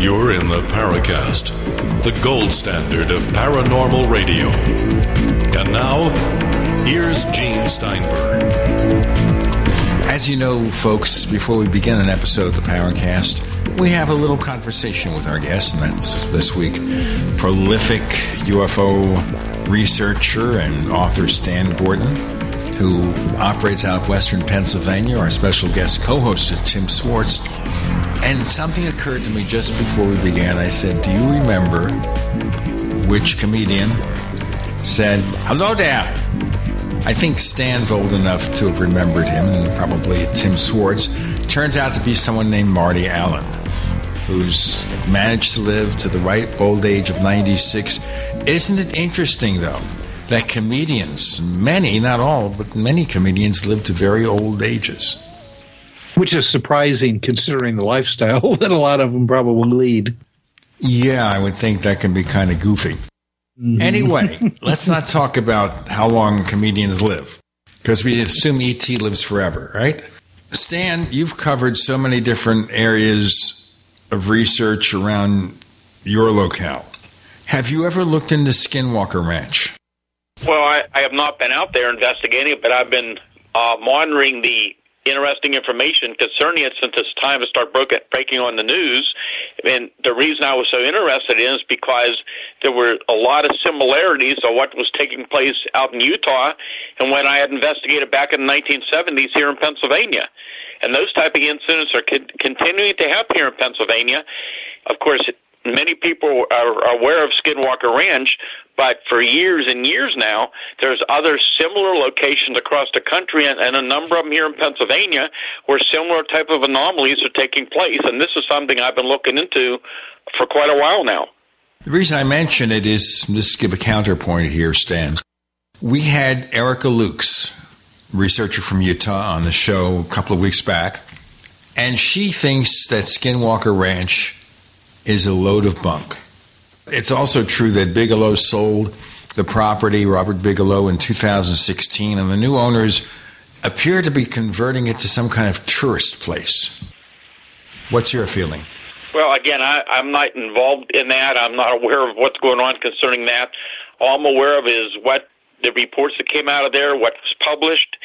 You're in the Paracast, the gold standard of paranormal radio. And now, here's Gene Steinberg. As you know, folks, before we begin an episode of the Paracast, we have a little conversation with our guest, and that's this week prolific UFO researcher and author Stan Gordon, who operates out of Western Pennsylvania. Our special guest co-host is Tim Swartz. And something occurred to me just before we began. I said, do you remember which comedian said, hello there? I think Stan's old enough to have remembered him, and probably Tim Swartz. Turns out to be someone named Marty Allen, who's managed to live to the ripe old age of 96. Isn't it interesting, though, that comedians, many, not all, but many comedians live to very old ages? Which is surprising, considering the lifestyle that a lot of them probably lead. Yeah, I would think that can be kind of goofy. Mm-hmm. Anyway, let's not talk about how long comedians live, because we assume E.T. lives forever, right? Stan, you've covered so many different areas of research around your locale. Have you ever looked into Skinwalker Ranch? Well, I have not been out there investigating it, but I've been monitoring the interesting information concerning it since it's time to start breaking on the news. And the reason I was so interested in is because there were a lot of similarities of what was taking place out in Utah and when I had investigated back in the 1970s here in Pennsylvania. And those type of incidents are continuing to happen here in Pennsylvania. Of course, many people are aware of Skinwalker Ranch, but for years and years now, there's other similar locations across the country, and a number of them here in Pennsylvania, where similar type of anomalies are taking place. And this is something I've been looking into for quite a while now. The reason I mention it is, let's give a counterpoint here, Stan. We had Erica Lukes, researcher from Utah, on the show a couple of weeks back, and she thinks that Skinwalker Ranch is a load of bunk. It's also true that Bigelow sold the property, Robert Bigelow, in 2016, and the new owners appear to be converting it to some kind of tourist place. What's your feeling? Well, again, I'm not involved in that. I'm not aware of what's going on concerning that. All I'm aware of is what the reports that came out of there, what was published,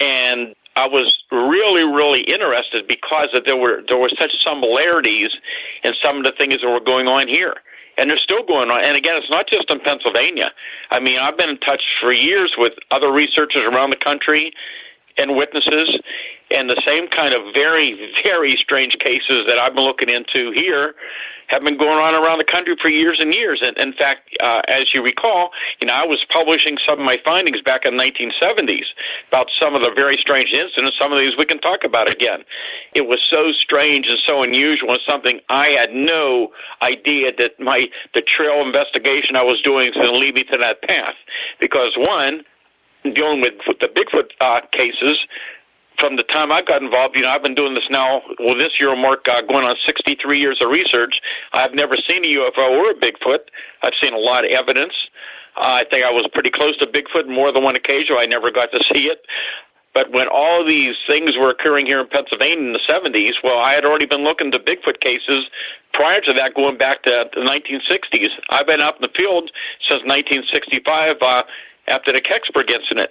and I was really interested because there were such similarities in some of the things that were going on here. And they're still going on. And again, it's not just in Pennsylvania. I mean, I've been in touch for years with other researchers around the country and witnesses, and the same kind of very strange cases that I've been looking into here have been going on around the country for years and years. And in fact, as you recall, I was publishing some of my findings back in the 1970s about some of the very strange incidents. Some of these we can talk about again. It was so strange and so unusual, and something I had no idea that the trail investigation I was doing was going to lead me to that path. Because one, dealing with the Bigfoot cases, from the time I got involved, I've been doing this now, well, this year will mark going on 63 years of research. I've never seen a UFO or a Bigfoot. I've seen a lot of evidence. I think I was pretty close to Bigfoot more than one occasion. I never got to see it. But when all these things were occurring here in Pennsylvania in the 70s, well, I had already been looking to Bigfoot cases prior to that, going back to the 1960s. I've been out in the field since 1965, after the Kecksburg incident.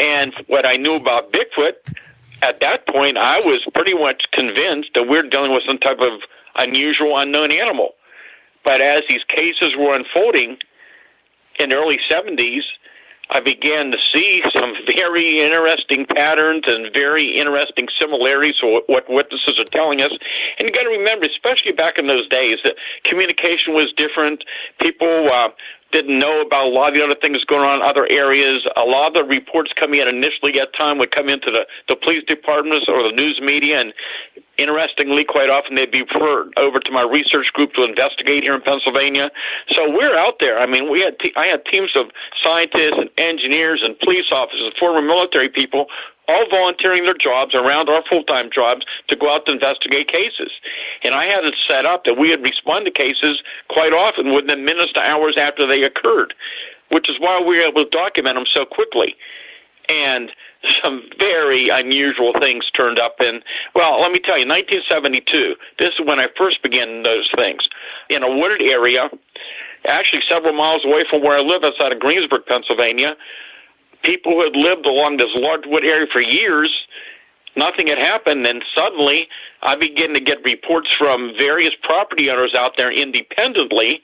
And what I knew about Bigfoot, at that point, I was pretty much convinced that we're dealing with some type of unusual, unknown animal. But as these cases were unfolding in the early 70s, I began to see some very interesting patterns and very interesting similarities to what witnesses are telling us. And you got to remember, especially back in those days, that communication was different. People didn't know about a lot of the other things going on in other areas. A lot of the reports coming in initially at time would come into the police departments or the news media, and interestingly, quite often they'd be referred over to my research group to investigate here in Pennsylvania. So we're out there. I mean, I had teams of scientists and engineers and police officers and former military people all volunteering their jobs around our full-time jobs to go out to investigate cases. And I had it set up that we would respond to cases quite often within minutes to hours after they occurred, which is why we were able to document them so quickly. and some very unusual things turned up in, well, let me tell you, 1972, this is when I first began to notice things. In a wooded area, actually several miles away from where I live outside of Greensburg, Pennsylvania, people who had lived along this large wood area for years, nothing had happened, and suddenly I began to get reports from various property owners out there independently,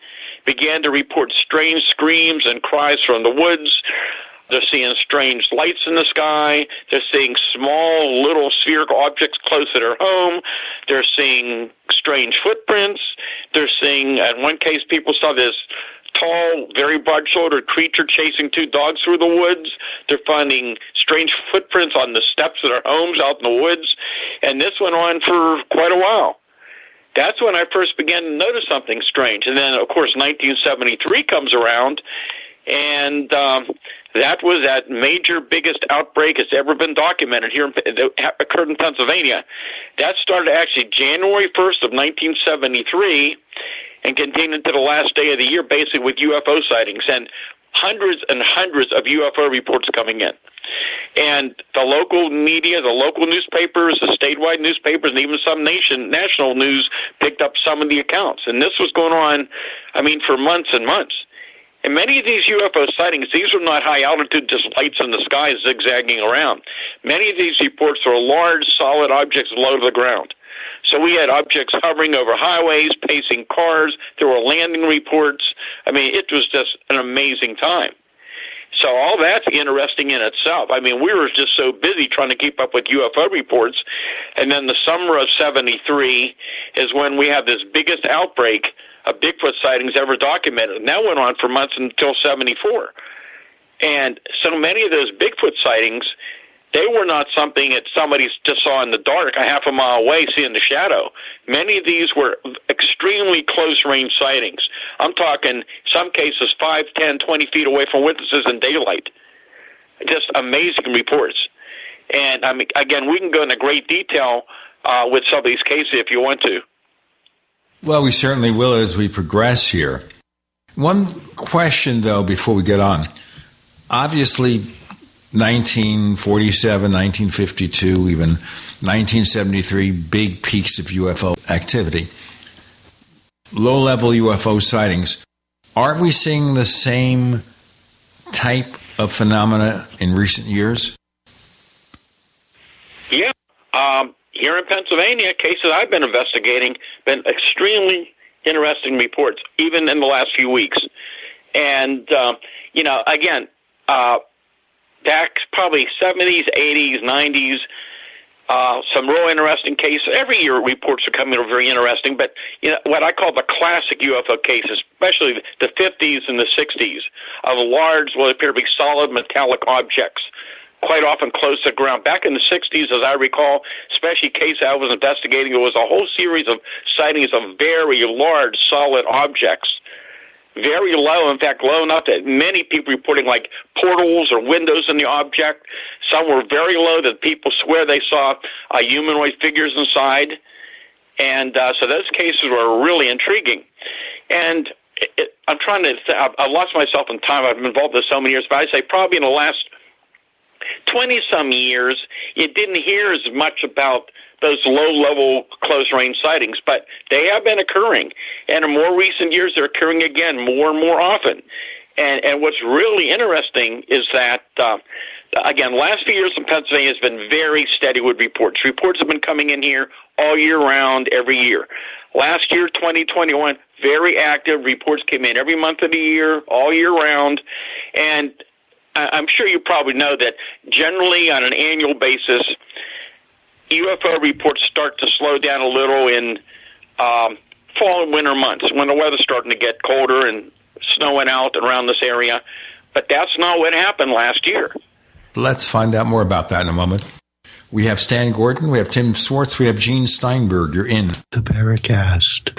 began to report strange screams and cries from the woods. They're seeing strange lights in the sky. They're seeing small, little spherical objects close at their home. They're seeing strange footprints. They're seeing, in one case, people saw this tall, very broad-shouldered creature chasing two dogs through the woods. They're finding strange footprints on the steps of their homes out in the woods. And this went on for quite a while. That's when I first began to notice something strange. And then, of course, 1973 comes around, and that was that major, biggest outbreak that's ever been documented here that occurred in Pennsylvania. That started actually January 1st of 1973 and continued to the last day of the year, basically with UFO sightings and hundreds of UFO reports coming in. And the local media, the local newspapers, the statewide newspapers, and even some national news picked up some of the accounts. And this was going on, I mean, for months and months. And many of these UFO sightings, these are not high altitude, just lights in the sky zigzagging around. Many of these reports are large, solid objects low to the ground. So we had objects hovering over highways, pacing cars. There were landing reports. I mean, it was just an amazing time. So all that's interesting in itself. I mean, we were just so busy trying to keep up with UFO reports. And then the summer of 73 is when we have this biggest outbreak of Bigfoot sightings ever documented. And that went on for months until 74. And so many of those Bigfoot sightings, they were not something that somebody just saw in the dark a half a mile away seeing the shadow. Many of these were extremely close-range sightings. I'm talking, some cases, 5, 10, 20 feet away from witnesses in daylight. Just amazing reports. And, I mean, again, we can go into great detail with some of these cases if you want to. Well, we certainly will as we progress here. One question, though, before we get on. Obviously, 1947, 1952, even 1973, big peaks of UFO activity. Low-level UFO sightings. Aren't we seeing the same type of phenomena in recent years? Yeah. Here in Pennsylvania, cases I've been investigating, been extremely interesting reports, even in the last few weeks. And, you know, again, back probably 70s, 80s, 90s, some real interesting cases. Every year reports are coming over very interesting, but you know what I call the classic UFO cases, especially the 50s and the 60s, of large, what appear to be solid metallic objects, quite often close to the ground. Back in the 60s, as I recall, especially case I was investigating, it was a whole series of sightings of very large, solid objects. Very low, in fact, low enough that many people reporting like portals or windows in the object. Some were very low that people swear they saw humanoid figures inside. And so those cases were really intriguing. And I'm trying to I lost myself in time. I've been involved in this so many years, but I'd say probably in the last 20-some years, you didn't hear as much about those low-level close-range sightings, but they have been occurring. And in more recent years, they're occurring again more and more often. And what's really interesting is that, again, last few years in Pennsylvania has been very steady with reports. Reports have been coming in here all year round, every year. Last year, 2021, very active. Reports came in every month of the year, all year round. And I'm sure you probably know that generally on an annual basis, UFO reports start to slow down a little in fall and winter months when the weather's starting to get colder and snowing out around this area. But that's not what happened last year. Let's find out more about that in a moment. We have Stan Gordon, we have Tim Swartz, we have Gene Steinberg. You're in the Paracast.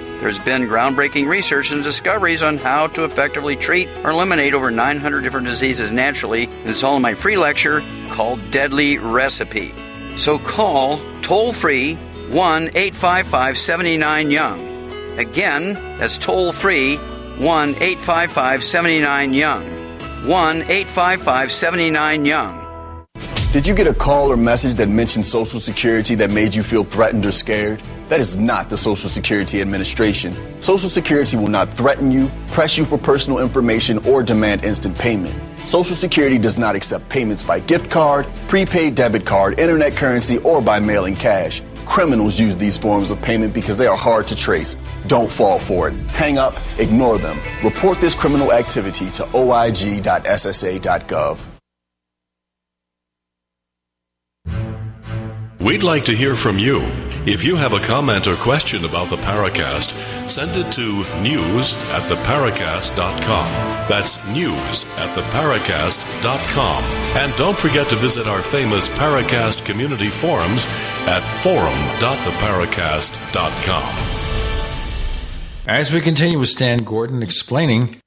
There's been groundbreaking research and discoveries on how to effectively treat or eliminate over 900 different diseases naturally. And it's all in my free lecture called Deadly Recipe. So call toll-free 1-855-79-YOUNG. Again, that's toll-free 1-855-79-YOUNG. 1-855-79-YOUNG. Did you get a call or message that mentioned Social Security that made you feel threatened or scared? That is not the Social Security Administration. Social Security will not threaten you, press you for personal information, or demand instant payment. Social Security does not accept payments by gift card, prepaid debit card, internet currency, or by mailing cash. Criminals use these forms of payment because they are hard to trace. Don't fall for it. Hang up, ignore them. Report this criminal activity to oig.ssa.gov. We'd like to hear from you. If you have a comment or question about the Paracast, send it to news@theparacast.com. That's news@theparacast.com. And don't forget to visit our famous Paracast community forums at forum.theparacast.com. As we continue with Stan Gordon explaining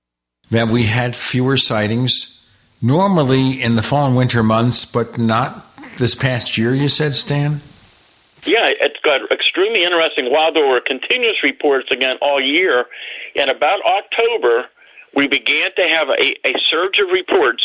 that we had fewer sightings normally in the fall and winter months, but not this past year, you said, Stan? Yeah, it got extremely interesting. While there were continuous reports again all year, in about October, we began to have a surge of reports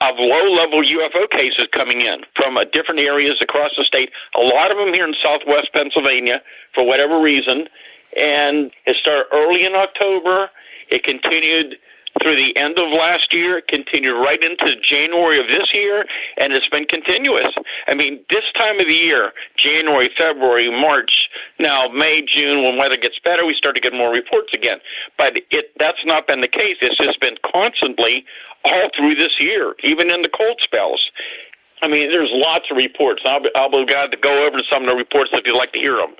of low-level UFO cases coming in from different areas across the state, a lot of them here in southwest Pennsylvania for whatever reason. And it started early in October. It continued through the end of last year, continued right into January of this year, and it's been continuous. I mean, this time of the year, January, February, March, now May, June, when weather gets better, we start to get more reports again. But that's not been the case. It's just been constantly all through this year, even in the cold spells. I mean, there's lots of reports. I'll be glad to go over some of the reports if you'd like to hear them.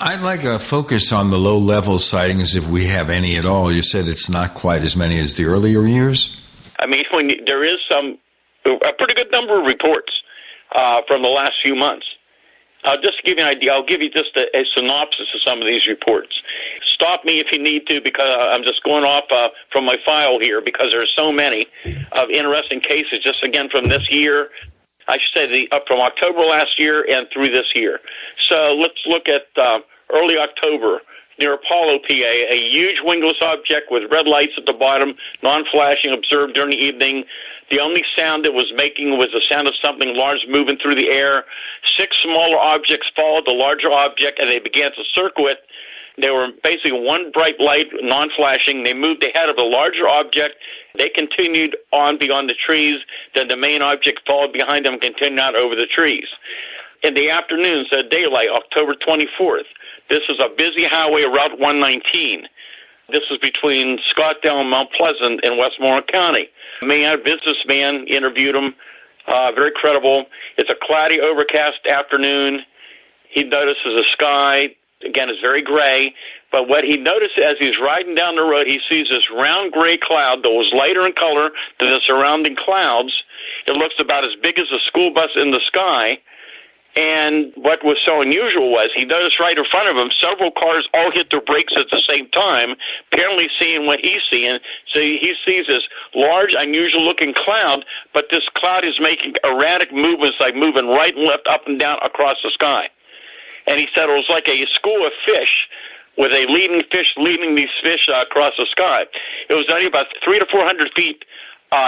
I'd like a focus on the low-level sightings if we have any at all. You said it's not quite as many as the earlier years? I mean, there is a pretty good number of reports from the last few months. Just to give you an idea, I'll give you just a synopsis of some of these reports. Stop me if you need to, because I'm just going off from my file here, because there are so many of interesting cases, just again from this year, I should say up from October last year and through this year. So let's look at early October near Apollo, PA, a huge wingless object with red lights at the bottom, non-flashing, observed during the evening. The only sound it was making was the sound of something large moving through the air. 6 smaller objects followed the larger object, and they began to circle it. They were basically one bright light, non-flashing. They moved ahead of the larger object. They continued on beyond the trees. Then the main object followed behind them and continued out over the trees. In the afternoon, so daylight, October 24th. This is a busy highway, Route 119. This is between Scottdale and Mount Pleasant in Westmoreland County. A businessman interviewed him, very credible. It's a cloudy, overcast afternoon. He notices the sky. Again, it's very gray, but what he noticed as he's riding down the road, he sees this round gray cloud that was lighter in color than the surrounding clouds. It looks about as big as a school bus in the sky, and what was so unusual was he noticed right in front of him several cars all hit their brakes at the same time, apparently seeing what he's seeing. So he sees this large, unusual-looking cloud, but this cloud is making erratic movements, like moving right and left, up and down across the sky. And he said it was like a school of fish with a leading fish leading these fish across the sky. It was only about 300 to 400 feet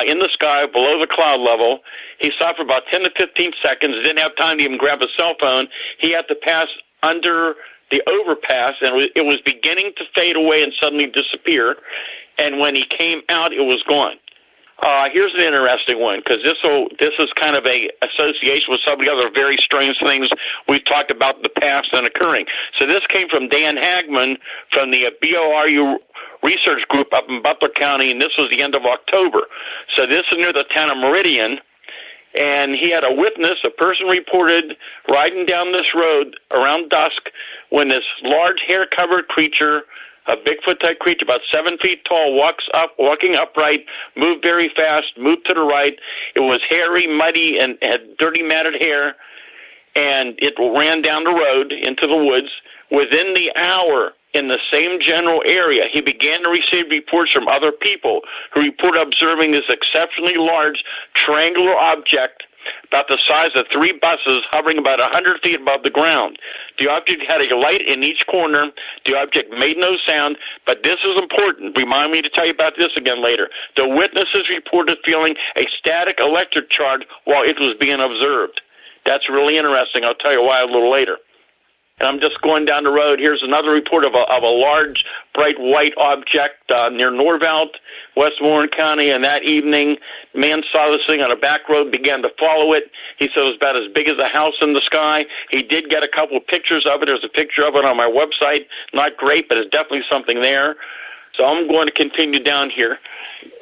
in the sky below the cloud level. He stopped for about 10 to 15 seconds, didn't have time to even grab a cell phone. He had to pass under the overpass, and it was beginning to fade away and suddenly disappear. And when he came out, it was gone. Here's an interesting one, because this is kind of a association with some of the other very strange things we've talked about in the past and occurring. So this came from Dan Hagman from the BORU research group up in Butler County, and this was the end of October. So this is near the town of Meridian, and he had a witness. A person reported riding down this road around dusk when this large hair-covered creature, a Bigfoot-type creature, about 7 feet tall, walking upright, moved very fast, moved to the right. It was hairy, muddy, and had dirty, matted hair, and it ran down the road into the woods. Within the hour, in the same general area, he began to receive reports from other people who reported observing this exceptionally large triangular object about the size of 3 buses, hovering about 100 feet above the ground. The object had a light in each corner. The object made no sound, but this is important. Remind me to tell you about this again later. The witnesses reported feeling a static electric charge while it was being observed. That's really interesting. I'll tell you why a little later. And I'm just going down the road. Here's another report of a large, bright white object near Norvelt, Westmoreland County. And that evening, man saw this thing on a back road, began to follow it. He said it was about as big as a house in the sky. He did get a couple of pictures of it. There's a picture of it on my website. Not great, but it's definitely something there. So I'm going to continue down here.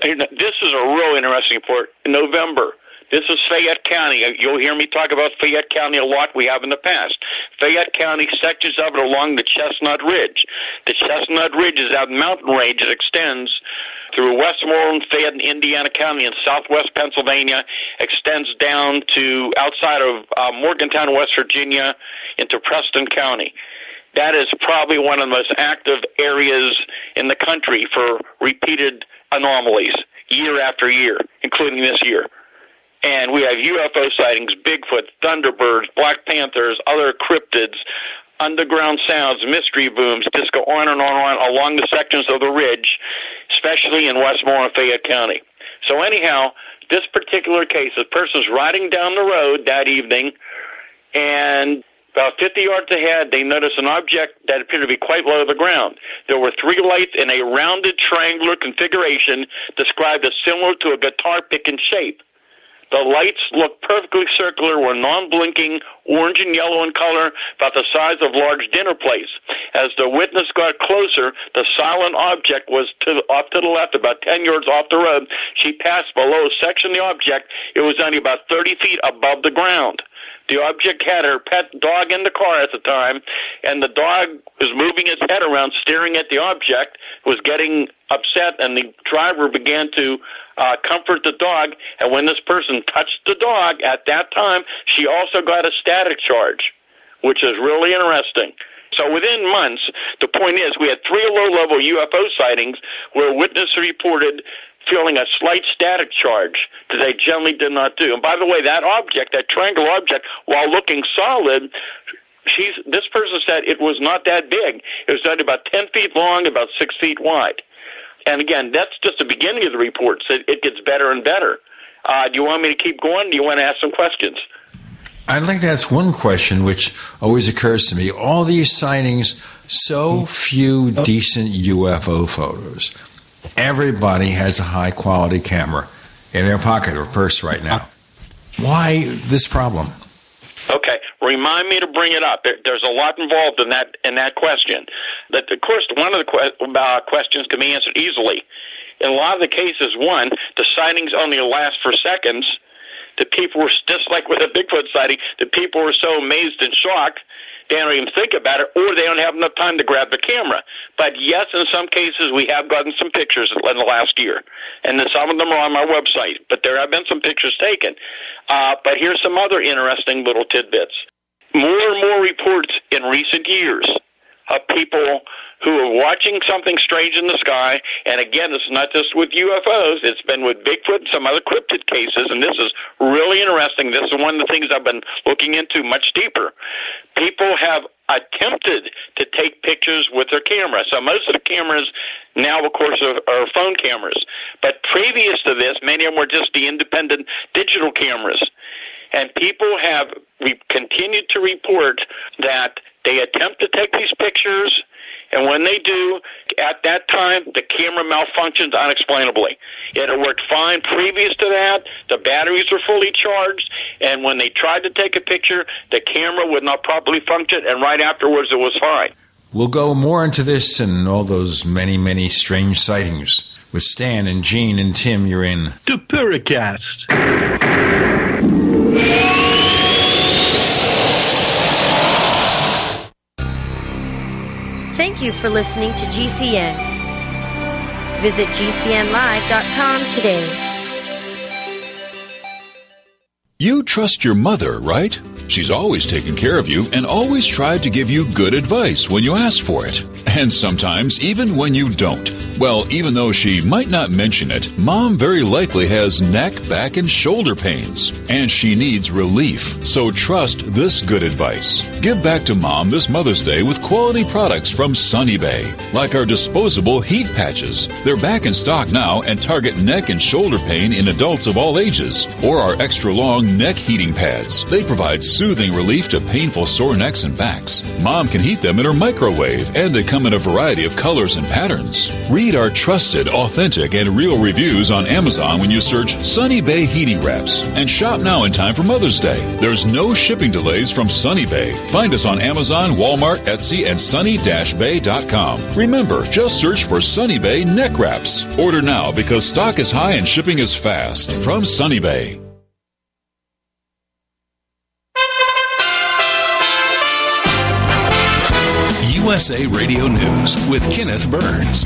This is a real interesting report. In November. This is Fayette County. You'll hear me talk about Fayette County a lot. We have in the past. Fayette County, sectors of it along the Chestnut Ridge. The Chestnut Ridge is that mountain range that extends through Westmoreland, Fayette, and Indiana County in southwest Pennsylvania, extends down to outside of Morgantown, West Virginia, into Preston County. That is probably one of the most active areas in the country for repeated anomalies year after year, including this year. And we have UFO sightings, Bigfoot, Thunderbirds, Black Panthers, other cryptids, underground sounds, mystery booms, just go on and on and on along the sections of the ridge, especially in Westmoreland, Fayette County. So anyhow, this particular case, the person's riding down the road that evening, and About 50 yards ahead, they noticed an object that appeared to be quite low to the ground. There were three lights in a rounded triangular configuration described as similar to a guitar pick in shape. The lights looked perfectly circular, were non-blinking, orange and yellow in color, about the size of large dinner plates. As the witness got closer, the silent object was off to the left, about 10 yards off the road. She passed below a section of the object. It was only about 30 feet above the ground. The object had her pet dog in the car at the time, and the dog was moving its head around, staring at the object, was getting upset, and the driver began to comfort the dog. And when this person touched the dog at that time, she also got a static charge, which is really interesting. So within months, the point is we had three low-level UFO sightings where witnesses reported feeling a slight static charge that they generally did not do. And by the way, that object, that triangle object, while looking solid, this person said it was not that big. It was only about 10 feet long, about 6 feet wide. And again, that's just the beginning of the reports. It gets better and better. Do you want me to keep going? Do you want to ask some questions? I'd like to ask one question, which always occurs to me. All these sightings, so few decent UFO photos. Everybody has a high-quality camera in their pocket or purse right now. Why this problem? Okay, remind me to bring it up. There's a lot involved in that question. That, of course, one of the questions can be answered easily. In a lot of the cases, one, the sightings only last for seconds. The people were, just like with a Bigfoot sighting, the people were so amazed and shocked they don't even think about it, or they don't have enough time to grab the camera. But yes, in some cases, we have gotten some pictures in the last year. And then some of them are on my website, but there have been some pictures taken. But here's some other interesting little tidbits. More and more reports in recent years of people who are watching something strange in the sky, and again, it's not just with UFOs, it's been with Bigfoot and some other cryptid cases, and this is really interesting. This is one of the things I've been looking into much deeper. People have attempted to take pictures with their camera. So most of the cameras now, of course, are phone cameras. But previous to this, many of them were just the independent digital cameras. And people have continued to report that they attempt to take these pictures, and when they do, at that time, the camera malfunctions unexplainably. It had worked fine previous to that. The batteries were fully charged, and when they tried to take a picture, the camera would not properly function, and right afterwards it was fine. We'll go more into this and all those many, many strange sightings with Stan and Gene and Tim. You're in the Paracast. Thank you for listening to GCN. Visit GCNlive.com today. You trust your mother, right? She's always taken care of you and always tried to give you good advice when you ask for it. And sometimes even when you don't. Well, even though she might not mention it, Mom very likely has neck, back, and shoulder pains. And she needs relief. So trust this good advice. Give back to Mom this Mother's Day with quality products from Sunny Bay. Like our disposable heat patches. They're back in stock now and target neck and shoulder pain in adults of all ages. Or our extra-long neck heating pads. They provide soothing relief to painful sore necks and backs. Mom can heat them in her microwave, and they come in a variety of colors and patterns. Read our trusted, authentic, and real reviews on Amazon when you search Sunny Bay Heating Wraps. And shop now in time for Mother's Day. There's no shipping delays from Sunny Bay. Find us on Amazon, Walmart, Etsy, and sunny-bay.com. Remember, just search for Sunny Bay Neck Wraps. Order now because stock is high and shipping is fast. From Sunny Bay. USA Radio News with Kenneth Burns.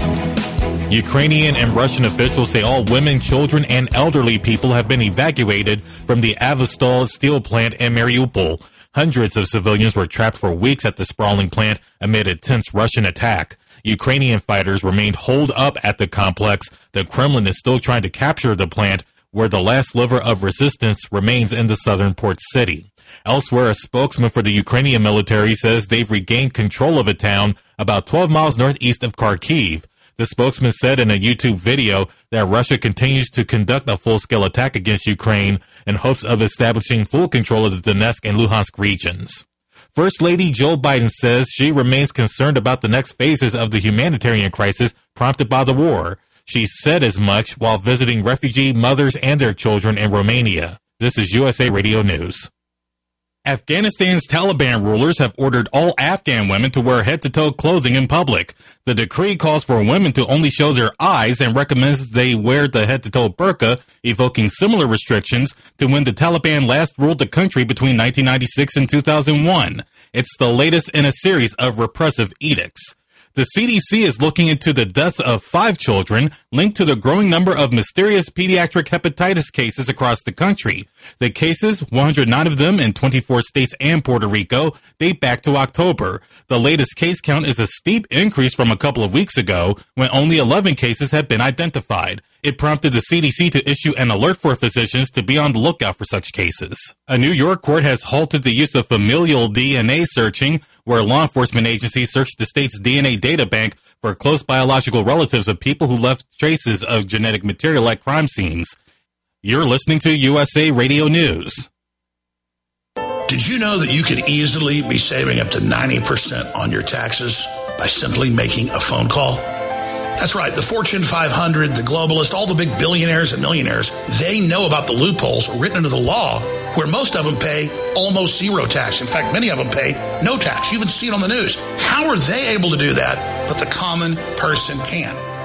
Ukrainian and Russian officials say all women, children, and elderly people have been evacuated from the Azovstal steel plant in Mariupol. Hundreds of civilians were trapped for weeks at the sprawling plant amid intense Russian attack. Ukrainian fighters remained holed up at the complex. The Kremlin is still trying to capture the plant, where the last sliver of resistance remains in the southern port city. Elsewhere, a spokesman for the Ukrainian military says they've regained control of a town about 12 miles northeast of Kharkiv. The spokesman said in a YouTube video that Russia continues to conduct a full-scale attack against Ukraine in hopes of establishing full control of the Donetsk and Luhansk regions. First Lady Joe Biden says she remains concerned about the next phases of the humanitarian crisis prompted by the war. She said as much while visiting refugee mothers and their children in Romania. This is USA Radio News. Afghanistan's Taliban rulers have ordered all Afghan women to wear head-to-toe clothing in public. The decree calls for women to only show their eyes and recommends they wear the head-to-toe burqa, evoking similar restrictions to when the Taliban last ruled the country between 1996 and 2001. It's the latest in a series of repressive edicts. The CDC is looking into the deaths of 5 children linked to the growing number of mysterious pediatric hepatitis cases across the country. The cases, 109 of them in 24 states and Puerto Rico, date back to October. The latest case count is a steep increase from a couple of weeks ago when only 11 cases had been identified. It prompted the CDC to issue an alert for physicians to be on the lookout for such cases. A New York court has halted the use of familial DNA searching, where law enforcement agencies searched the state's DNA data bank for close biological relatives of people who left traces of genetic material at crime scenes. You're listening to USA Radio News. Did you know that you could easily be saving up to 90% on your taxes by simply making a phone call? That's right. The Fortune 500, the globalists, all the big billionaires and millionaires, they know about the loopholes written into the law where most of them pay almost zero tax. In fact, many of them pay no tax. You even see it on the news. How are they able to do that? But the common person can't.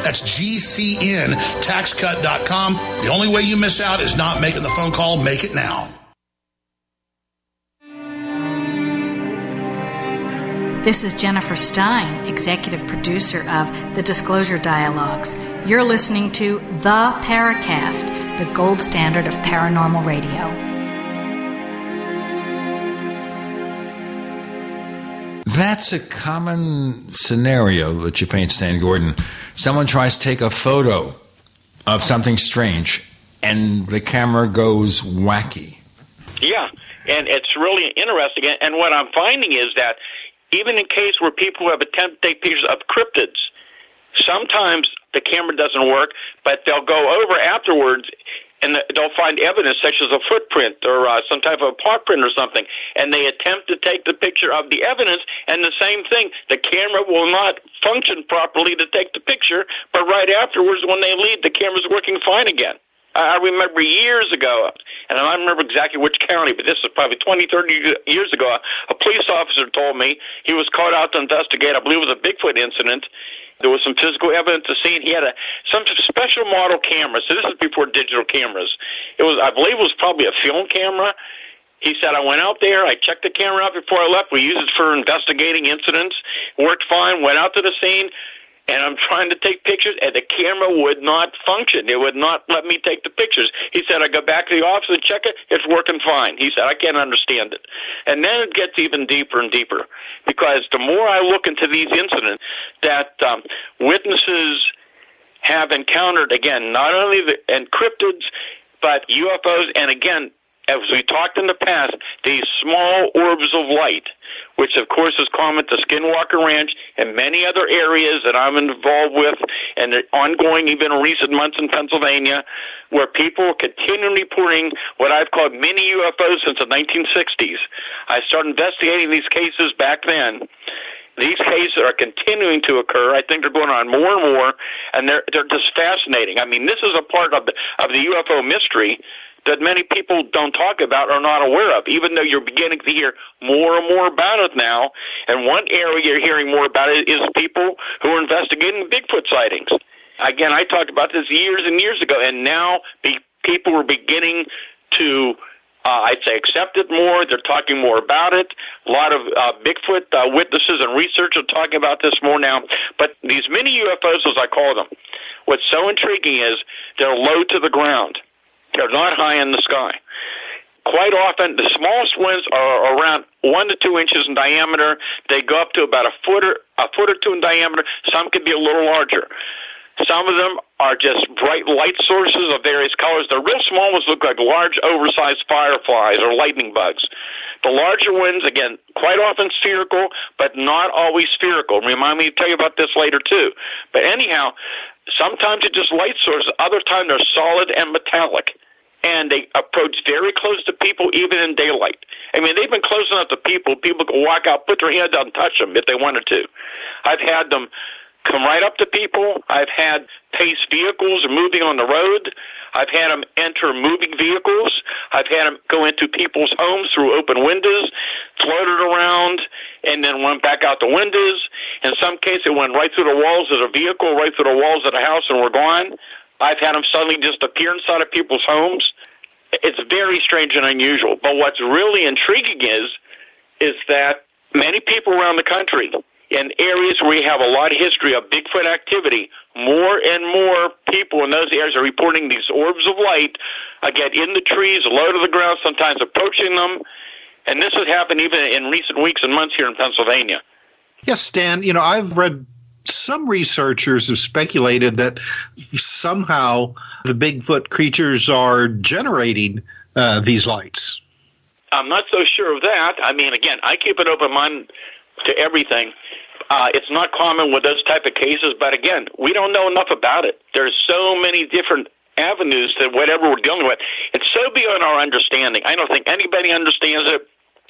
That's GCNTaxCut.com. The only way you miss out is not making the phone call. Make it now. This is Jennifer Stein, executive producer of The Disclosure Dialogues. You're listening to The Paracast, the gold standard of paranormal radio. That's a common scenario that you paint, Stan Gordon. Someone tries to take a photo of something strange, and the camera goes wacky. Yeah, and it's really interesting. And what I'm finding is that even in case where people have attempted to take pictures of cryptids, sometimes the camera doesn't work, but they'll go over afterwards and they'll find evidence such as a footprint or some type of a paw print or something, and they attempt to take the picture of the evidence, and the same thing, the camera will not function properly to take the picture, but right afterwards when they leave, the camera's working fine again. I remember years ago, and I don't remember exactly which county, but this was probably 20, 30 years ago, a police officer told me he was called out to investigate, I believe it was a Bigfoot incident. There was some physical evidence to see, and he had some special model camera. So this is before digital cameras. It was, I believe it was probably a film camera. He said, I went out there, I checked the camera out before I left. We used it for investigating incidents. Worked fine, went out to the scene, and I'm trying to take pictures, and the camera would not function. It would not let me take the pictures. He said, I go back to the office and check it. It's working fine. He said, I can't understand it. And then it gets even deeper and deeper, because the more I look into these incidents that witnesses have encountered, again, not only the cryptids, but UFOs, and again, as we talked in the past, these small orbs of light, which of course is common to Skinwalker Ranch and many other areas that I'm involved with, and ongoing even recent months in Pennsylvania, where people are continually reporting what I've called mini UFOs since the 1960s. I started investigating these cases back then. These cases are continuing to occur. I think they're going on more and more, and they're just fascinating. I mean, this is a part of the UFO mystery that many people don't talk about or not aware of, even though you're beginning to hear more and more about it now. And one area you're hearing more about it is people who are investigating Bigfoot sightings. Again, I talked about this years and years ago, and now people are beginning to, I'd say, accept it more. They're talking more about it. A lot of Bigfoot witnesses and researchers are talking about this more now. But these mini UFOs, as I call them, what's so intriguing is they're low to the ground. They're not high in the sky. Quite often, the smallest ones are around 1 to 2 inches in diameter. They go up to about a foot or two in diameter. Some could be a little larger. Some of them are just bright light sources of various colors. The real small ones look like large, oversized fireflies or lightning bugs. The larger ones, again, quite often spherical, but not always spherical. Remind me to tell you about this later, too. But anyhow, sometimes it's just light sources. Other times they're solid and metallic. And they approach very close to people, even in daylight. I mean, they've been close enough to people, people can walk out, put their hand out, and touch them if they wanted to. I've had them come right up to people. I've had pace vehicles moving on the road. I've had them enter moving vehicles. I've had them go into people's homes through open windows, floated around, and then went back out the windows. In some cases, it went right through the walls of the vehicle, right through the walls of the house, and were gone. I've had them suddenly just appear inside of people's homes. It's very strange and unusual. But what's really intriguing is that many people around the country, in areas where we have a lot of history of Bigfoot activity, more and more people in those areas are reporting these orbs of light, again, in the trees, low to the ground, sometimes approaching them. And this has happened even in recent weeks and months here in Pennsylvania. Yes, Stan, you know, I've read some researchers have speculated that somehow the Bigfoot creatures are generating these lights. I'm not so sure of that. I mean, again, I keep an open mind to everything. It's not common with those type of cases, but again, we don't know enough about it. There's so many different avenues to whatever we're dealing with. It's so beyond our understanding. I don't think anybody understands it.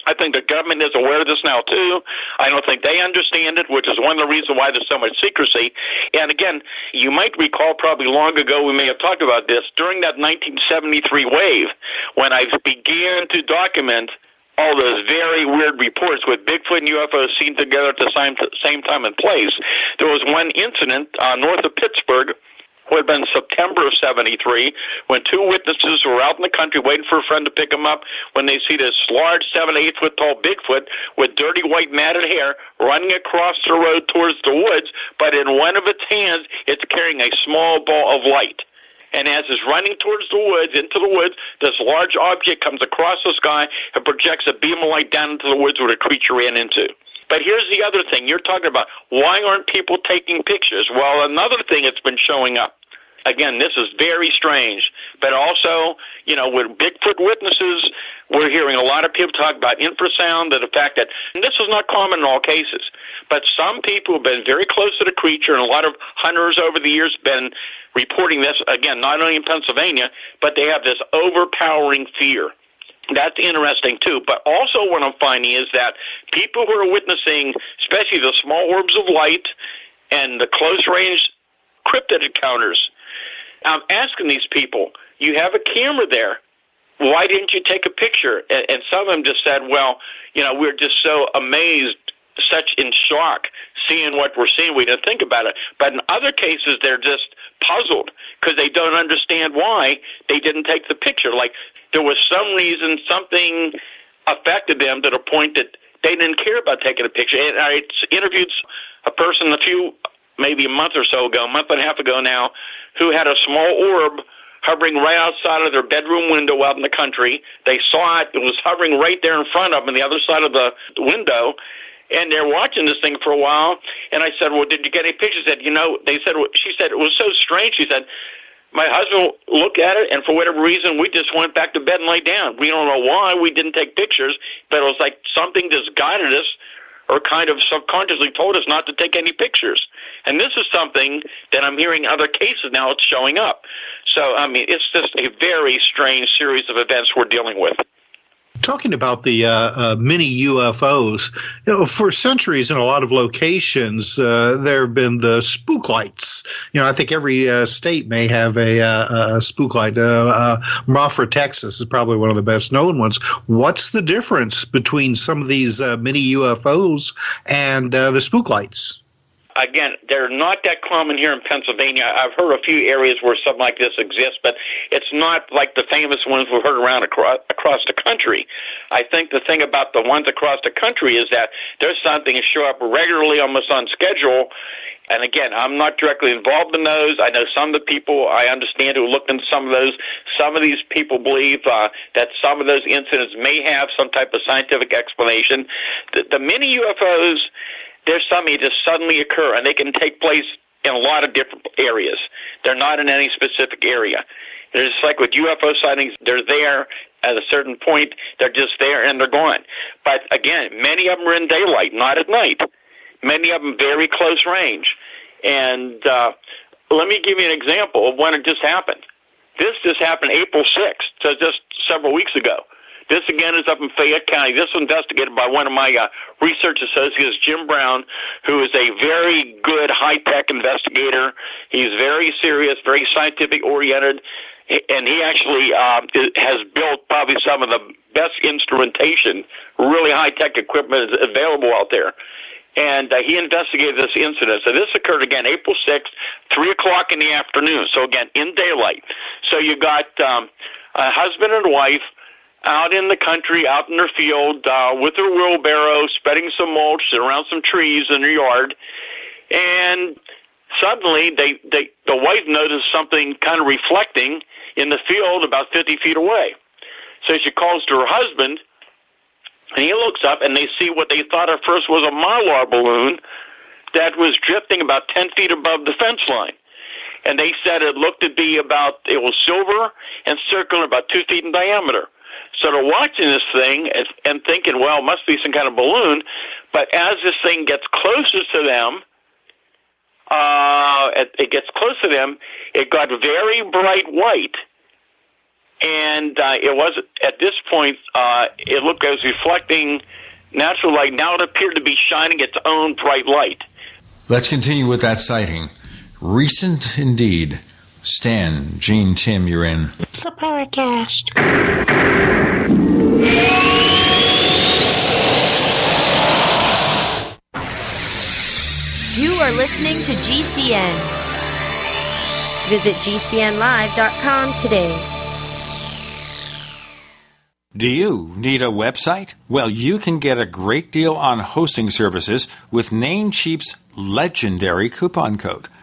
I think the government is aware of this now, too. I don't think they understand it, which is one of the reasons why there's so much secrecy. And again, you might recall probably long ago we may have talked about this, during that 1973 wave when I began to document all those very weird reports with Bigfoot and UFOs seen together at the same time and place. There was one incident north of Pittsburgh. It would have been September of 73, when two witnesses were out in the country waiting for a friend to pick them up when they see this large 7-8 foot tall Bigfoot with dirty white matted hair running across the road towards the woods, but in one of its hands it's carrying a small ball of light. And as it's running towards the woods, into the woods, this large object comes across the sky and projects a beam of light down into the woods where the creature ran into. But here's the other thing you're talking about. Why aren't people taking pictures? Well, another thing that's been showing up. Again, this is very strange, but also, you know, with Bigfoot witnesses, we're hearing a lot of people talk about infrasound and the fact that, and this is not common in all cases, but some people have been very close to the creature, and a lot of hunters over the years have been reporting this, again, not only in Pennsylvania, but they have this overpowering fear. That's interesting, too. But also what I'm finding is that people who are witnessing, especially the small orbs of light and the close-range cryptid encounters, I'm asking these people, you have a camera there. Why didn't you take a picture? And some of them just said, well, you know, we're just so amazed, such in shock, seeing what we're seeing. We didn't think about it. But in other cases, they're just puzzled because they don't understand why they didn't take the picture. Like there was some reason something affected them to the point that they didn't care about taking a picture. And I interviewed a person maybe a month or so ago, a month and a half ago now, who had a small orb hovering right outside of their bedroom window out in the country. They saw it. It was hovering right there in front of them on the other side of the window, and they're watching this thing for a while. And I said, well, did you get any pictures? They said, you know, she said, it was so strange. She said, my husband looked at it, and for whatever reason, we just went back to bed and lay down. We don't know why we didn't take pictures, but it was like something just guided us or kind of subconsciously told us not to take any pictures. And this is something that I'm hearing other cases now, it's showing up. So, I mean, it's just a very strange series of events we're dealing with. Talking about the mini UFOs, you know, for centuries in a lot of locations, there have been the spook lights. You know, I think every state may have a spook light. Moffra, Texas is probably one of the best known ones. What's the difference between some of these mini UFOs and the spook lights? Again, they're not that common here in Pennsylvania. I've heard a few areas where something like this exists, but it's not like the famous ones we've heard around across the country. I think the thing about the ones across the country is that there's something that show up regularly, almost on schedule, And again, I'm not directly involved in those. I know some of the people I understand who looked into some of those. Some of these people believe that some of those incidents may have some type of scientific explanation. The mini UFOs, there's some that just suddenly occur, and they can take place in a lot of different areas. They're not in any specific area. They're just like with UFO sightings, they're there at a certain point. They're just there, and they're gone. But again, many of them are in daylight, not at night. Many of them very close range. And let me give you an example of when it just happened. This just happened April 6th, so just several weeks ago. This, again, is up in Fayette County. This was investigated by one of my research associates, Jim Brown, who is a very good high-tech investigator. He's very serious, very scientific-oriented, and he actually has built probably some of the best instrumentation, really high-tech equipment available out there. And he investigated this incident. So this occurred, again, April 6th, 3 o'clock in the afternoon. So, again, in daylight. So you got a husband and wife out in the country, out in their field, with their wheelbarrow, spreading some mulch around some trees in their yard. And suddenly the wife noticed something kind of reflecting in the field about 50 feet away. So she calls to her husband, and he looks up, and they see what they thought at first was a Mylar balloon that was drifting about 10 feet above the fence line. And they said it looked to be it was silver and circular, about 2 feet in diameter. So they're watching this thing and thinking, well, it must be some kind of balloon. But as this thing gets closer to them, it got very bright white. And it was at this point, it looked as reflecting natural light. Now it appeared to be shining its own bright light. Let's continue with that sighting. Recent indeed. Stan, Gene, Tim, you're in. Supercast. You are listening to GCN. Visit GCNlive.com today. Do you need a website? Well, you can get a great deal on hosting services with Namecheap's legendary coupon code.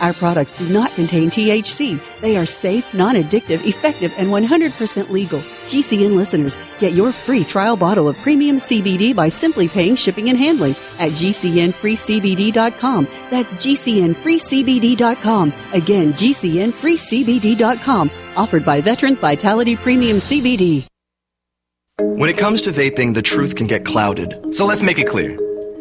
Our products do not contain THC. They are safe, non-addictive, effective, and 100% legal. GCN listeners, get your free trial bottle of premium CBD by simply paying shipping and handling at gcnfreecbd.com. That's gcnfreecbd.com. Again, gcnfreecbd.com. Offered by Veterans Vitality Premium CBD. When it comes to vaping, the truth can get clouded. So let's make it clear.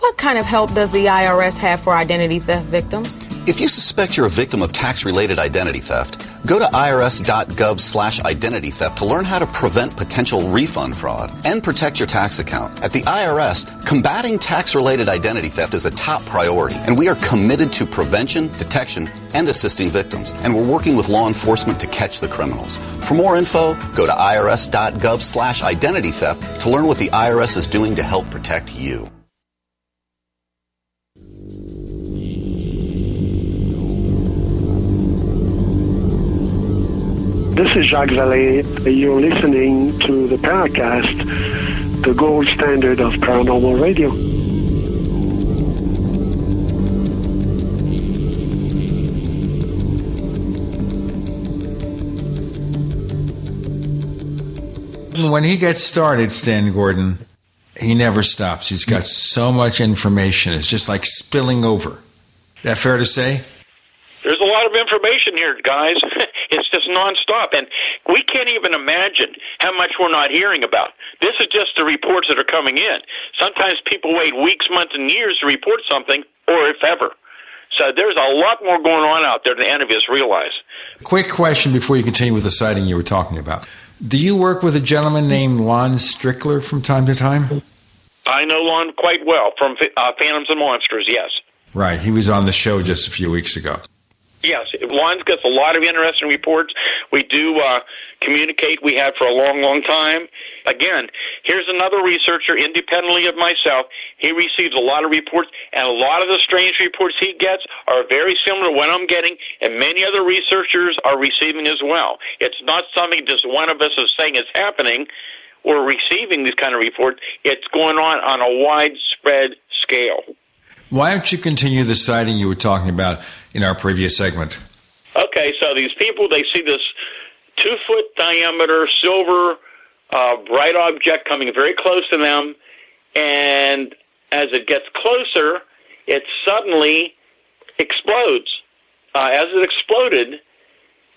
What kind of help does the IRS have for identity theft victims? If you suspect you're a victim of tax-related identity theft, go to irs.gov/identity theft to learn how to prevent potential refund fraud and protect your tax account. At the IRS, combating tax-related identity theft is a top priority, and we are committed to prevention, detection, and assisting victims. And we're working with law enforcement to catch the criminals. For more info, go to irs.gov/identity theft to learn what the IRS is doing to help protect you. This is Jacques Vallée. You're listening to the Paracast, the gold standard of paranormal radio. When he gets started, Stan Gordon, he never stops. He's got so much information. It's just like spilling over. Is that fair to say? There's a lot of information here, guys. It's just nonstop, and we can't even imagine how much we're not hearing about. This is just the reports that are coming in. Sometimes people wait weeks, months, and years to report something, or if ever. So there's a lot more going on out there than any of us realize. Quick question before you continue with the sighting you were talking about. Do you work with a gentleman named Lon Strickler from time to time? I know Lon quite well from Phantoms and Monsters, yes. Right. He was on the show just a few weeks ago. Yes, Juan's got a lot of interesting reports. We do communicate. We have for a long, long time. Again, here's another researcher independently of myself. He receives a lot of reports, and a lot of the strange reports he gets are very similar to what I'm getting, and many other researchers are receiving as well. It's not something just one of us is saying is happening or receiving these kind of reports. It's going on a widespread scale. Why don't you continue the sighting you were talking about in our previous segment? Okay, so these people, they see this 2-foot diameter silver bright object coming very close to them, and as it gets closer, it suddenly explodes. As it exploded,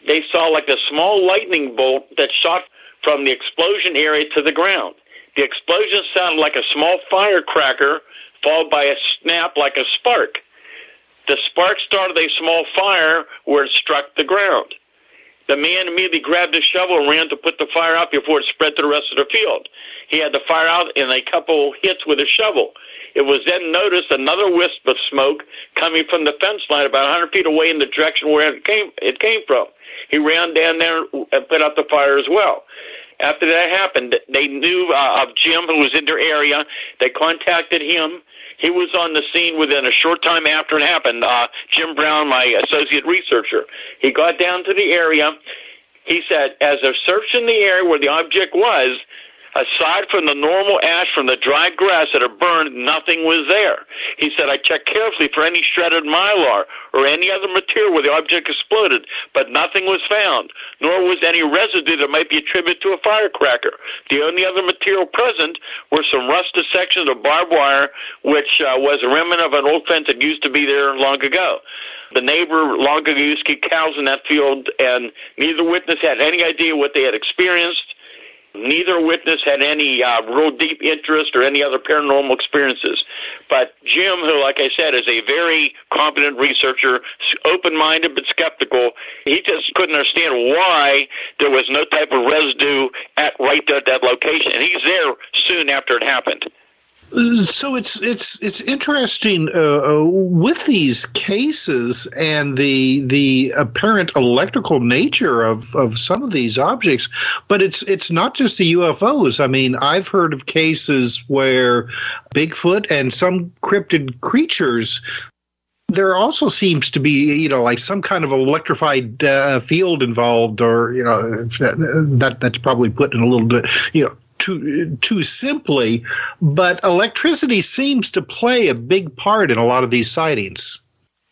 they saw like a small lightning bolt that shot from the explosion area to the ground. The explosion sounded like a small firecracker followed by a snap like a spark. The spark started a small fire where it struck the ground. The man immediately grabbed his shovel and ran to put the fire out before it spread to the rest of the field. He had the fire out in a couple hits with his shovel. It was then noticed another wisp of smoke coming from the fence line about 100 feet away in the direction where it came from. He ran down there and put out the fire as well. After that happened, they knew of Jim, who was in their area. They contacted him. He was on the scene within a short time after it happened, Jim Brown, my associate researcher. He got down to the area. He said, as they're searching the area where the object was, aside from the normal ash from the dried grass that had burned, nothing was there. He said, I checked carefully for any shredded mylar or any other material where the object exploded, but nothing was found, nor was any residue that might be attributed to a firecracker. The only other material present were some rusted sections of barbed wire, which was a remnant of an old fence that used to be there long ago. The neighbor long ago used to keep cows in that field, and neither witness had any idea what they had experienced. Neither witness had any real deep interest or any other paranormal experiences. But Jim, who, like I said, is a very competent researcher, open-minded but skeptical, he just couldn't understand why there was no type of residue right at that location. And he's there soon after it happened. So it's interesting with these cases and the apparent electrical nature of some of these objects, but it's not just the UFOs. I mean, I've heard of cases where Bigfoot and some cryptid creatures, there also seems to be, you know, like some kind of electrified field involved, or, you know, that's probably put in a little bit, you know, too simply, but electricity seems to play a big part in a lot of these sightings.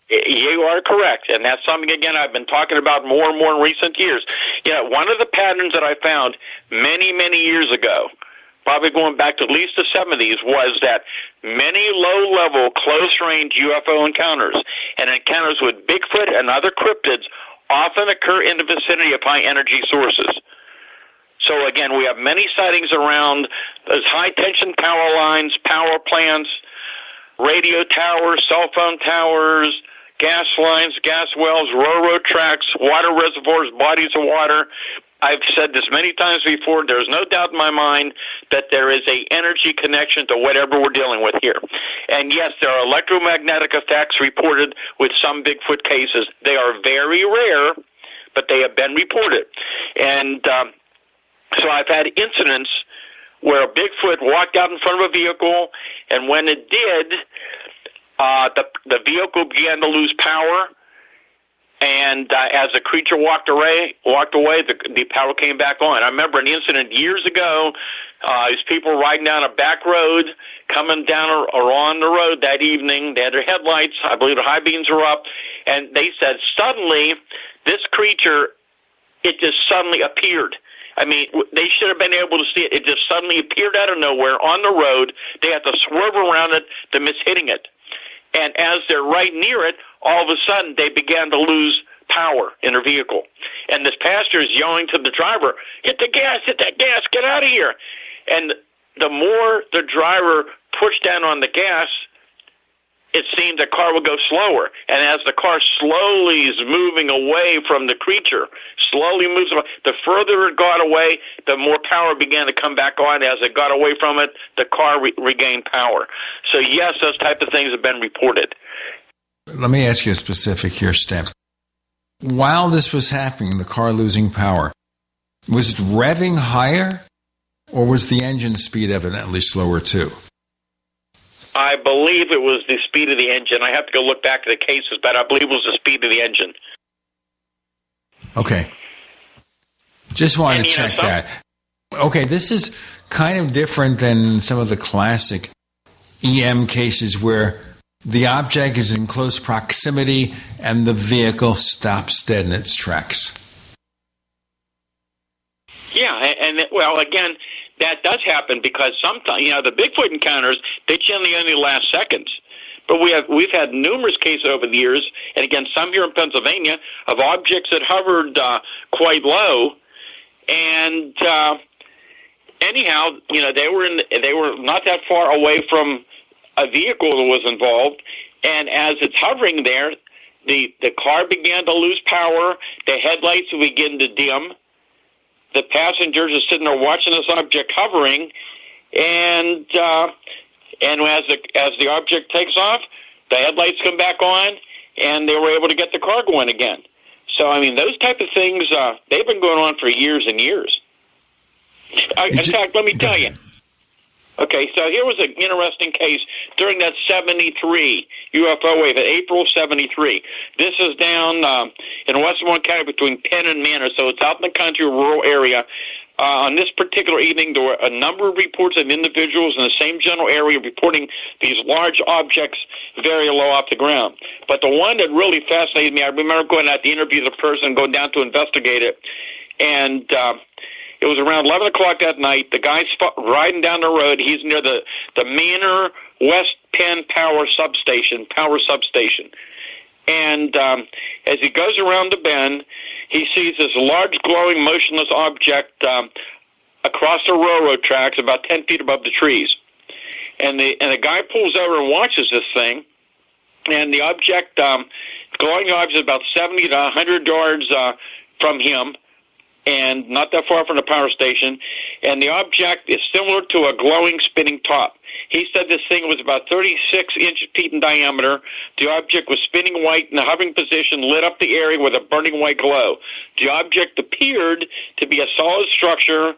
You are correct, and that's something, again, I've been talking about more and more in recent years. Yeah, one of the patterns that I found many years ago, probably going back to at least the 70s, was that many low-level, close-range UFO encounters and encounters with Bigfoot and other cryptids often occur in the vicinity of high-energy sources. So, again, we have many sightings around those high-tension power lines, power plants, radio towers, cell phone towers, gas lines, gas wells, railroad tracks, water reservoirs, bodies of water. I've said this many times before. There's no doubt in my mind that there is an energy connection to whatever we're dealing with here. And, yes, there are electromagnetic effects reported with some Bigfoot cases. They are very rare, but they have been reported. And so I've had incidents where a Bigfoot walked out in front of a vehicle, and when it did, the vehicle began to lose power, and as the creature walked away, the power came back on. I remember an incident years ago. These people riding down a back road, coming down or on the road that evening. They had their headlights, I believe the high beams were up, and they said suddenly this creature, it just suddenly appeared. I mean, they should have been able to see it. It just suddenly appeared out of nowhere on the road. They had to swerve around it to miss hitting it. And as they're right near it, all of a sudden they began to lose power in their vehicle. And this passenger is yelling to the driver, hit the gas, get out of here. And the more the driver pushed down on the gas, it seemed the car would go slower. And as the car slowly is moving away from the creature, the further it got away, the more power began to come back on. As it got away from it, the car regained power. So, yes, those type of things have been reported. Let me ask you a specific here, Stan. While this was happening, the car losing power, was it revving higher, or was the engine speed evidently slower too? I believe it was the speed of the engine. I have to go look back at the cases, but I believe it was the speed of the engine. Okay. Just wanted to check that. Okay, this is kind of different than some of the classic EM cases where the object is in close proximity and the vehicle stops dead in its tracks. Yeah, and well, again, that does happen because sometimes, you know, the Bigfoot encounters, they generally only last seconds. But we've had numerous cases over the years, and again, some here in Pennsylvania, of objects that hovered quite low, and anyhow, you know, they were not that far away from a vehicle that was involved, and as it's hovering there, the car began to lose power, the headlights begin to dim, the passengers are sitting there watching this object hovering, and as the object takes off, the headlights come back on, and they were able to get the car going again. So, I mean, those type of things, they've been going on for years and years. In fact, let me tell you. Okay, so here was an interesting case during that 73 UFO wave, in April 73. This is down in Westmoreland County between Penn and Manor, so it's out in the country, rural area. On this particular evening, there were a number of reports of individuals in the same general area reporting these large objects very low off the ground. But the one that really fascinated me, I remember going out to interview the person, going down to investigate it, and it was around 11 o'clock that night. The guy's riding down the road. He's near the Manor West Penn Power Substation. And as he goes around the bend, he sees this large, glowing, motionless object across the railroad tracks about 10 feet above the trees. And the guy pulls over and watches this thing, and the object, glowing object, is about 70 to 100 yards from him, and not that far from the power station, and the object is similar to a glowing spinning top. He said this thing was about 36 feet in diameter. The object was spinning white in a hovering position, lit up the area with a burning white glow. The object appeared to be a solid structure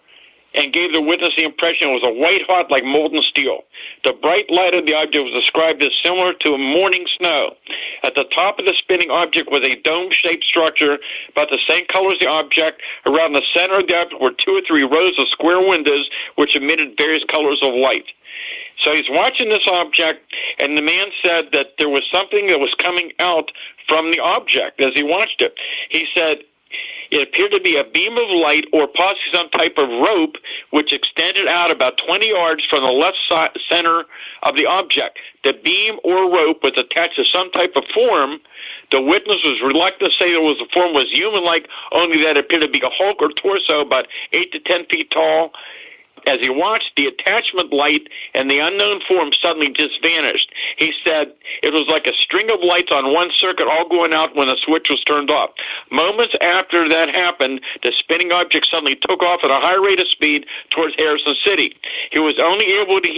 and gave the witness the impression it was a white hot like molten steel. The bright light of the object was described as similar to morning snow. At the top of the spinning object was a dome-shaped structure about the same color as the object. Around the center of the object were 2 or 3 rows of square windows which emitted various colors of light. So he's watching this object, and the man said that there was something that was coming out from the object as he watched it. He said, "It appeared to be a beam of light or possibly some type of rope which extended out about 20 yards from the left side, center of the object. The beam or rope was attached to some type of form. The witness was reluctant to say the form was human-like, only that it appeared to be a hulk or torso about 8 to 10 feet tall. As he watched, the attachment light and the unknown form suddenly just vanished." He said it was like a string of lights on one circuit all going out when the switch was turned off. Moments after that happened, the spinning object suddenly took off at a high rate of speed towards Harrison City. He was able to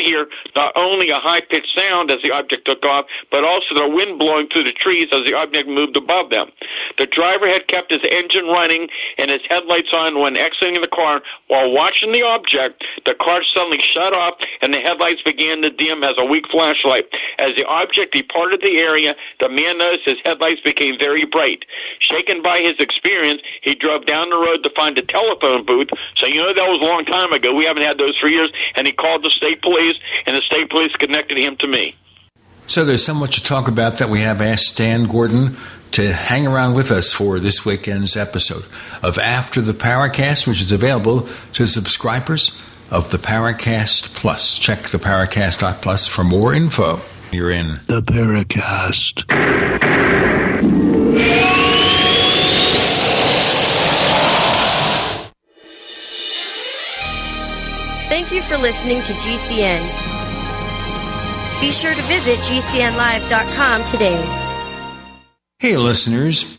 hear not only a high-pitched sound as the object took off, but also the wind blowing through the trees as the object moved above them. The driver had kept his engine running and his headlights on when exiting the car while watching the object. The car suddenly shut off, and the headlights began to dim as a weak flashlight. As the object departed the area, the man noticed his headlights became very bright. Shaken by his experience, he drove down the road to find a telephone booth. So, you know, that was a long time ago. We haven't had those for years. And he called the state police, and the state police connected him to me. So there's so much to talk about that we have asked Stan Gordon to hang around with us for this weekend's episode of After the Paracast, which is available to subscribers of the Paracast Plus. Check the Paracast.plus for more info. You're in the Paracast. Thank you for listening to GCN. Be sure to visit GCNlive.com today. Hey, listeners,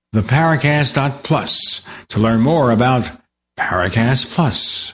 theparacast.plus to learn more about Paracast Plus.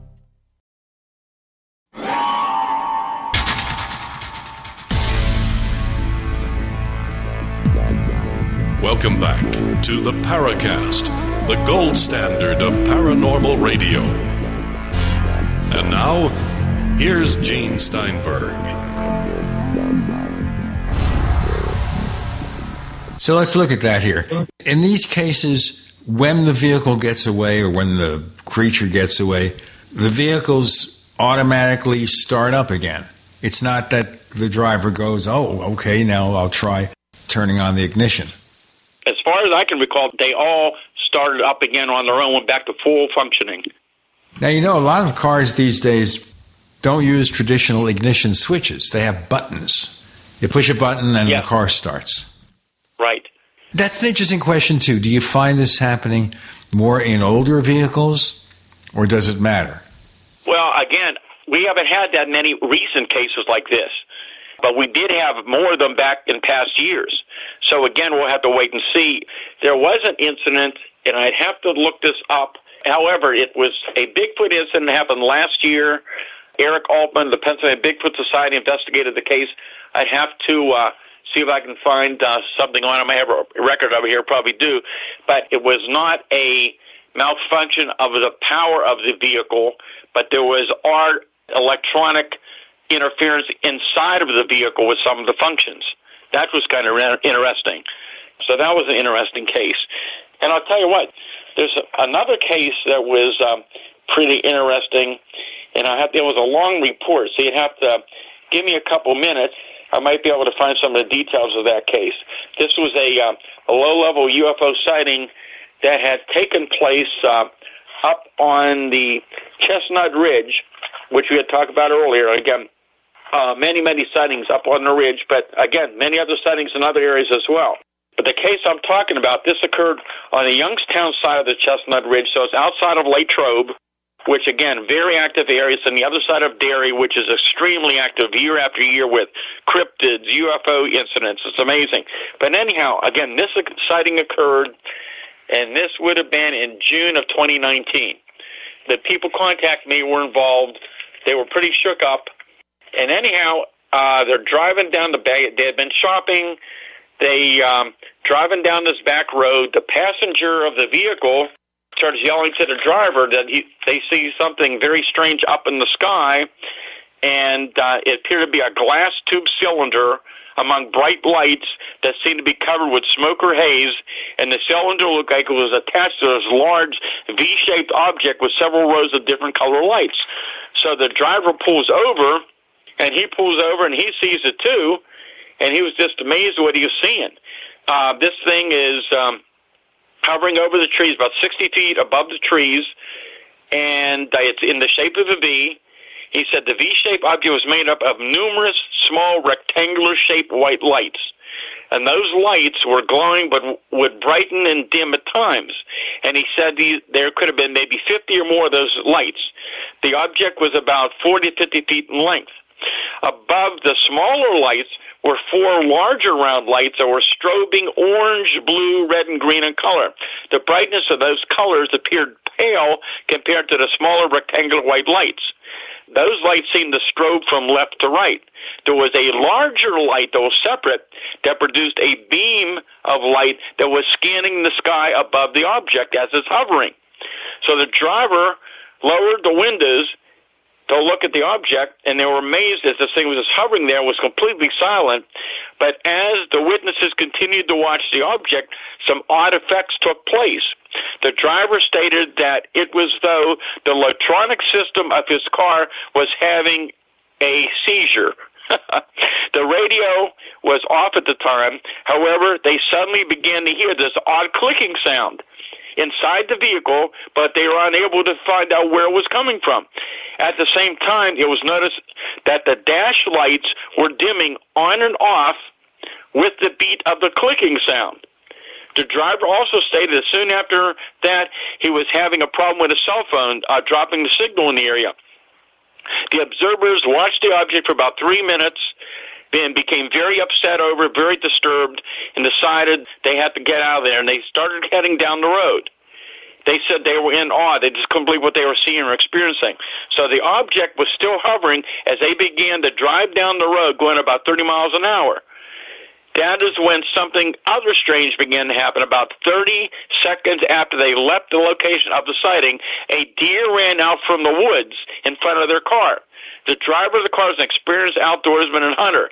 Welcome back to the Paracast, the gold standard of paranormal radio. And now, here's Gene Steinberg. So let's look at that here. In these cases, when the vehicle gets away or when the creature gets away, the vehicles automatically start up again. It's not that the driver goes, oh, okay, now I'll try turning on the ignition. As far as I can recall, they all started up again on their own, went back to full functioning. Now, you know, a lot of cars these days don't use traditional ignition switches. They have buttons. You push a button and the car starts. Right. That's an interesting question, too. Do you find this happening more in older vehicles, or does it matter? Well, again, we haven't had that many recent cases like this, but we did have more of them back in past years. So, again, we'll have to wait and see. There was an incident, and I'd have to look this up. However, it was a Bigfoot incident that happened last year. Eric Altman, the Pennsylvania Bigfoot Society, investigated the case. I'd have to see if I can find something on him. I have a record over here, probably do. But it was not a malfunction of the power of the vehicle, but there was our electronic interference inside of the vehicle with some of the functions. That was kind of interesting. So that was an interesting case. And I'll tell you what, there's another case that was pretty interesting, and it was a long report, so you'd have to give me a couple minutes. I might be able to find some of the details of that case. This was a low-level UFO sighting that had taken place up on the Chestnut Ridge, which we had talked about earlier. Again, many, many sightings up on the ridge, but again, many other sightings in other areas as well. But the case I'm talking about, this occurred on the Youngstown side of the Chestnut Ridge, so it's outside of Latrobe, which, again, very active areas, and the other side of Derry, which is extremely active year after year with cryptids, UFO incidents. It's amazing. But anyhow, again, this sighting occurred, and this would have been in June of 2019. The people contacted me, were involved. They were pretty shook up. And anyhow, they're driving down the bay. They had been shopping. They driving down this back road. The passenger of the vehicle starts yelling to the driver that they see something very strange up in the sky, and it appeared to be a glass tube cylinder among bright lights that seemed to be covered with smoke or haze, and the cylinder looked like it was attached to this large V-shaped object with several rows of different color lights. So the driver pulls over, and he sees it too, and he was just amazed at what he was seeing. This thing is hovering over the trees, about 60 feet above the trees, and it's in the shape of a V. He said the V-shaped object was made up of numerous small rectangular-shaped white lights, and those lights were glowing but would brighten and dim at times. And he said there could have been maybe 50 or more of those lights. The object was about 40 to 50 feet in length. Above the smaller lights were four larger round lights that were strobing orange, blue, red, and green in color. The brightness of those colors appeared pale compared to the smaller rectangular white lights. Those lights seemed to strobe from left to right. There was a larger light that was separate that produced a beam of light that was scanning the sky above the object as it's hovering. So the driver lowered the windows to look at the object, and they were amazed as this thing was just hovering there, was completely silent. But as the witnesses continued to watch the object, some odd effects took place. The driver stated that it was though the electronic system of his car was having a seizure. The radio was off at the time. However, they suddenly began to hear this odd clicking sound inside the vehicle, but they were unable to find out where it was coming from. At the same time, it was noticed that the dash lights were dimming on and off with the beat of the clicking sound. The driver also stated that soon after that, he was having a problem with his cell phone, dropping the signal in the area. The observers watched the object for about 3 minutes, then became very upset over it, very disturbed, and decided they had to get out of there, and they started heading down the road. They said they were in awe. They just couldn't believe what they were seeing or experiencing. So the object was still hovering as they began to drive down the road, going about 30 miles an hour. That is when something other strange began to happen. About 30 seconds after they left the location of the sighting, a deer ran out from the woods in front of their car. The driver of the car is an experienced outdoorsman and hunter,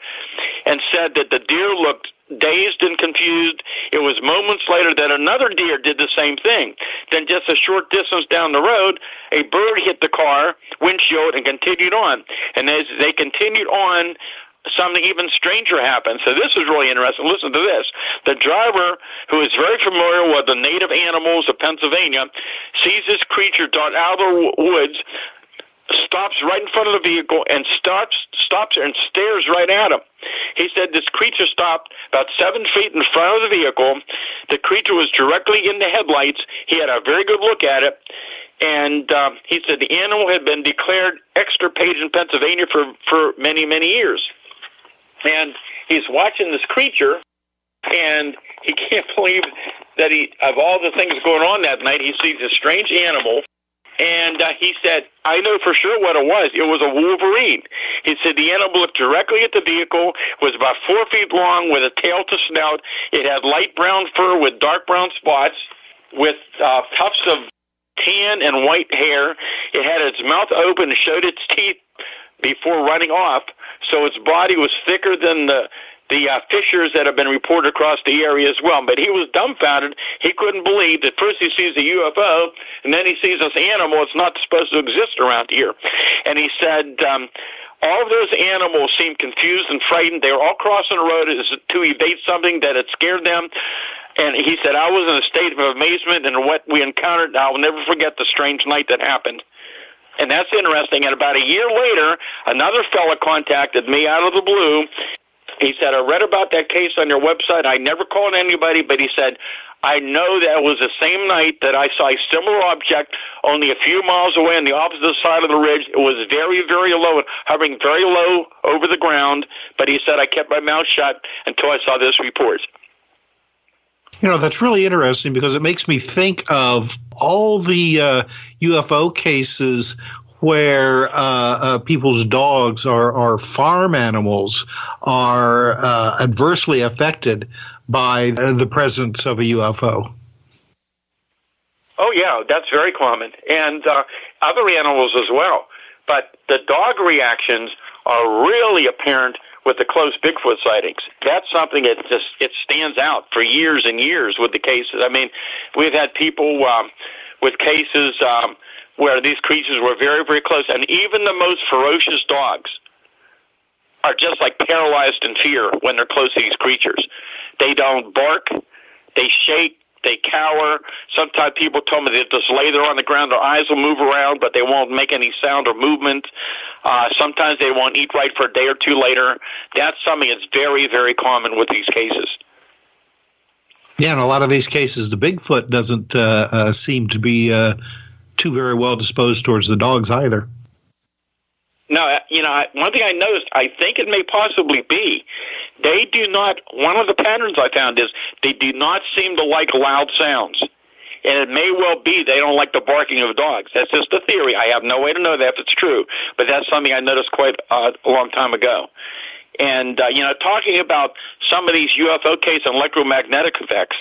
and said that the deer looked dazed and confused. It was moments later that another deer did the same thing. Then just a short distance down the road, a bird hit the car windshield and continued on. And as they continued on, something even stranger happened. So this is really interesting. Listen to this. The driver, who is very familiar with the native animals of Pennsylvania, sees this creature dart out of the woods, stops right in front of the vehicle, and stops and stares right at him. He said this creature stopped about 7 feet in front of the vehicle. The creature was directly in the headlights. He had a very good look at it. And he said the animal had been declared extirpated in Pennsylvania for many, many years. And he's watching this creature, and he can't believe that of all the things going on that night, he sees this strange animal. And he said, I know for sure what it was. It was a wolverine. He said the animal looked directly at the vehicle, was about 4 feet long with a tail to snout. It had light brown fur with dark brown spots, with tufts of tan and white hair. It had its mouth open and showed its teeth before running off. So its body was thicker than the fissures that have been reported across the area as well. But he was dumbfounded. He couldn't believe that first he sees a UFO, and then he sees this animal that's not supposed to exist around here. And he said, all of those animals seemed confused and frightened. They were all crossing the road to evade something that had scared them. And he said, I was in a state of amazement, and what we encountered, I'll never forget the strange night that happened. And that's interesting. And about a year later, another fellow contacted me out of the blue. He said, I read about that case on your website. I never called anybody, but he said, I know that it was the same night that I saw a similar object only a few miles away on the opposite side of the ridge. It was very, very low, hovering very low over the ground. But he said, I kept my mouth shut until I saw this report. You know, that's really interesting because it makes me think of all the UFO cases where people's dogs or farm animals are adversely affected by the presence of a UFO. Oh, yeah, that's very common. And other animals as well. But the dog reactions are really apparent with the close Bigfoot sightings. That's something that just, it stands out for years and years with the cases. I mean, we've had people with cases where these creatures were very, very close, and even the most ferocious dogs are just like paralyzed in fear when they're close to these creatures. They don't bark, they shake, they cower. Sometimes people tell me they just lay there on the ground, their eyes will move around, but they won't make any sound or movement. Sometimes they won't eat right for a day or two later. That's something that's very, very common with these cases. Yeah, in a lot of these cases, the Bigfoot doesn't seem to be too very well disposed towards the dogs either. No, you know, one thing I noticed, I think it may possibly be, they do not, one of the patterns I found is they do not seem to like loud sounds. And it may well be they don't like the barking of dogs. That's just a theory. I have no way to know that if it's true. But that's something I noticed quite a long time ago. And, you know, talking about some of these UFO cases and electromagnetic effects,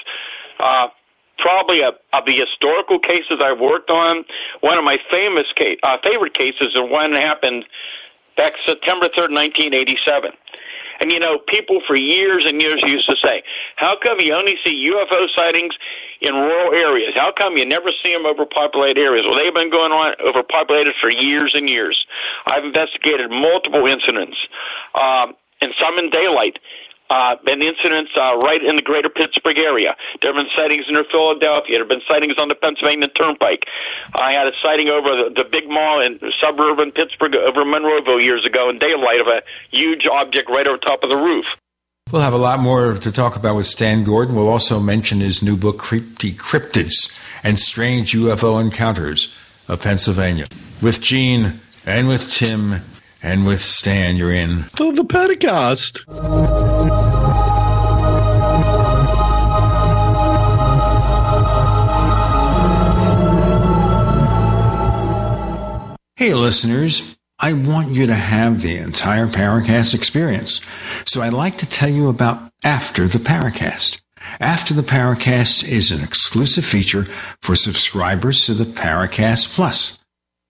probably of the historical cases I've worked on, one of my favorite cases is one that happened back September 3rd, 1987. And, you know, people for years and years used to say, how come you only see UFO sightings in rural areas? How come you never see them over populated areas? Well, they've been going on overpopulated for years and years. I've investigated multiple incidents, and some in daylight. Been incidents right in the greater Pittsburgh area. There have been sightings near Philadelphia. There have been sightings on the Pennsylvania Turnpike. I had a sighting over the big mall in suburban Pittsburgh over Monroeville years ago in daylight of a huge object right over top of the roof. We'll have a lot more to talk about with Stan Gordon. We'll also mention his new book, Cryptids and Strange UFO Encounters of Pennsylvania. With Gene and with Tim and with Stan, you're in to the Pentecost. Hey, listeners, I want you to have the entire Paracast experience. So I'd like to tell you about After the Paracast. After the Paracast is an exclusive feature for subscribers to the Paracast Plus.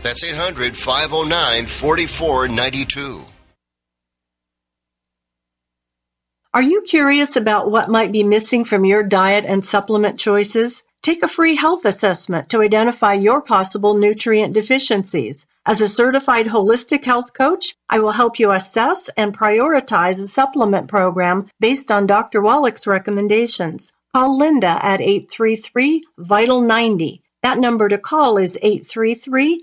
That's 800-509-4492. Are you curious about what might be missing from your diet and supplement choices? Take a free health assessment to identify your possible nutrient deficiencies. As a certified holistic health coach, I will help you assess and prioritize a supplement program based on Dr. Wallach's recommendations. Call Linda at 833-VITAL-90. That number to call is 833-848-2590.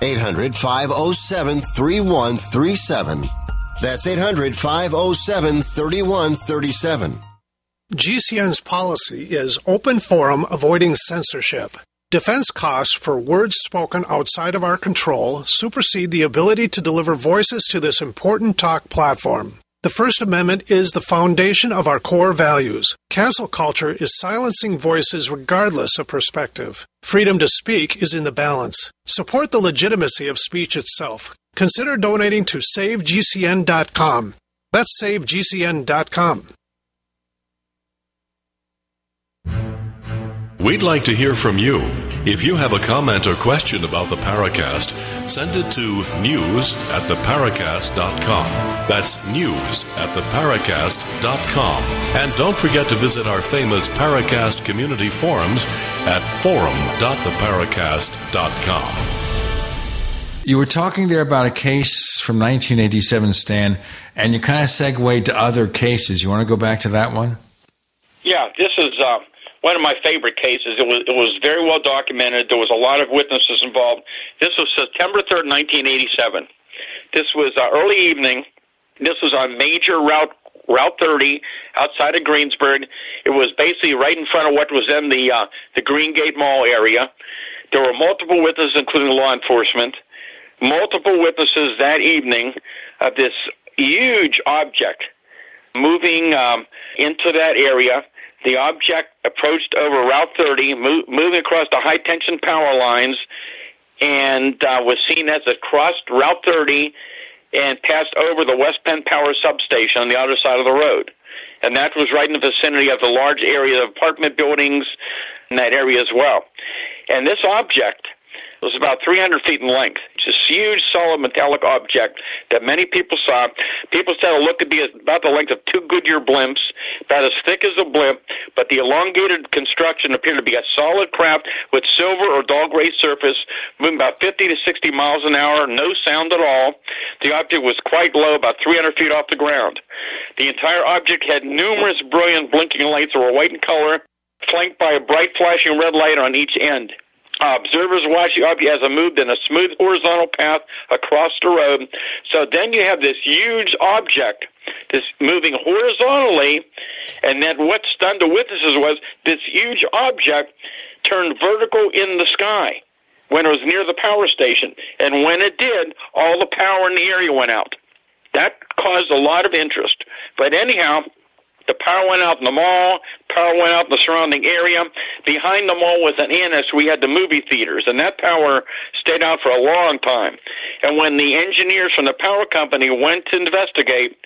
800-507-3137. That's 800-507-3137. GCN's policy is open forum, avoiding censorship. Defense costs for words spoken outside of our control supersede the ability to deliver voices to this important talk platform. The First Amendment is the foundation of our core values. Cancel culture is silencing voices regardless of perspective. Freedom to speak is in the balance. Support the legitimacy of speech itself. Consider donating to SaveGCN.com. That's SaveGCN.com. We'd like to hear from you. If you have a comment or question about the Paracast, send it to news@theparacast.com. That's news@theparacast.com. And don't forget to visit our famous Paracast community forums at forum.theparacast.com. You were talking there about a case from 1987, Stan, and you kind of segued to other cases. You want to go back to that one? Yeah, this is... one of my favorite cases. It was very well documented. There was a lot of witnesses involved. This was September 3rd, 1987. This was early evening. This was on major Route 30 outside of Greensburg. It was basically right in front of what was then the Green Gate Mall area. There were multiple witnesses, including law enforcement, multiple witnesses that evening of this huge object moving into that area. The object approached over Route 30, moving across the high-tension power lines, and was seen as it crossed Route 30 and passed over the West Penn Power substation on the other side of the road. And that was right in the vicinity of the large area of apartment buildings in that area as well. And this object was about 300 feet in length. It's this huge, solid, metallic object that many people saw. People said it looked to be about the length of two Goodyear blimps, about as thick as a blimp, but the elongated construction appeared to be a solid craft with silver or dull gray surface, moving about 50 to 60 miles an hour, no sound at all. The object was quite low, about 300 feet off the ground. The entire object had numerous brilliant blinking lights that were white in color, flanked by a bright flashing red light on each end. Observers watched the object as it moved in a smooth horizontal path across the road. So then you have this huge object that's moving horizontally, and then what stunned the witnesses was this huge object turned vertical in the sky when it was near the power station. And when it did, all the power in the area went out. That caused a lot of interest. But anyhow, the power went out in the mall, power went out in the surrounding area. Behind the mall was an annex. We had the movie theaters, and that power stayed out for a long time. And when the engineers from the power company went to investigate,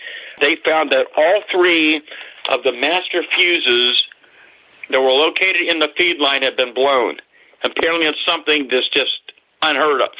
they found that all three of the master fuses that were located in the feed line had been blown. Apparently it's something that's just unheard of.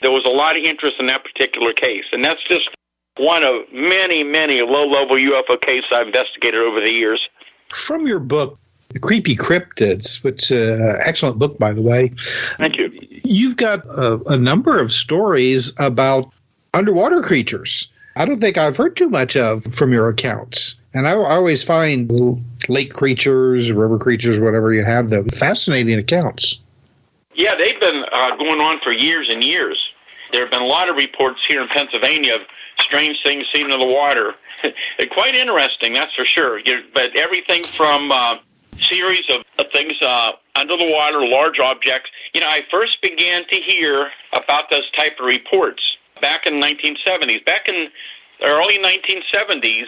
There was a lot of interest in that particular case, and that's just one of many, many low-level UFO cases I've investigated over the years. From your book, Creepy Cryptids, which is an excellent book, by the way. Thank you. You've got a number of stories about underwater creatures. I don't think I've heard too much of from your accounts. And I always find lake creatures, river creatures, whatever you have, the fascinating accounts. Yeah, they've been going on for years and years. There have been a lot of reports here in Pennsylvania of strange things seen in the water. Quite interesting, that's for sure. But everything from series of things under the water, large objects. You know, I first began to hear about those type of reports back in the 1970s. Back in the early 1970s,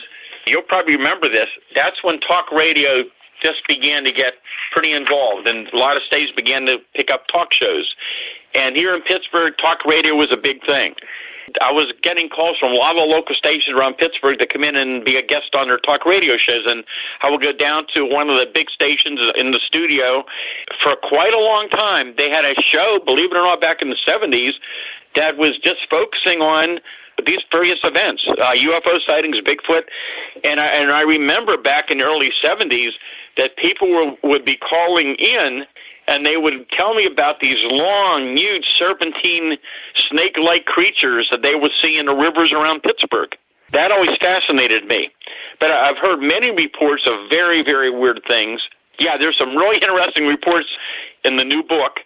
you'll probably remember this, that's when talk radio just began to get pretty involved, and a lot of states began to pick up talk shows. And here in Pittsburgh, talk radio was a big thing. I was getting calls from a lot of local stations around Pittsburgh to come in and be a guest on their talk radio shows, and I would go down to one of the big stations in the studio. For quite a long time, they had a show, believe it or not, back in the 70s that was just focusing on these various events, UFO sightings, Bigfoot. And I remember back in the early 70s that people would be calling in, and they would tell me about these long, huge, serpentine, snake-like creatures that they would see in the rivers around Pittsburgh. That always fascinated me. But I've heard many reports of very, very weird things. Yeah, there's some really interesting reports in the new book.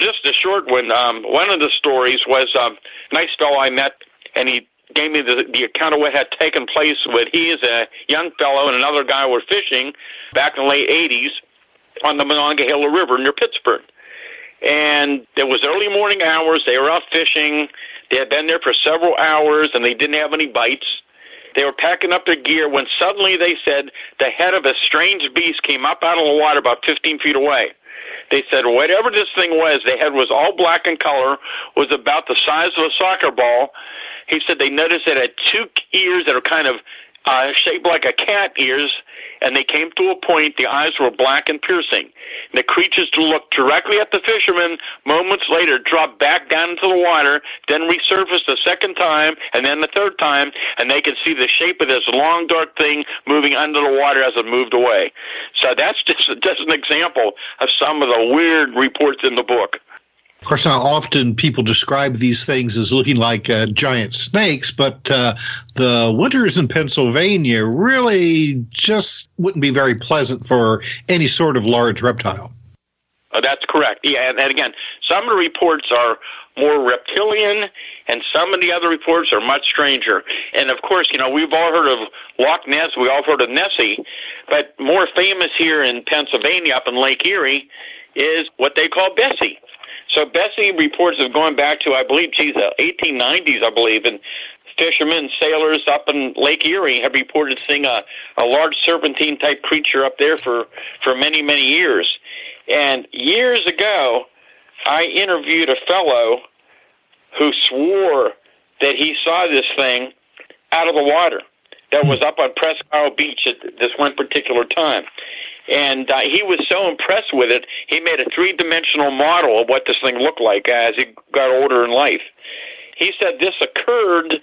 Just a short one. One of the stories was a nice fellow I met, and he gave me the account of what had taken place when he as a young fellow and another guy were fishing back in the late 80s. On the Monongahela River near Pittsburgh. And it was early morning hours. They were out fishing. They had been there for several hours, and they didn't have any bites. They were packing up their gear when suddenly they said the head of a strange beast came up out of the water about 15 feet away. They said whatever this thing was, the head was all black in color, was about the size of a soccer ball. He said they noticed it had two ears that are kind of shaped like a cat ears, and they came to a point, the eyes were black and piercing. And the creatures looked directly at the fishermen, moments later dropped back down into the water, then resurfaced a second time, and then the third time, and they could see the shape of this long, dark thing moving under the water as it moved away. So that's just an example of some of the weird reports in the book. Of course, now often people describe these things as looking like giant snakes, but the winters in Pennsylvania really just wouldn't be very pleasant for any sort of large reptile. That's correct. Yeah, and again, some of the reports are more reptilian, and some of the other reports are much stranger. And of course, you know, we've all heard of Loch Ness, we all heard of Nessie, but more famous here in Pennsylvania up in Lake Erie is what they call Bessie. So Bessie reports of going back to, I believe, the 1890s, I believe, and fishermen, sailors up in Lake Erie have reported seeing a large serpentine-type creature up there for many, many years. And years ago, I interviewed a fellow who swore that he saw this thing out of the water that was up on Presque Isle Beach at this one particular time. And he was so impressed with it, he made a three-dimensional model of what this thing looked like as he got older in life. He said this occurred,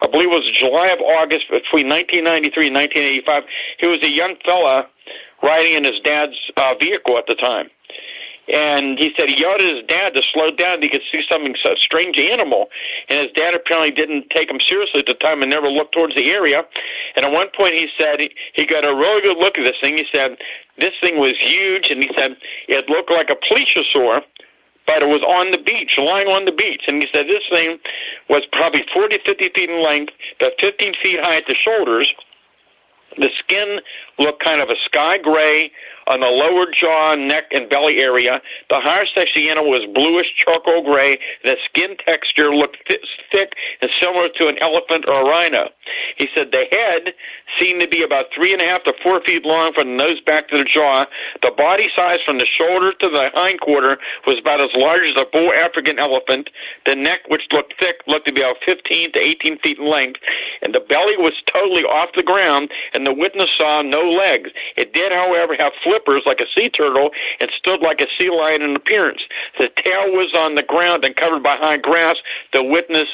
I believe it was July of August, between 1993 and 1985. He was a young fella riding in his dad's vehicle at the time. And he said he yelled at his dad to slow down. He could see something, a strange animal. And his dad apparently didn't take him seriously at the time and never looked towards the area. And at one point he said he got a really good look at this thing. He said this thing was huge. And he said it looked like a plesiosaur, but it was on the beach, lying on the beach. And he said this thing was probably 40, 50 feet in length, about 15 feet high at the shoulders. The skin looked kind of a sky gray on the lower jaw, neck, and belly area. The higher section of the animal was bluish charcoal gray. The skin texture looked thick and similar to an elephant or a rhino. He said the head seemed to be about 3.5 to 4 feet long from the nose back to the jaw. The body size from the shoulder to the hindquarter was about as large as a bull African elephant. The neck, which looked thick, looked to be about 15 to 18 feet in length. And the belly was totally off the ground, and the witness saw no legs. It did, however, have flippers like a sea turtle and stood like a sea lion in appearance. The tail was on the ground and covered by high grass. The witness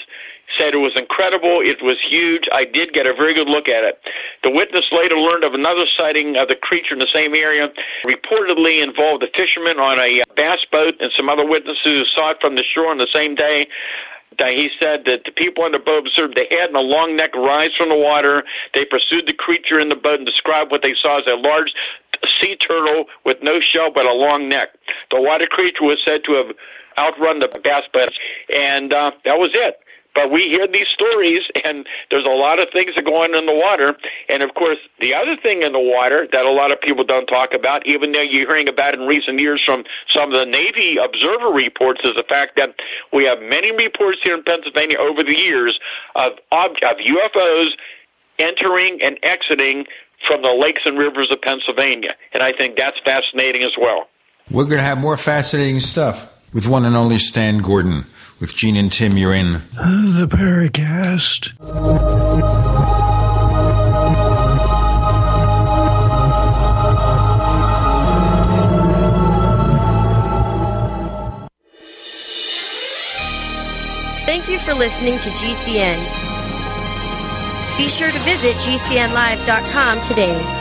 said it was incredible. It was huge. I did get a very good look at it. The witness later learned of another sighting of the creature in the same area, reportedly involved a fisherman on a bass boat and some other witnesses who saw it from the shore on the same day. He said that the people on the boat observed the head and a long neck rise from the water. They pursued the creature in the boat and described what they saw as a large sea turtle with no shell but a long neck. The water creature was said to have outrun the bass boat, and that was it. But we hear these stories, and there's a lot of things that go on in the water. And, of course, the other thing in the water that a lot of people don't talk about, even though you're hearing about in recent years from some of the Navy Observer reports, is the fact that we have many reports here in Pennsylvania over the years of UFOs entering and exiting from the lakes and rivers of Pennsylvania. And I think that's fascinating as well. We're going to have more fascinating stuff with one and only Stan Gordon. With Gene and Tim, you're in the Paracast. Thank you for listening to GCN. Be sure to visit GCNlive.com today.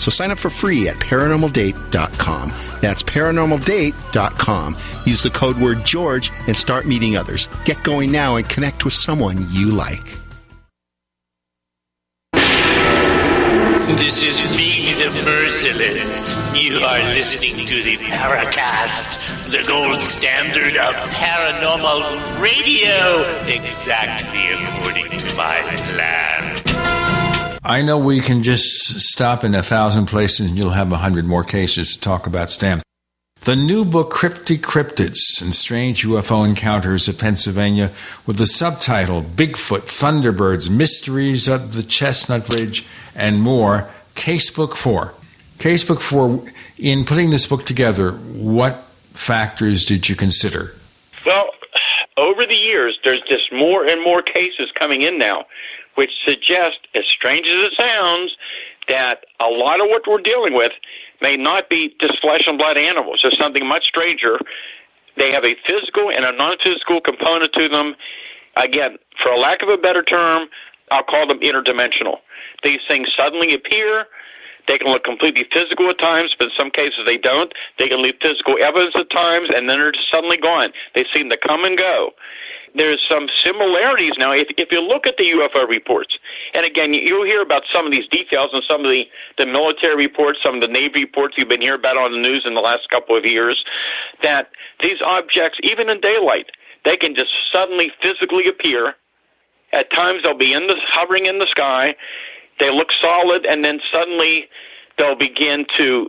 So sign up for free at ParanormalDate.com. That's ParanormalDate.com. Use the code word GEORGE and start meeting others. Get going now and connect with someone you like. This is me, the Merciless. You are listening to the Paracast, the gold standard of paranormal radio, exactly according to my plan. I know we can just stop in 1,000 places and you'll have 100 more cases to talk about, Stan. The new book, Cryptic Cryptids and Strange UFO Encounters of Pennsylvania, with the subtitle, Bigfoot, Thunderbirds, Mysteries of the Chestnut Ridge, and more, Casebook 4. Casebook 4, in putting this book together, what factors did you consider? Well, over the years, there's just more and more cases coming in now, which suggests, as strange as it sounds, that a lot of what we're dealing with may not be just flesh and blood animals. There's something much stranger. They have a physical and a non-physical component to them. Again, for lack of a better term, I'll call them interdimensional. These things suddenly appear. They can look completely physical at times, but in some cases they don't. They can leave physical evidence at times, and then they're just suddenly gone. They seem to come and go. There's some similarities now. If you look at the UFO reports, and again, you'll hear about some of these details and some of the military reports, some of the Navy reports you've been hearing about on the news in the last couple of years, that these objects, even in daylight, they can just suddenly physically appear. At times they'll be hovering in the sky. They look solid, and then suddenly they'll begin to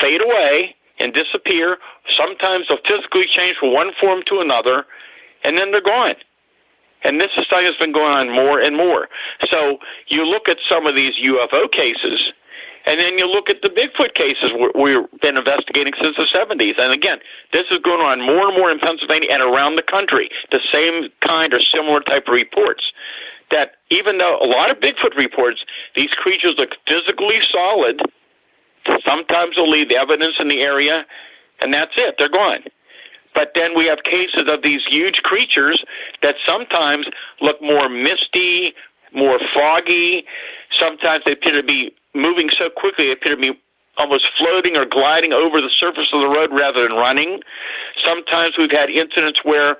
fade away and disappear. Sometimes they'll physically change from one form to another, and then they're gone. And this is something that's been going on more and more. So you look at some of these UFO cases, and then you look at the Bigfoot cases we've been investigating since the 70s. And again, this is going on more and more in Pennsylvania and around the country, the same kind or similar type of reports. That even though a lot of Bigfoot reports, these creatures look physically solid, sometimes they'll leave evidence in the area, and that's it, they're gone. But then we have cases of these huge creatures that sometimes look more misty, more foggy. Sometimes they appear to be moving so quickly, they appear to be almost floating or gliding over the surface of the road rather than running. Sometimes we've had incidents where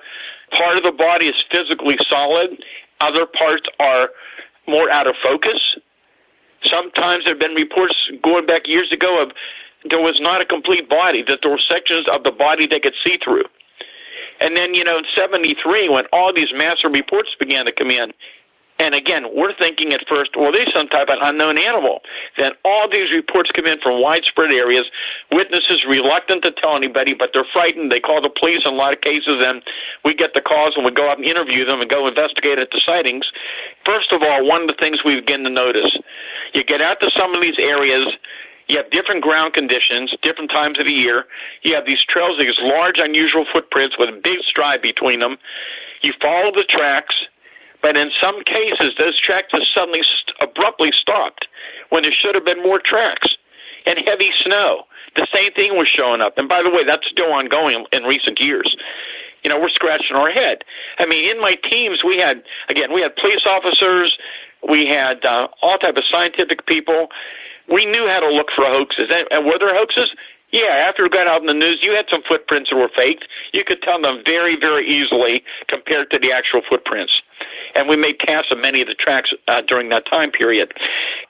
part of the body is physically solid, other parts are more out of focus. Sometimes there have been reports going back years ago of there was not a complete body, that there were sections of the body they could see through. And then, in 73, when all these massive reports began to come in, And again, we're thinking at first, well, there's some type of unknown animal. Then all these reports come in from widespread areas, witnesses reluctant to tell anybody, but they're frightened. They call the police in a lot of cases, and we get the calls, and we go out and interview them and go investigate at the sightings. First of all, one of the things we begin to notice, you get out to some of these areas, you have different ground conditions, different times of the year. You have these trails, these large, unusual footprints with a big stride between them. You follow the tracks. But in some cases, those tracks have suddenly abruptly stopped when there should have been more tracks. And heavy snow, the same thing was showing up. And by the way, that's still ongoing in recent years. You know, we're scratching our head. I mean, in my teams, we had, again, we had police officers. We had all type of scientific people. We knew how to look for hoaxes. And were there hoaxes? Yeah, after it got out in the news, you had some footprints that were faked. You could tell them very, very easily compared to the actual footprints. And we made casts of many of the tracks during that time period.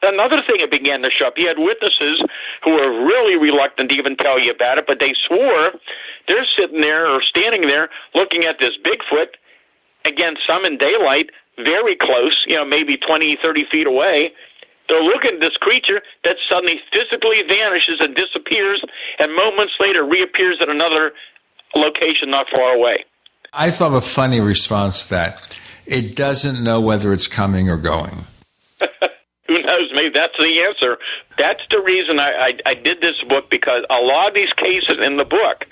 Another thing that began to show up, you had witnesses who were really reluctant to even tell you about it, but they swore. They're sitting there or standing there looking at this Bigfoot, again, some in daylight, very close, you know, maybe 20, 30 feet away. They're looking at this creature that suddenly physically vanishes and disappears, and moments later reappears at another location not far away. I thought of a funny response to that. It doesn't know whether it's coming or going. Who knows? Maybe that's the answer. That's the reason I did this book, because a lot of these cases in the book,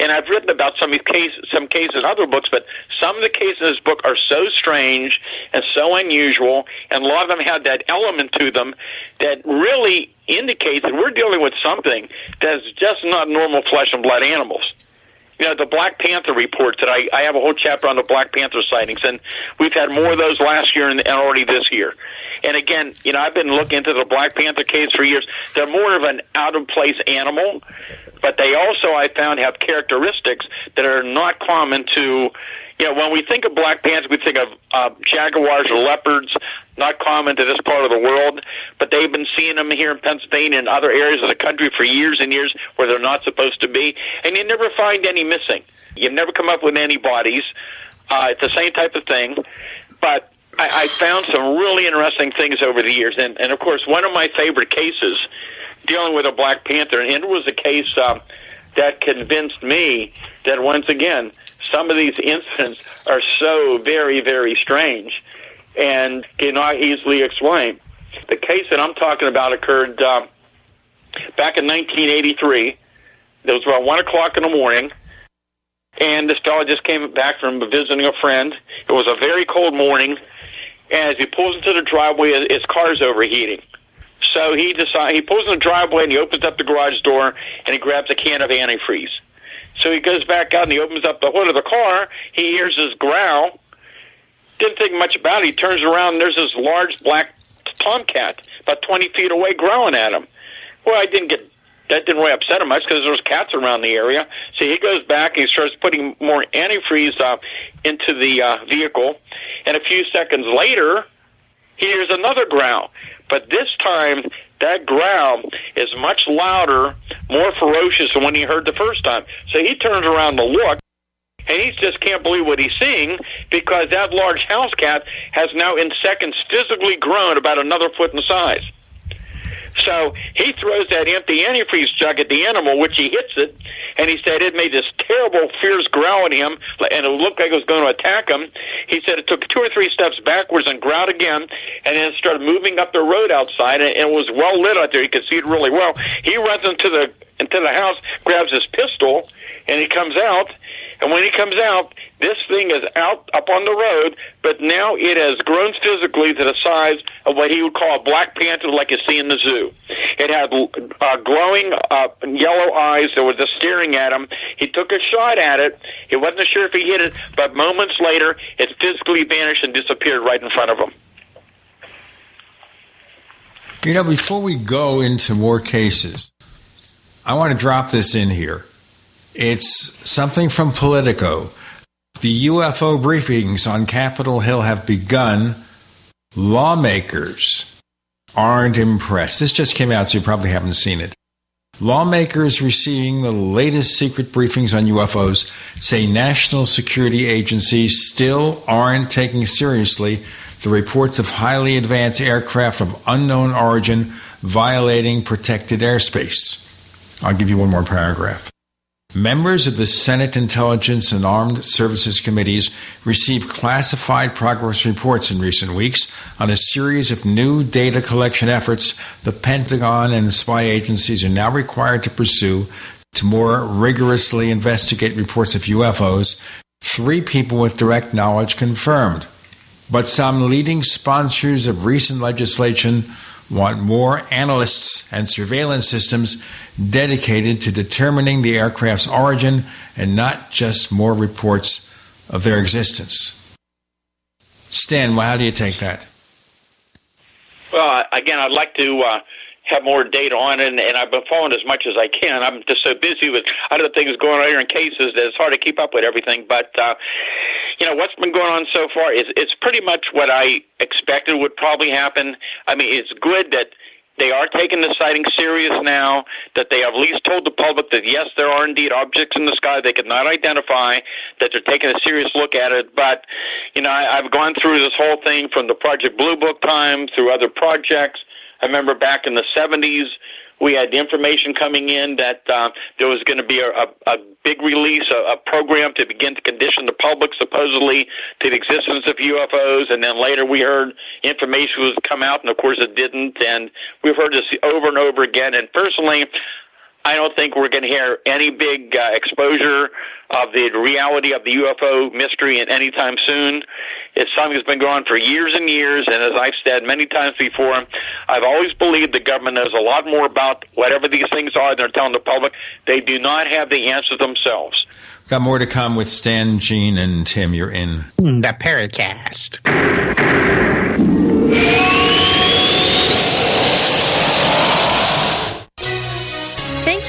and I've written about some cases in other books, but some of the cases in this book are so strange and so unusual, and a lot of them had that element to them that really indicates that we're dealing with something that's just not normal flesh and blood animals. You know, the Black Panther reports that I have a whole chapter on the Black Panther sightings, and we've had more of those last year and already this year. And again, you know, I've been looking into the Black Panther case for years. They're more of an out-of-place animal, but they also, I found, have characteristics that are not common to, you know, when we think of Black Panthers, we think of jaguars or leopards, not common to this part of the world, but they've been seeing them here in Pennsylvania and other areas of the country for years and years where they're not supposed to be, and you never find any missing. You never come up with any bodies. It's the same type of thing, but I found some really interesting things over the years, and of course, one of my favorite cases dealing with a Black Panther, and it was a case that convinced me that, once again, some of these incidents are so very, very strange and cannot easily explained. The case that I'm talking about occurred back in 1983. It was about 1 o'clock in the morning, and this fellow just came back from visiting a friend. It was a very cold morning, and as he pulls into the driveway, his car's overheating. So he pulls in the driveway, and he opens up the garage door, and he grabs a can of antifreeze. So he goes back out and he opens up the hood of the car. He hears this growl. Didn't think much about it. He turns around and there's this large black tomcat about 20 feet away growling at him. Well, that didn't really upset him much because there was cats around the area. So he goes back and he starts putting more antifreeze into the vehicle. And a few seconds later, he hears another growl. But this time, that growl is much louder, more ferocious than when he heard the first time. So he turns around to look, and he just can't believe what he's seeing, because that large house cat has now in seconds physically grown about another foot in size. So he throws that empty antifreeze jug at the animal, which he hits it, and he said it made this terrible, fierce growl at him, and it looked like it was going to attack him. He said it took 2 or 3 steps backwards and growled again, and then started moving up the road outside, and it was well lit out there. You could see it really well. He runs into the house, grabs his pistol, and he comes out. And when he comes out, this thing is out up on the road, but now it has grown physically to the size of what he would call a black panther like you see in the zoo. It had glowing yellow eyes that were just staring at him. He took a shot at it. He wasn't sure if he hit it, but moments later, it physically vanished and disappeared right in front of him. You know, before we go into more cases, I want to drop this in here. It's something from Politico. The UFO briefings on Capitol Hill have begun. Lawmakers aren't impressed. This just came out, so you probably haven't seen it. Lawmakers receiving the latest secret briefings on UFOs say national security agencies still aren't taking seriously the reports of highly advanced aircraft of unknown origin violating protected airspace. I'll give you one more paragraph. Members of the Senate Intelligence and Armed Services Committees received classified progress reports in recent weeks on a series of new data collection efforts the Pentagon and spy agencies are now required to pursue to more rigorously investigate reports of UFOs. 3 people with direct knowledge confirmed. But some leading sponsors of recent legislation want more analysts and surveillance systems dedicated to determining the aircraft's origin and not just more reports of their existence. Stan, how do you take that? Well, again, I'd like to have more data on it, and I've been following as much as I can. I'm just so busy with other things going on here in cases that it's hard to keep up with everything. But, what's been going on so far is it's pretty much what I expected would probably happen. I mean, it's good that they are taking the sighting serious now, that they have at least told the public that, yes, there are indeed objects in the sky they could not identify, that they're taking a serious look at it. But, I've gone through this whole thing from the Project Blue Book time through other projects. I remember back in the 70s, we had the information coming in that there was going to be a big release, a program to begin to condition the public supposedly to the existence of UFOs. And then later we heard information was come out, and of course it didn't. And we've heard this over and over again. And personally, I don't think we're going to hear any big exposure of the reality of the UFO mystery anytime soon. It's something that's been going on for years and years, and as I've said many times before, I've always believed the government knows a lot more about whatever these things are than they're telling the public. They do not have the answers themselves. Got more to come with Stan, Gene, and Tim. You're in the Paracast. Thank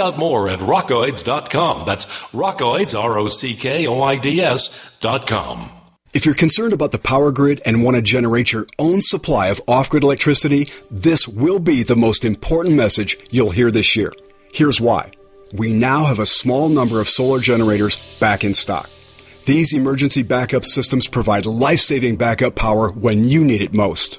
out more at rockoids.com. That's Rockoids, ROCKOIDS.com. If you're concerned about the power grid and want to generate your own supply of off-grid electricity, this will be the most important message you'll hear this year. Here's why. We now have a small number of solar generators back in stock. These emergency backup systems provide life-saving backup power when you need it most.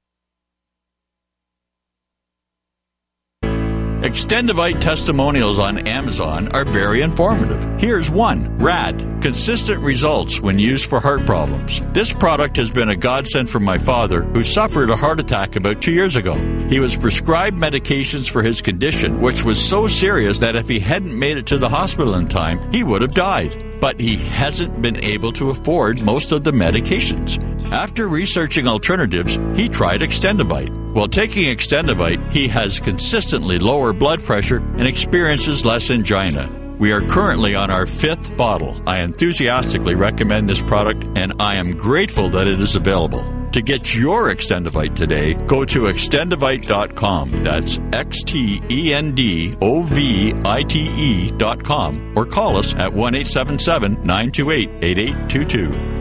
Extendivite testimonials on Amazon are very informative. Here's one. Rad. Consistent results when used for heart problems. This product has been a godsend for my father, who suffered a heart attack about 2 years ago. He was prescribed medications for his condition, which was so serious that if he hadn't made it to the hospital in time, he would have died. But he hasn't been able to afford most of the medications. After researching alternatives, he tried Extendivite. While taking Extendivite, he has consistently lower blood pressure and experiences less angina. We are currently on our 5th bottle. I enthusiastically recommend this product, and I am grateful that it is available. To get your Extendivite today, go to Extendivite.com. That's Extendovite.com. Or call us at 1-877-928-8822.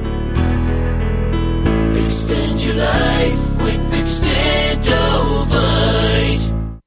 Extend your life with Extendovite.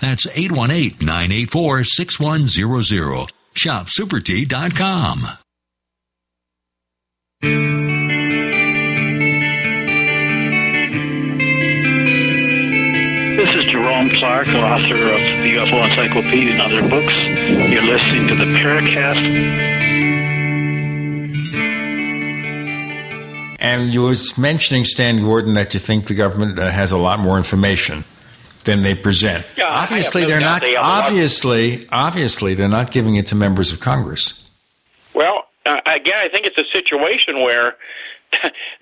That's 818-984-6100. ShopSuperTea.com. This is Jerome Clark, author of the UFO Encyclopedia and other books. You're listening to the Paracast. And you were mentioning, Stan Gordon, that you think the government has a lot more information than they present. Yeah, obviously, they're not giving it to members of Congress. Well, again, I think it's a situation where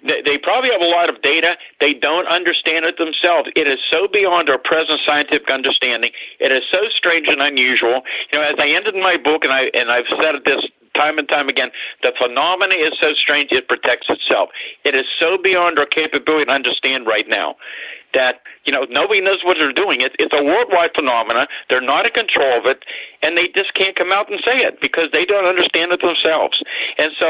they probably have a lot of data. They don't understand it themselves. It is so beyond our present scientific understanding. It is so strange and unusual. You know, as I ended my book, and I've said this time and time again, the phenomena is so strange it protects itself. It is so beyond our capability to understand right now that, you know, nobody knows what they're doing. It's a worldwide phenomena. They're not in control of it, and they just can't come out and say it because they don't understand it themselves. And so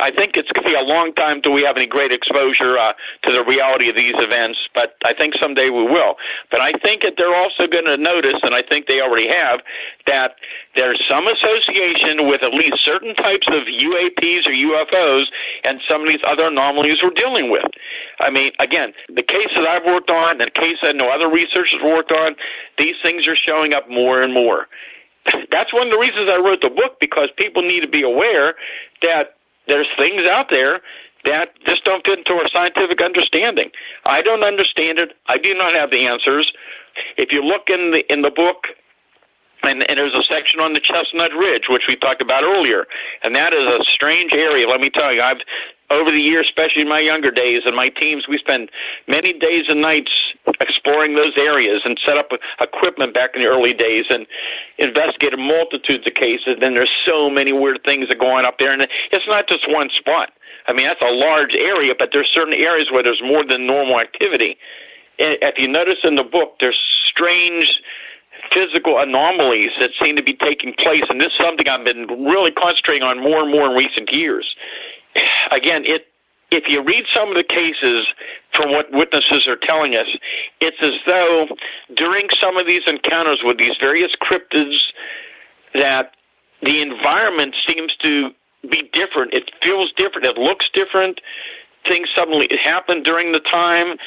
I think it's going to be a long time till we have any great exposure to the reality of these events, but I think someday we will. But I think that they're also going to notice, and I think they already have, that there's some association with at least certain types of UAPs or UFOs and some of these other anomalies we're dealing with. I mean, again, the case that I've worked on, the case that no other researchers worked on, these things are showing up more and more. That's one of the reasons I wrote the book, because people need to be aware that there's things out there that just don't fit into our scientific understanding. I don't understand it. I do not have the answers. If you look in the book, and there's a section on the Chestnut Ridge, which we talked about earlier, and that is a strange area. Let me tell you, I've over the years, especially in my younger days and my teams, we spend many days and nights exploring those areas and set up equipment back in the early days and investigated multitudes of cases. Then there's so many weird things that go on up there, and it's not just one spot. I mean, that's a large area, but there's certain areas where there's more than normal activity. And if you notice in the book, there's strange physical anomalies that seem to be taking place, and this is something I've been really concentrating on more and more in recent years. Again, if you read some of the cases from what witnesses are telling us, it's as though during some of these encounters with these various cryptids that the environment seems to be different. It feels different. It looks different. Things suddenly happen during the time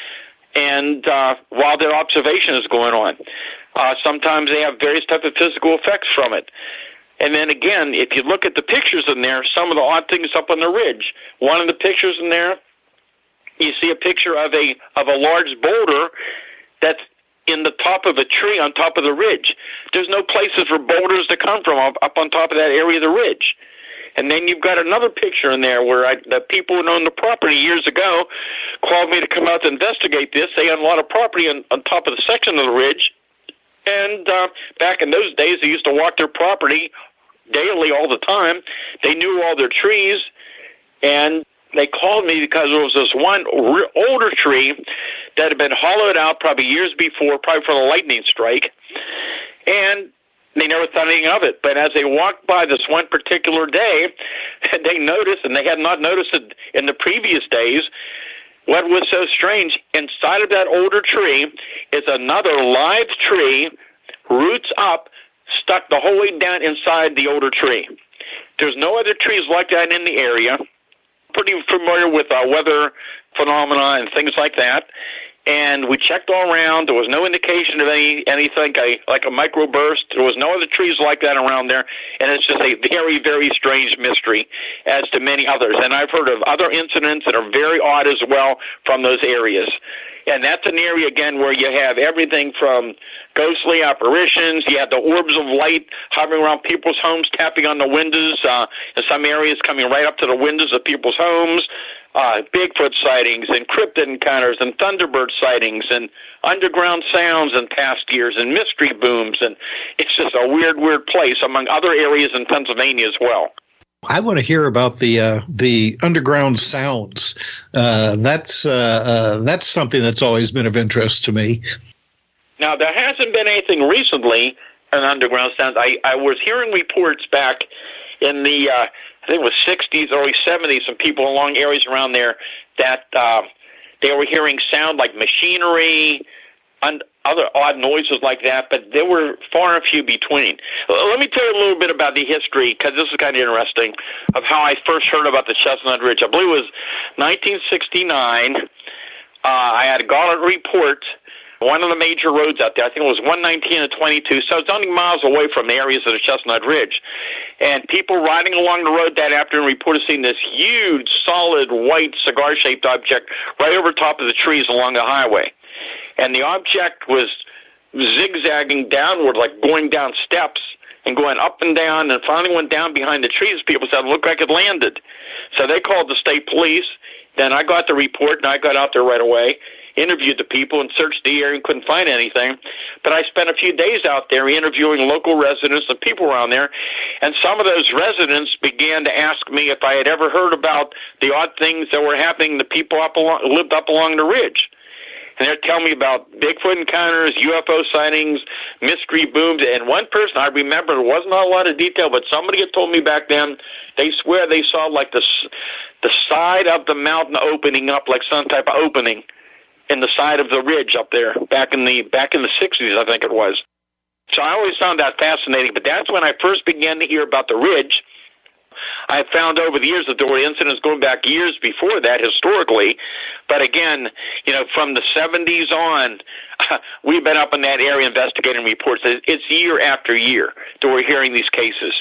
and while their observation is going on. Sometimes they have various types of physical effects from it. And then again, if you look at the pictures in there, some of the odd things up on the ridge. One of the pictures in there, you see a picture of a large boulder that's in the top of a tree on top of the ridge. There's no places for boulders to come from up on top of that area of the ridge. And then you've got another picture in there where the people who owned the property years ago called me to come out to investigate this. They owned a lot of property on top of the section of the ridge. And back in those days, they used to walk their property daily all the time. They knew all their trees, and they called me because there was this one older tree that had been hollowed out probably years before, probably from a lightning strike, and they never thought anything of it. But as they walked by this one particular day, they noticed, and they had not noticed it in the previous days, what was so strange, inside of that older tree is another live tree, roots up, stuck the whole way down inside the older tree. There's no other trees like that in the area. Pretty familiar with weather phenomena and things like that. And we checked all around. There was no indication of anything like a microburst. There was no other trees like that around there. And it's just a very, very strange mystery, as to many others. And I've heard of other incidents that are very odd as well from those areas. And that's an area, again, where you have everything from ghostly apparitions. You have the orbs of light hovering around people's homes, tapping on the windows, in some areas coming right up to the windows of people's homes. Bigfoot sightings and cryptid encounters and thunderbird sightings and underground sounds in past years and mystery booms. And it's just a weird, weird place, among other areas in Pennsylvania as well. I want to hear about the underground sounds. That's something that's always been of interest to me. Now, there hasn't been anything recently on underground sounds. I was hearing reports back in the I think it was 60s, early 70s, some people along areas around there that they were hearing sound like machinery and other odd noises like that, but there were far and few between. Let me tell you a little bit about the history, because this is kind of interesting, of how I first heard about the Chestnut Ridge. I believe it was 1969. I had got a report, one of the major roads out there, I think it was 119 and 22, so it's only miles away from the areas of the Chestnut Ridge. And people riding along the road that afternoon reported seeing this huge, solid, white, cigar-shaped object right over top of the trees along the highway. And the object was zigzagging downward, like going down steps and going up and down, and finally went down behind the trees. People said, look like it landed. So they called the state police. Then I got the report, and I got out there right away, interviewed the people, and searched the area and couldn't find anything. But I spent a few days out there interviewing local residents and people around there, and some of those residents began to ask me if I had ever heard about the odd things that were happening to people lived up along the ridge. And they're telling me about Bigfoot encounters, UFO sightings, mystery booms. And one person, I remember, there wasn't a lot of detail, but somebody had told me back then, they swear they saw like the side of the mountain opening up, like some type of opening in the side of the ridge up there back in the 60s, I think it was. So I always found that fascinating. But that's when I first began to hear about the ridge. I found over the years that there were incidents going back years before that historically, but again, from the 70s on, we've been up in that area investigating reports. It's year after year that we're hearing these cases.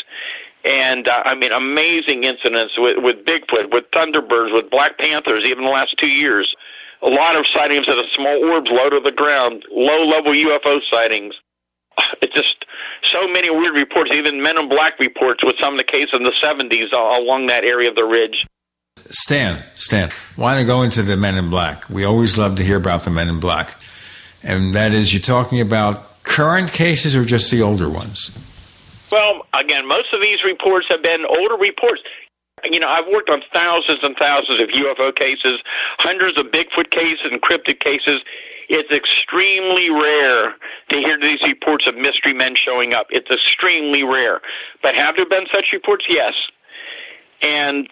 And, amazing incidents with Bigfoot, with Thunderbirds, with Black Panthers, even the last 2 years. A lot of sightings of the small orbs low to the ground, low-level UFO sightings. It's just so many weird reports, even Men in Black reports with some of the cases in the 70s along that area of the ridge. Stan, why don't I go into the Men in Black? We always love to hear about the Men in Black. And that is, you're talking about current cases or just the older ones? Well, again, most of these reports have been older reports. I've worked on thousands and thousands of UFO cases, hundreds of Bigfoot cases and cryptid cases. It's extremely rare to hear these reports of mystery men showing up. It's extremely rare. But have there been such reports? Yes. And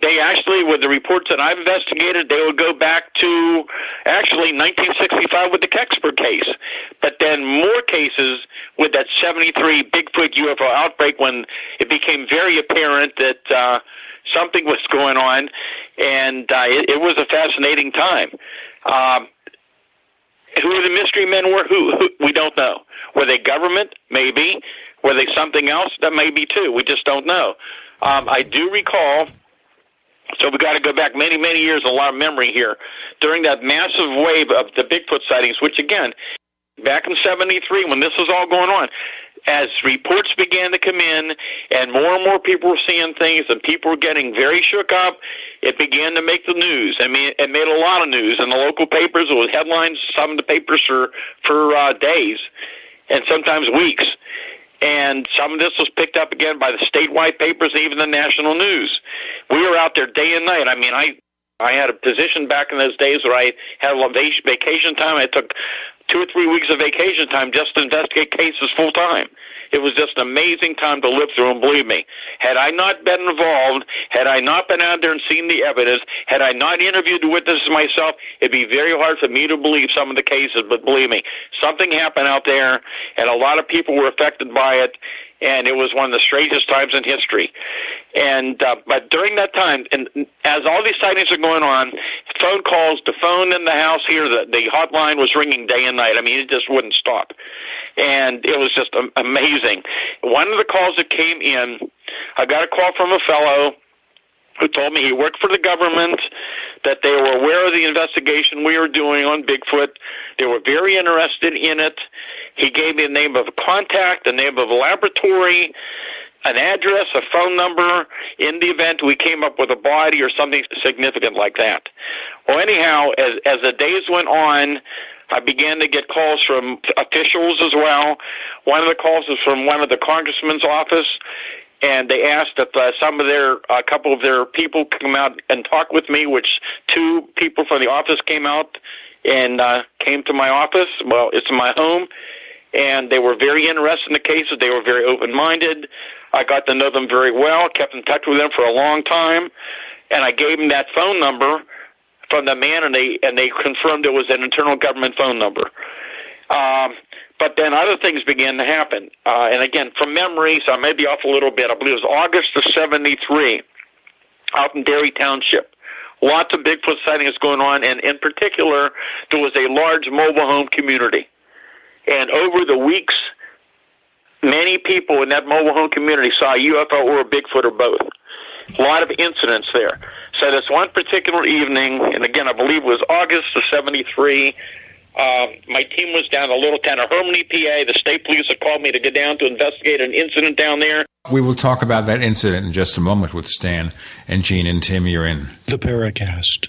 they actually, with the reports that I've investigated, they would go back to actually 1965 with the Kecksburg case. But then more cases with that 73 Bigfoot UFO outbreak, when it became very apparent that something was going on, and it was a fascinating time. Who the mystery men were, who we don't know. Were they government? Maybe. Were they something else? That may be too. We just don't know. I do recall, so we got to go back many, many years, a lot of memory here, during that massive wave of the Bigfoot sightings, which again, back in 73, when this was all going on, as reports began to come in and more people were seeing things and people were getting very shook up, it began to make the news. I mean, it made a lot of news in the local papers. It was headlines, some of the papers for days and sometimes weeks. And some of this was picked up again by the statewide papers and even the national news. We were out there day and night. I mean, I had a position back in those days where I had a vacation time. I took 2 or 3 weeks of vacation time just to investigate cases full time. It was just an amazing time to live through, and believe me, had I not been involved, had I not been out there and seen the evidence, had I not interviewed the witnesses myself, it'd be very hard for me to believe some of the cases. But believe me, something happened out there, and a lot of people were affected by it, and it was one of the strangest times in history. And but during that time, and as all these sightings are going on, phone calls, the phone in the house here, the hotline was ringing day and night. I mean, it just wouldn't stop. And it was just amazing. One of the calls that came in, I got a call from a fellow who told me he worked for the government, that they were aware of the investigation we were doing on Bigfoot. They were very interested in it. He gave me the name of a contact, the name of a laboratory, an address, a phone number, in the event we came up with a body or something significant like that. Well, anyhow, as the days went on, I began to get calls from officials as well. One of the calls was from one of the congressman's office, and they asked if some of their, a couple of their people could come out and talk with me, which two people from the office came out and came to my office. Well, it's my home. And they were very interested in the cases. They were very open-minded. I got to know them very well, kept in touch with them for a long time, and I gave them that phone number from the man, and they confirmed it was an internal government phone number. But then other things began to happen. And again, from memory, so I may be off a little bit. I believe it was August of 73 out in Derry Township. Lots of Bigfoot sightings going on, and in particular, there was a large mobile home community. And over the weeks, many people in that mobile home community saw a UFO or a Bigfoot or both. A lot of incidents there. So this one particular evening, and again, I believe it was August of 73, my team was down in a little town of Harmony, PA. The state police had called me to get down to investigate an incident down there. We will talk about that incident in just a moment with Stan and Gene and Tim. You're in the Paracast.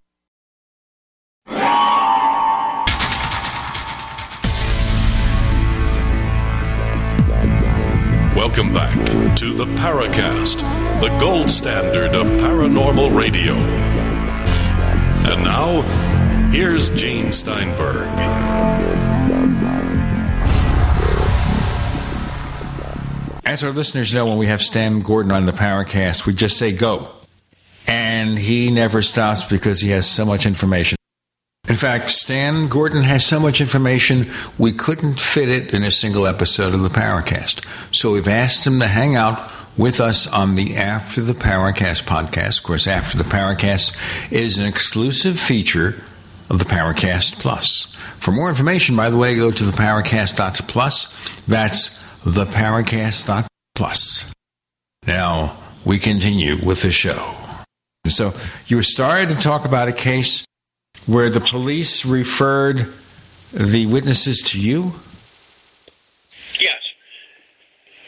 Welcome back to the Paracast, the gold standard of paranormal radio. And now, here's Gene Steinberg. As our listeners know, when we have Stan Gordon on the Paracast, we just say go. And he never stops because he has so much information. fact, Stan Gordon has so much information, we couldn't fit it in a single episode of the PowerCast. So we've asked him to hang out with us on the After the PowerCast podcast. Of course, After the PowerCast is an exclusive feature of the PowerCast Plus. For more information, by the way, go to thepowercast.plus. That's thepowercast.plus. Now, we continue with the show. So, you were started to talk about a case where the police referred the witnesses to you? Yes.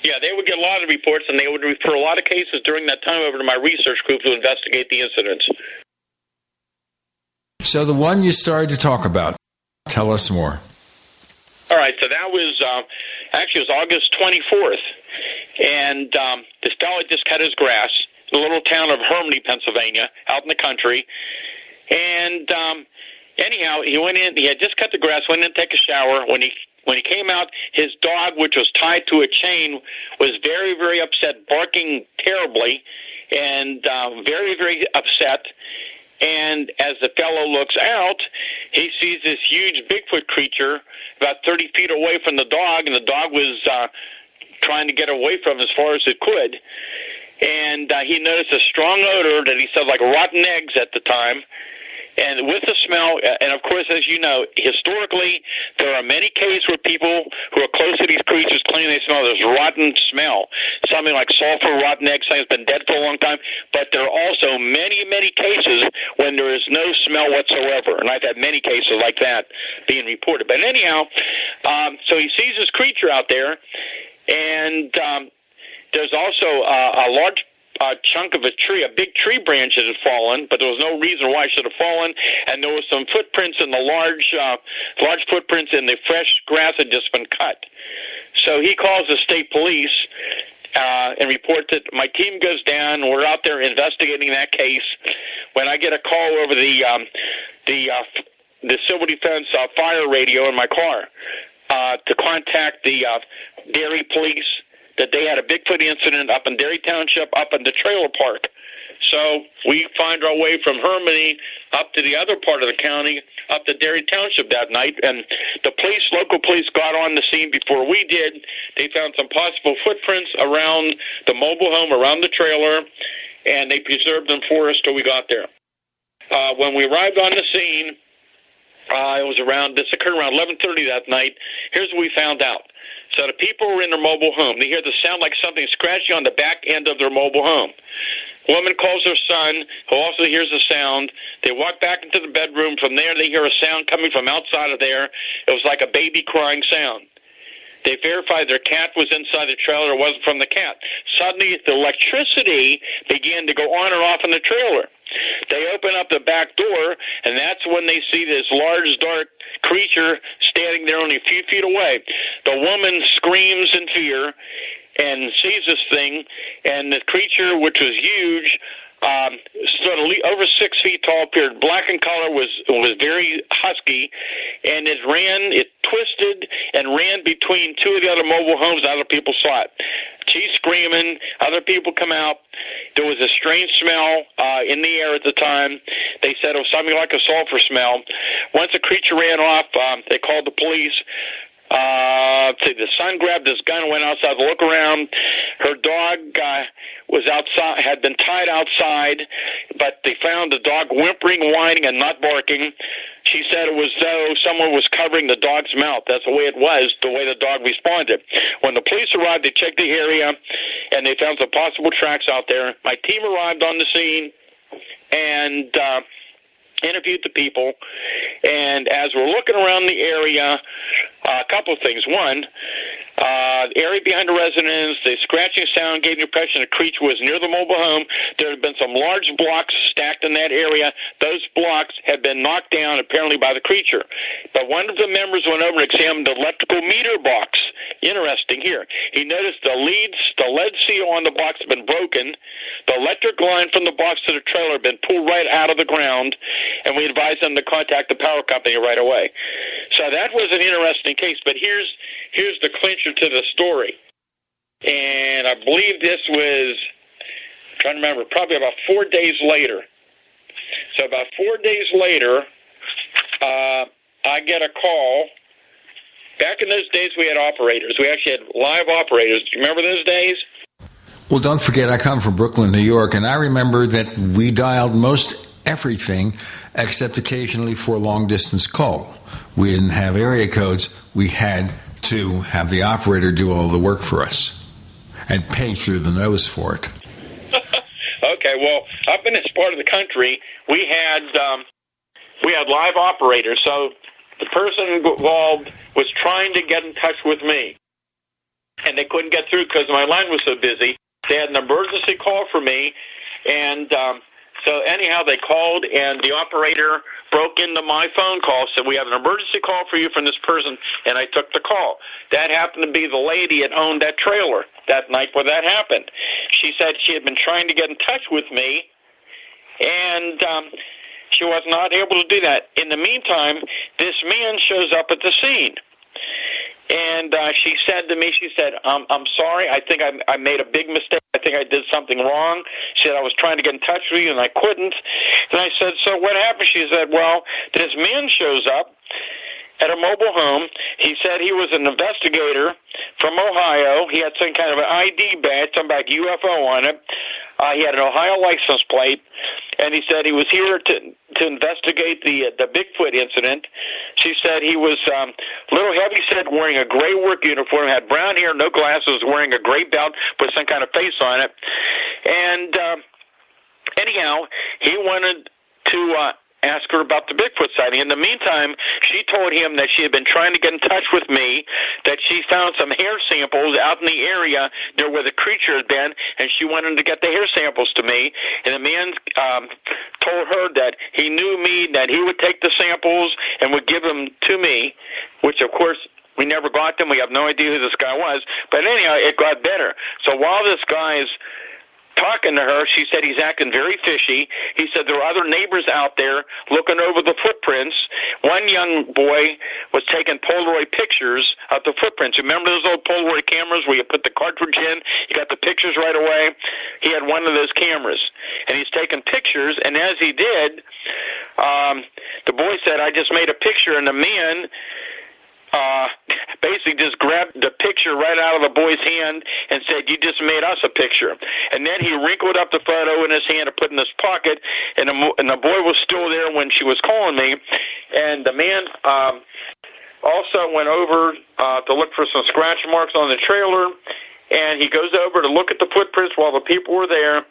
Yeah, they would get a lot of reports, and they would refer a lot of cases during that time over to my research group to investigate the incidents. So the one you started to talk about, tell us more. All right, so that was, actually it was August 24th, and this fella just cut his grass in the little town of Harmony, Pennsylvania, out in the country, and anyhow, he went in, he had just cut the grass, went in to take a shower. When he came out, his dog, which was tied to a chain, was very, very upset, barking terribly, and very, very upset. And as the fellow looks out, he sees this huge Bigfoot creature about 30 feet away from the dog, and the dog was trying to get away from him as far as it could. And he noticed a strong odor that he said like rotten eggs at the time. And with the smell, and of course, as you know, historically, there are many cases where people who are close to these creatures claim they smell this rotten smell, something like sulfur, rotten egg, something that's been dead for a long time. But there are also many, many cases when there is no smell whatsoever. And I've had many cases like that being reported. But anyhow, so he sees this creature out there, and there's also a large chunk of a tree, a big tree branch that had fallen, but there was no reason why it should have fallen, and there were some footprints in the large footprints in the fresh grass had just been cut. So he calls the state police and reports it. My team goes down. We're out there investigating that case. When I get a call over the civil defense fire radio in my car to contact the Derry police, that they had a Bigfoot incident up in Derry Township, up in the trailer park. So we find our way from Harmony up to the other part of the county, up to Derry Township that night. And the police, local police, got on the scene before we did. They found some possible footprints around the mobile home, around the trailer, and they preserved them for us till we got there. When we arrived on the scene, this occurred around 11:30 that night. Here's what we found out. So the people were in their mobile home. They hear the sound like something scratching on the back end of their mobile home. Woman calls her son, who also hears the sound. They walk back into the bedroom. From there, they hear a sound coming from outside of there. It was like a baby crying sound. They verified their cat was inside the trailer. It wasn't from the cat. Suddenly, the electricity began to go on and off in the trailer. They open up the back door, and that's when they see this large, dark creature standing there only a few feet away. The woman screams in fear and sees this thing, and the creature, which was huge, stood over 6 feet tall, appeared black in color, was very husky, and it twisted and ran between two of the other mobile homes out of people's lot. She's screaming. Other people come out. There was a strange smell in the air at the time. They said it was something like a sulfur smell. Once the creature ran off, they called the police. The son grabbed his gun and went outside to look around. Her dog was outside, had been tied outside, but they found the dog whimpering, whining, and not barking. She said it was as though someone was covering the dog's mouth. That's the way it was, the way the dog responded. When the police arrived, they checked the area, and they found some possible tracks out there. My team arrived on the scene, and interviewed the people, and as we're looking around the area, a couple of things. One, the area behind the residence, the scratching sound gave the impression the creature was near the mobile home. There had been some large blocks stacked in that area. Those blocks had been knocked down, apparently, by the creature. But one of the members went over and examined the electrical meter box. Interesting here. He noticed the lead seal on the box had been broken. The electric line from the box to the trailer had been pulled right out of the ground, and we advised them to contact the power company right away. So that was an interesting case, but here's the clincher to the story. And I believe this was, I'm trying to remember, probably about 4 days later. So about 4 days later, I get a call. Back in those days, we had operators. We actually had live operators. Do you remember those days? Well, don't forget, I come from Brooklyn, New York, and I remember that we dialed most everything except occasionally for a long-distance call. We didn't have area codes. We had to have the operator do all the work for us and pay through the nose for it. Okay, well, up in this part of the country, we had live operators, so the person involved was trying to get in touch with me, and they couldn't get through because my line was so busy. They had an emergency call for me, and so anyhow, they called, and the operator broke into my phone call, said, we have an emergency call for you from this person, and I took the call. That happened to be the lady that owned that trailer that night where that happened. She said she had been trying to get in touch with me, and she was not able to do that. In the meantime, this man shows up at the scene. And she said to me, I'm sorry, I think I made a big mistake. I think I did something wrong. She said, I was trying to get in touch with you, and I couldn't. And I said, so what happened? She said, well, this man shows up at a mobile home. He said he was an investigator from Ohio. He had some kind of an ID badge, something like UFO on it. He had an Ohio license plate, and he said he was here to investigate the Bigfoot incident. She said he was a little heavyset, wearing a gray work uniform, had brown hair, no glasses, wearing a gray belt with some kind of face on it. And anyhow, he wanted to ask her about the Bigfoot sighting. In the meantime, she told him that she had been trying to get in touch with me, that she found some hair samples out in the area near where the creature had been, and she wanted to get the hair samples to me. And the man told her that he knew me, that he would take the samples and would give them to me, which, of course, we never got them. We have no idea who this guy was. But anyhow, it got better. So while this guy's talking to her, she said he's acting very fishy. He said there are other neighbors out there looking over the footprints. One young boy was taking Polaroid pictures of the footprints. Remember those old Polaroid cameras where you put the cartridge in, you got the pictures right away? He had one of those cameras, and he's taking pictures, and as he did, the boy said, I just made a picture, and the man basically just grabbed the picture right out of the boy's hand and said, you just made us a picture. And then he wrinkled up the photo in his hand and put it in his pocket, and the boy was still there when she was calling me. And the man also went over to look for some scratch marks on the trailer, and he goes over to look at the footprints while the people were there.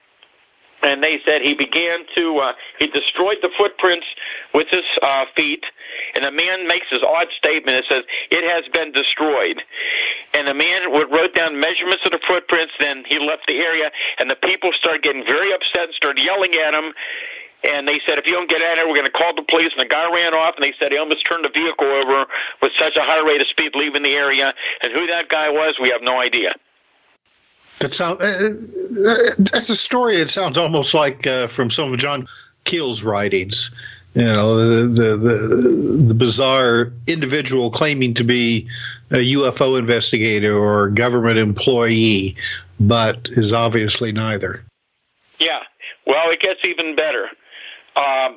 And they said he began to, he destroyed the footprints with his feet, and the man makes his odd statement. It says, it has been destroyed. And the man wrote down measurements of the footprints, then he left the area, and the people started getting very upset and started yelling at him. And they said, if you don't get out of here, we're going to call the police. And the guy ran off, and they said he almost turned the vehicle over with such a high rate of speed leaving the area. And who that guy was, we have no idea. That's a story. It sounds almost like from some of John Keel's writings. You know, the bizarre individual claiming to be a UFO investigator or government employee, but is obviously neither. Yeah. Well, it gets even better. And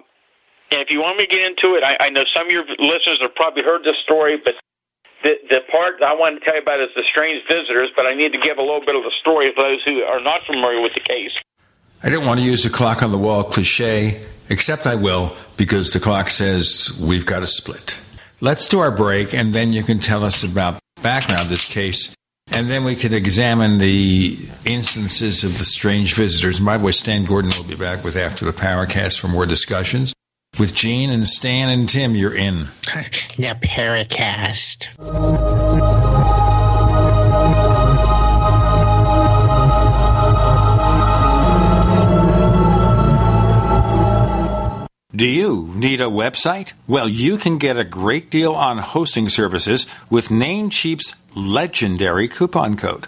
if you want me to get into it, I know some of your listeners have probably heard this story, but the part I wanted to tell you about is the strange visitors, but I need to give a little bit of the story of those who are not familiar with the case. I didn't want to use the clock on the wall cliche, except I will, because the clock says we've got to split. Let's do our break, and then you can tell us about the background of this case, and then we can examine the instances of the strange visitors. And by the way, Stan Gordon will be back with After the Powercast for more discussions. With Gene and Stan and Tim, you're in. The Paracast. Do you need a website? Well, you can get a great deal on hosting services with Namecheap's legendary coupon code.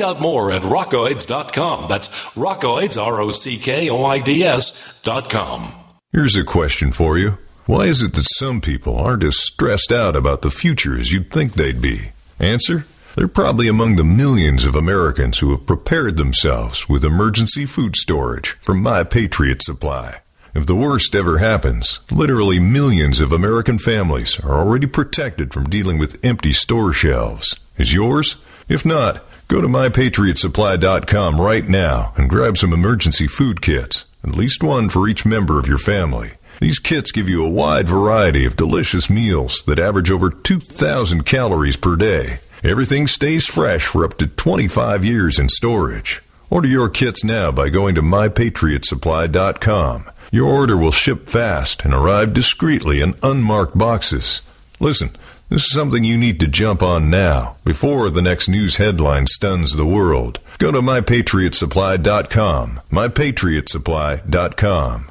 out more at rockoids.com. That's rockoids, rockoids.com. Here's a question for you. Why is it that some people aren't as stressed out about the future as you'd think they'd be? Answer: they're probably among the millions of Americans who have prepared themselves with emergency food storage from My Patriot Supply. If the worst ever happens, literally millions of American families are already protected from dealing with empty store shelves. Is yours? If not, go to MyPatriotSupply.com right now and grab some emergency food kits. At least one for each member of your family. These kits give you a wide variety of delicious meals that average over 2,000 calories per day. Everything stays fresh for up to 25 years in storage. Order your kits now by going to MyPatriotSupply.com. Your order will ship fast and arrive discreetly in unmarked boxes. Listen, this is something you need to jump on now, before the next news headline stuns the world. Go to MyPatriotSupply.com, MyPatriotSupply.com.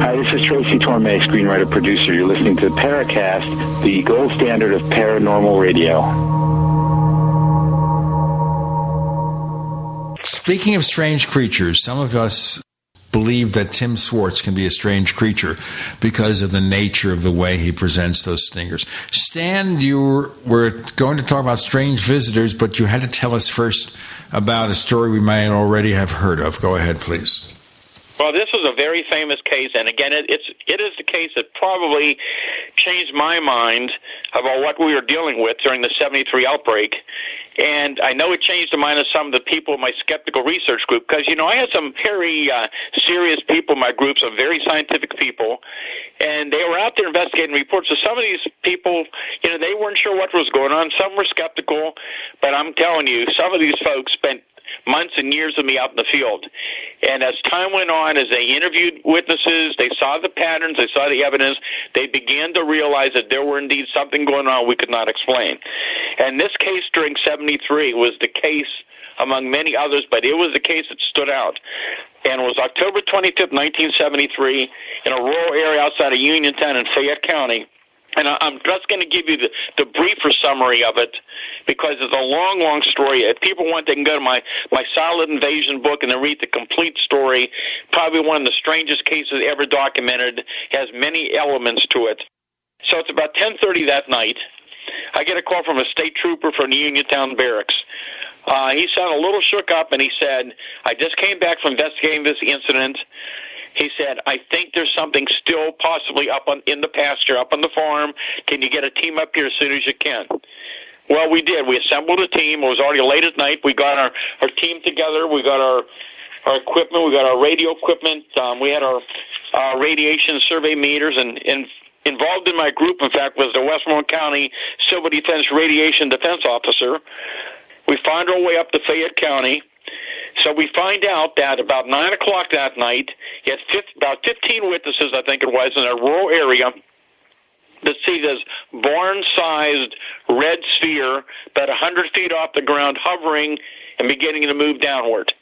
Hi, this is Tracy Torme, screenwriter, producer. You're listening to Paracast, the gold standard of paranormal radio. Speaking of strange creatures, some of us believe that Tim Swartz can be a strange creature because of the nature of the way he presents those stingers. Stan, you were going to talk about strange visitors, but you had to tell us first about a story we might already have heard of. Go ahead, please. Well, this is a very famous case, and again, it is the case that probably changed my mind about what we were dealing with during the 73 outbreak. And I know it changed the mind of some of the people in my skeptical research group because, you know, I had some very serious people in my group, some very scientific people, and they were out there investigating reports. So some of these people, you know, they weren't sure what was going on. Some were skeptical, but I'm telling you, some of these folks spent months and years of me out in the field. And as time went on, as they interviewed witnesses, they saw the patterns, they saw the evidence, they began to realize that there were indeed something going on we could not explain. And this case during 73 was the case among many others, but it was the case that stood out. And it was October 25th, 1973, in a rural area outside of Uniontown in Fayette County. And I'm just going to give you the briefer summary of it, because it's a long, long story. If people want, they can go to my Solid Invasion book and then read the complete story. Probably one of the strangest cases ever documented. Has many elements to it. So it's about 10:30 that night. I get a call from a state trooper from the Uniontown barracks. He sounded a little shook up, and he said, "I just came back from investigating this incident." He said, "I think there's something still possibly in the pasture, up on the farm. Can you get a team up here as soon as you can?" Well, we did. We assembled a team. It was already late at night. We got our team together. We got our equipment. We got our radio equipment. We had our radiation survey meters. And involved in my group, in fact, was the Westmoreland County Civil Defense Radiation Defense Officer. We found our way up to Fayette County. So we find out that about 9 o'clock that night, he had about 15 witnesses, I think it was, in a rural area that see this barn-sized red sphere about 100 feet off the ground hovering and beginning to move downward.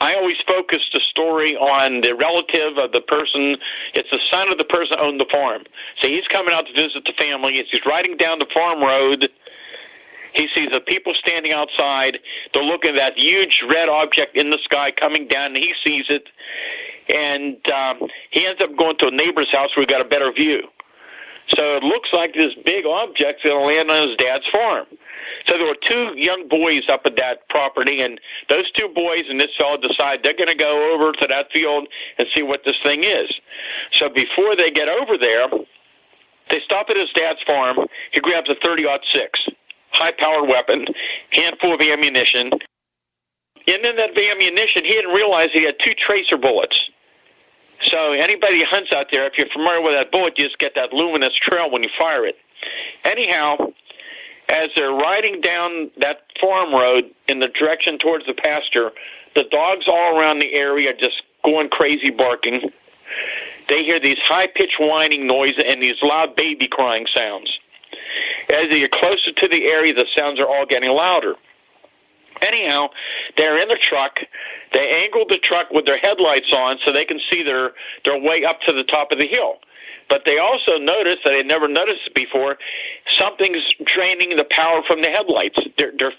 I always focus the story on the relative of the person. It's the son of the person who owned the farm. So he's coming out to visit the family. He's riding down the farm road. He sees the people standing outside. They're looking at that huge red object in the sky coming down, and he sees it. And he ends up going to a neighbor's house where he got a better view. So it looks like this big object's going to land on his dad's farm. So there were two young boys up at that property, and those two boys and this fellow decide they're going to go over to that field and see what this thing is. So before they get over there, they stop at his dad's farm. He grabs a .30-06. High-powered weapon, handful of ammunition. And in that ammunition, he didn't realize he had two tracer bullets. So anybody who hunts out there, if you're familiar with that bullet, you just get that luminous trail when you fire it. Anyhow, as they're riding down that farm road in the direction towards the pasture, the dogs all around the area are just going crazy barking. They hear these high-pitched whining noises and these loud baby crying sounds. As they get closer to the area, the sounds are all getting louder. Anyhow, they're in the truck. They angled the truck with their headlights on so they can see their way up to the top of the hill. But they also noticed, that they had never noticed it before, something's draining the power from the headlights. They're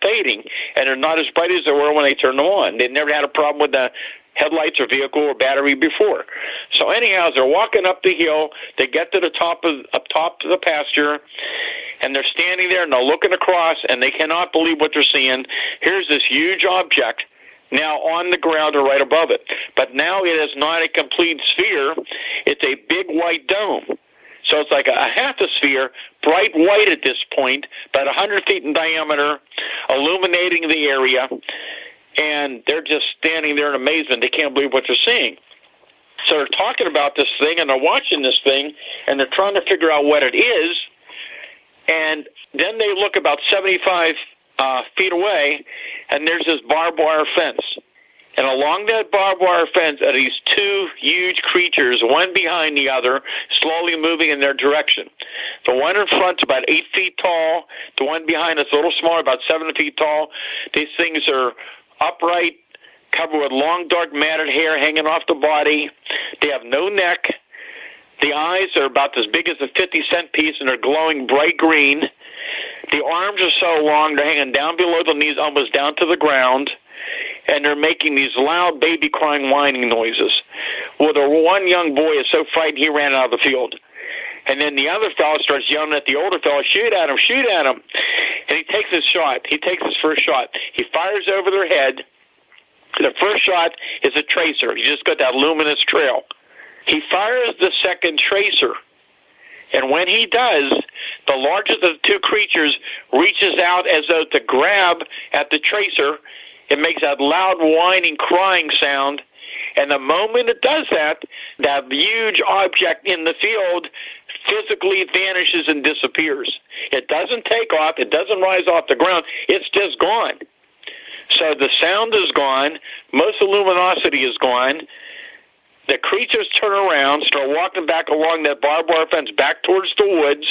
fading, and they're not as bright as they were when they turned them on. They'd never had a problem with the headlights or vehicle or battery before. So anyhow, as they're walking up the hill, they get to the top of the pasture, and they're standing there and they're looking across, and they cannot believe what they're seeing. Here's this huge object now on the ground or right above it. But now it is not a complete sphere. It's a big white dome. So it's like a half a sphere, bright white at this point, about 100 feet in diameter, illuminating the area. And they're just standing there in amazement. They can't believe what they're seeing. So they're talking about this thing, and they're watching this thing, and they're trying to figure out what it is. And then they look about 75 feet away, and there's this barbed wire fence. And along that barbed wire fence are these two huge creatures, one behind the other, slowly moving in their direction. The one in front's about 8 feet tall. The one behind is a little smaller, about 7 feet tall. These things are upright, covered with long, dark, matted hair hanging off the body. They have no neck. The eyes are about as big as a 50-cent piece, and they're glowing bright green. The arms are so long, they're hanging down below the knees, almost down to the ground, and they're making these loud baby crying, whining noises. Well, the one young boy is so frightened, he ran out of the field. And then the other fellow starts yelling at the older fellow, "Shoot at him, shoot at him." And he takes his shot. He takes his first shot. He fires over their head. The first shot is a tracer. You just got that luminous trail. He fires the second tracer. And when he does, the largest of the two creatures reaches out as though to grab at the tracer. It makes that loud whining, crying sound. And the moment it does that, that huge object in the field physically vanishes and disappears. It doesn't take off. It doesn't rise off the ground. It's just gone. So the sound is gone. Most of the luminosity is gone. The creatures turn around, start walking back along that barbed wire fence back towards the woods,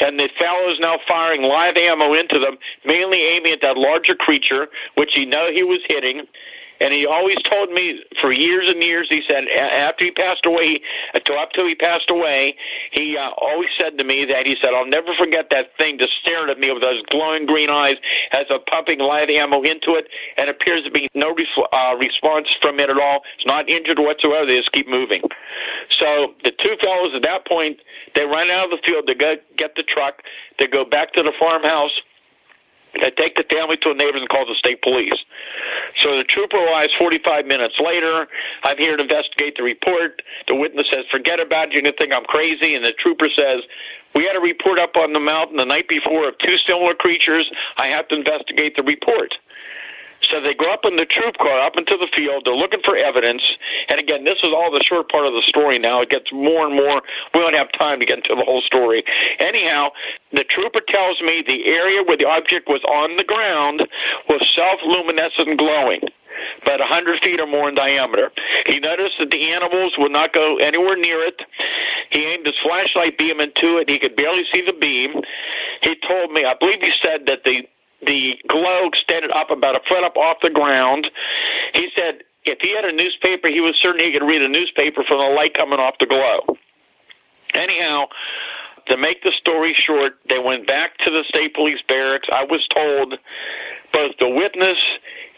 and the fellow is now firing live ammo into them, mainly aiming at that larger creature, which he knows he was hitting. And he always told me for years and years, he said, after he passed away, up till he passed away, he always said to me that, he said, I'll never forget that thing just stared at me with those glowing green eyes, has a pumping light ammo into it, and appears to be no response from it at all. It's not injured whatsoever. They just keep moving. So the two fellows at that point, they run out of the field to go get the truck. They go back to the farmhouse. They take the family to a neighbor's and call the state police. So the trooper arrives 45 minutes later. I'm here to investigate the report. The witness says, forget about it. You're going to think I'm crazy. And the trooper says, we had a report up on the mountain the night before of two similar creatures. I have to investigate the report. So they go up in the troop car, up into the field. They're looking for evidence. And again, this is all the short part of the story now. It gets more and more. We don't have time to get into the whole story. Anyhow, the trooper tells me the area where the object was on the ground was self-luminescent glowing, about 100 feet or more in diameter. He noticed that the animals would not go anywhere near it. He aimed his flashlight beam into it. He could barely see the beam. He told me, I believe he said that the glow extended up about a foot up off the ground. He said if he had a newspaper, he was certain he could read a newspaper from the light coming off the glow. Anyhow, to make the story short, they went back to the state police barracks. I was told both the witness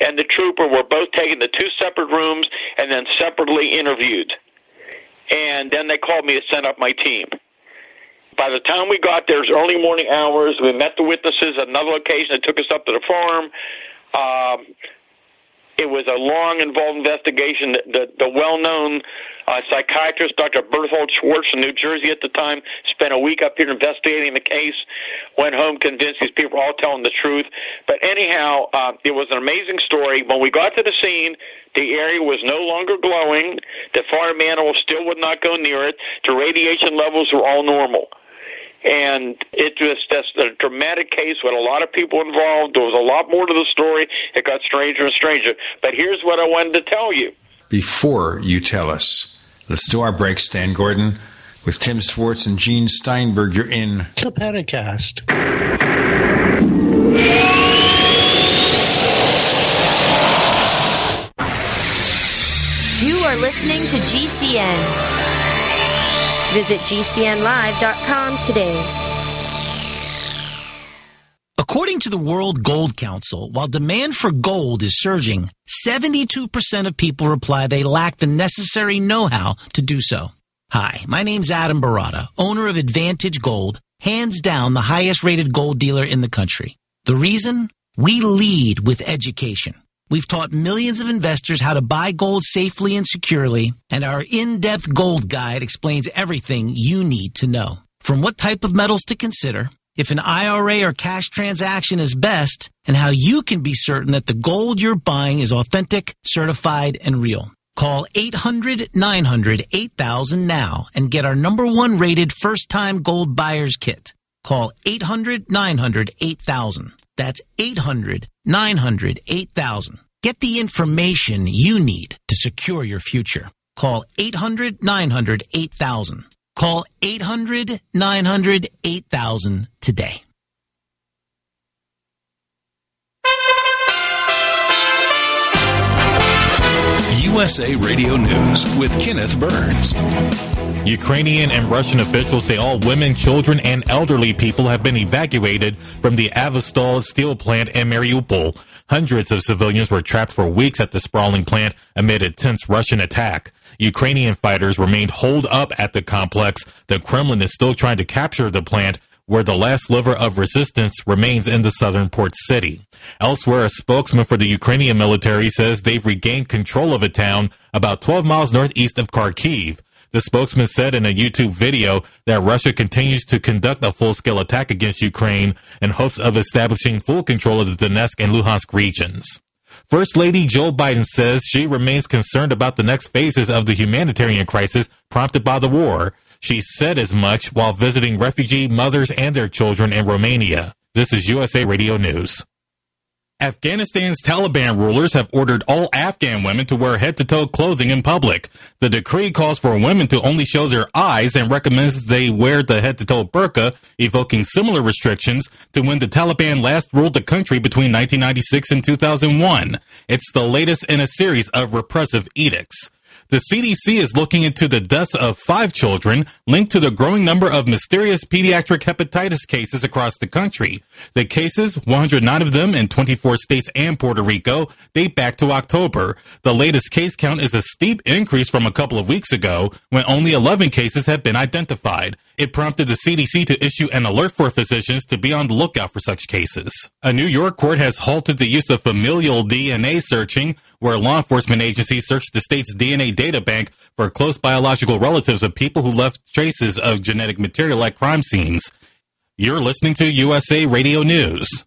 and the trooper were both taken to two separate rooms and then separately interviewed. And then they called me to send up my team. By the time we got there, it was early morning hours. We met the witnesses at another location that took us up to the farm. It was a long, involved investigation. The well-known psychiatrist, Dr. Berthold Schwartz in New Jersey at the time, spent a week up here investigating the case, went home convinced these people were all telling the truth. But anyhow, it was an amazing story. When we got to the scene, the area was no longer glowing. The farm animals still would not go near it. The radiation levels were all normal. And it was just a dramatic case with a lot of people involved. There was a lot more to the story. It got stranger and stranger. But here's what I wanted to tell you. Before you tell us, let's do our break, Stan Gordon. With Tim Swartz and Gene Steinberg, you're in the Paracast. You are listening to GCN. Visit GCNlive.com today. According to the World Gold Council, while demand for gold is surging, 72% of people reply they lack the necessary know-how to do so. Hi, my name's Adam Barada, owner of Advantage Gold, hands down the highest-rated gold dealer in the country. The reason? We lead with education. We've taught millions of investors how to buy gold safely and securely, and our in-depth gold guide explains everything you need to know. From what type of metals to consider, if an IRA or cash transaction is best, and how you can be certain that the gold you're buying is authentic, certified, and real. Call 800-900-8000 now and get our number one rated first-time gold buyer's kit. Call 800-900-8000. That's 800-900-8000. Get the information you need to secure your future. Call 800-900-8000. Call 800-900-8000 today. USA Radio News with Kenneth Burns. Ukrainian and Russian officials say all women, children, and elderly people have been evacuated from the Azovstal steel plant in Mariupol. Hundreds of civilians were trapped for weeks at the sprawling plant amid intense Russian attack. Ukrainian fighters remained holed up at the complex. The Kremlin is still trying to capture the plant, where the last sliver of resistance remains in the southern port city. Elsewhere, a spokesman for the Ukrainian military says they've regained control of a town about 12 miles northeast of Kharkiv. The spokesman said in a YouTube video that Russia continues to conduct a full-scale attack against Ukraine in hopes of establishing full control of the Donetsk and Luhansk regions. First Lady Joe Biden says she remains concerned about the next phases of the humanitarian crisis prompted by the war. She said as much while visiting refugee mothers and their children in Romania. This is USA Radio News. Afghanistan's Taliban rulers have ordered all Afghan women to wear head-to-toe clothing in public. The decree calls for women to only show their eyes and recommends they wear the head-to-toe burqa, evoking similar restrictions to when the Taliban last ruled the country between 1996 and 2001. It's the latest in a series of repressive edicts. The CDC is looking into the deaths of 5 children linked to the growing number of mysterious pediatric hepatitis cases across the country. The cases, 109 of them in 24 states and Puerto Rico, date back to October. The latest case count is a steep increase from a couple of weeks ago when only 11 cases had been identified. It prompted the CDC to issue an alert for physicians to be on the lookout for such cases. A New York court has halted the use of familial DNA searching, where law enforcement agencies searched the state's DNA data bank for close biological relatives of people who left traces of genetic material at crime scenes. You're listening to USA Radio News.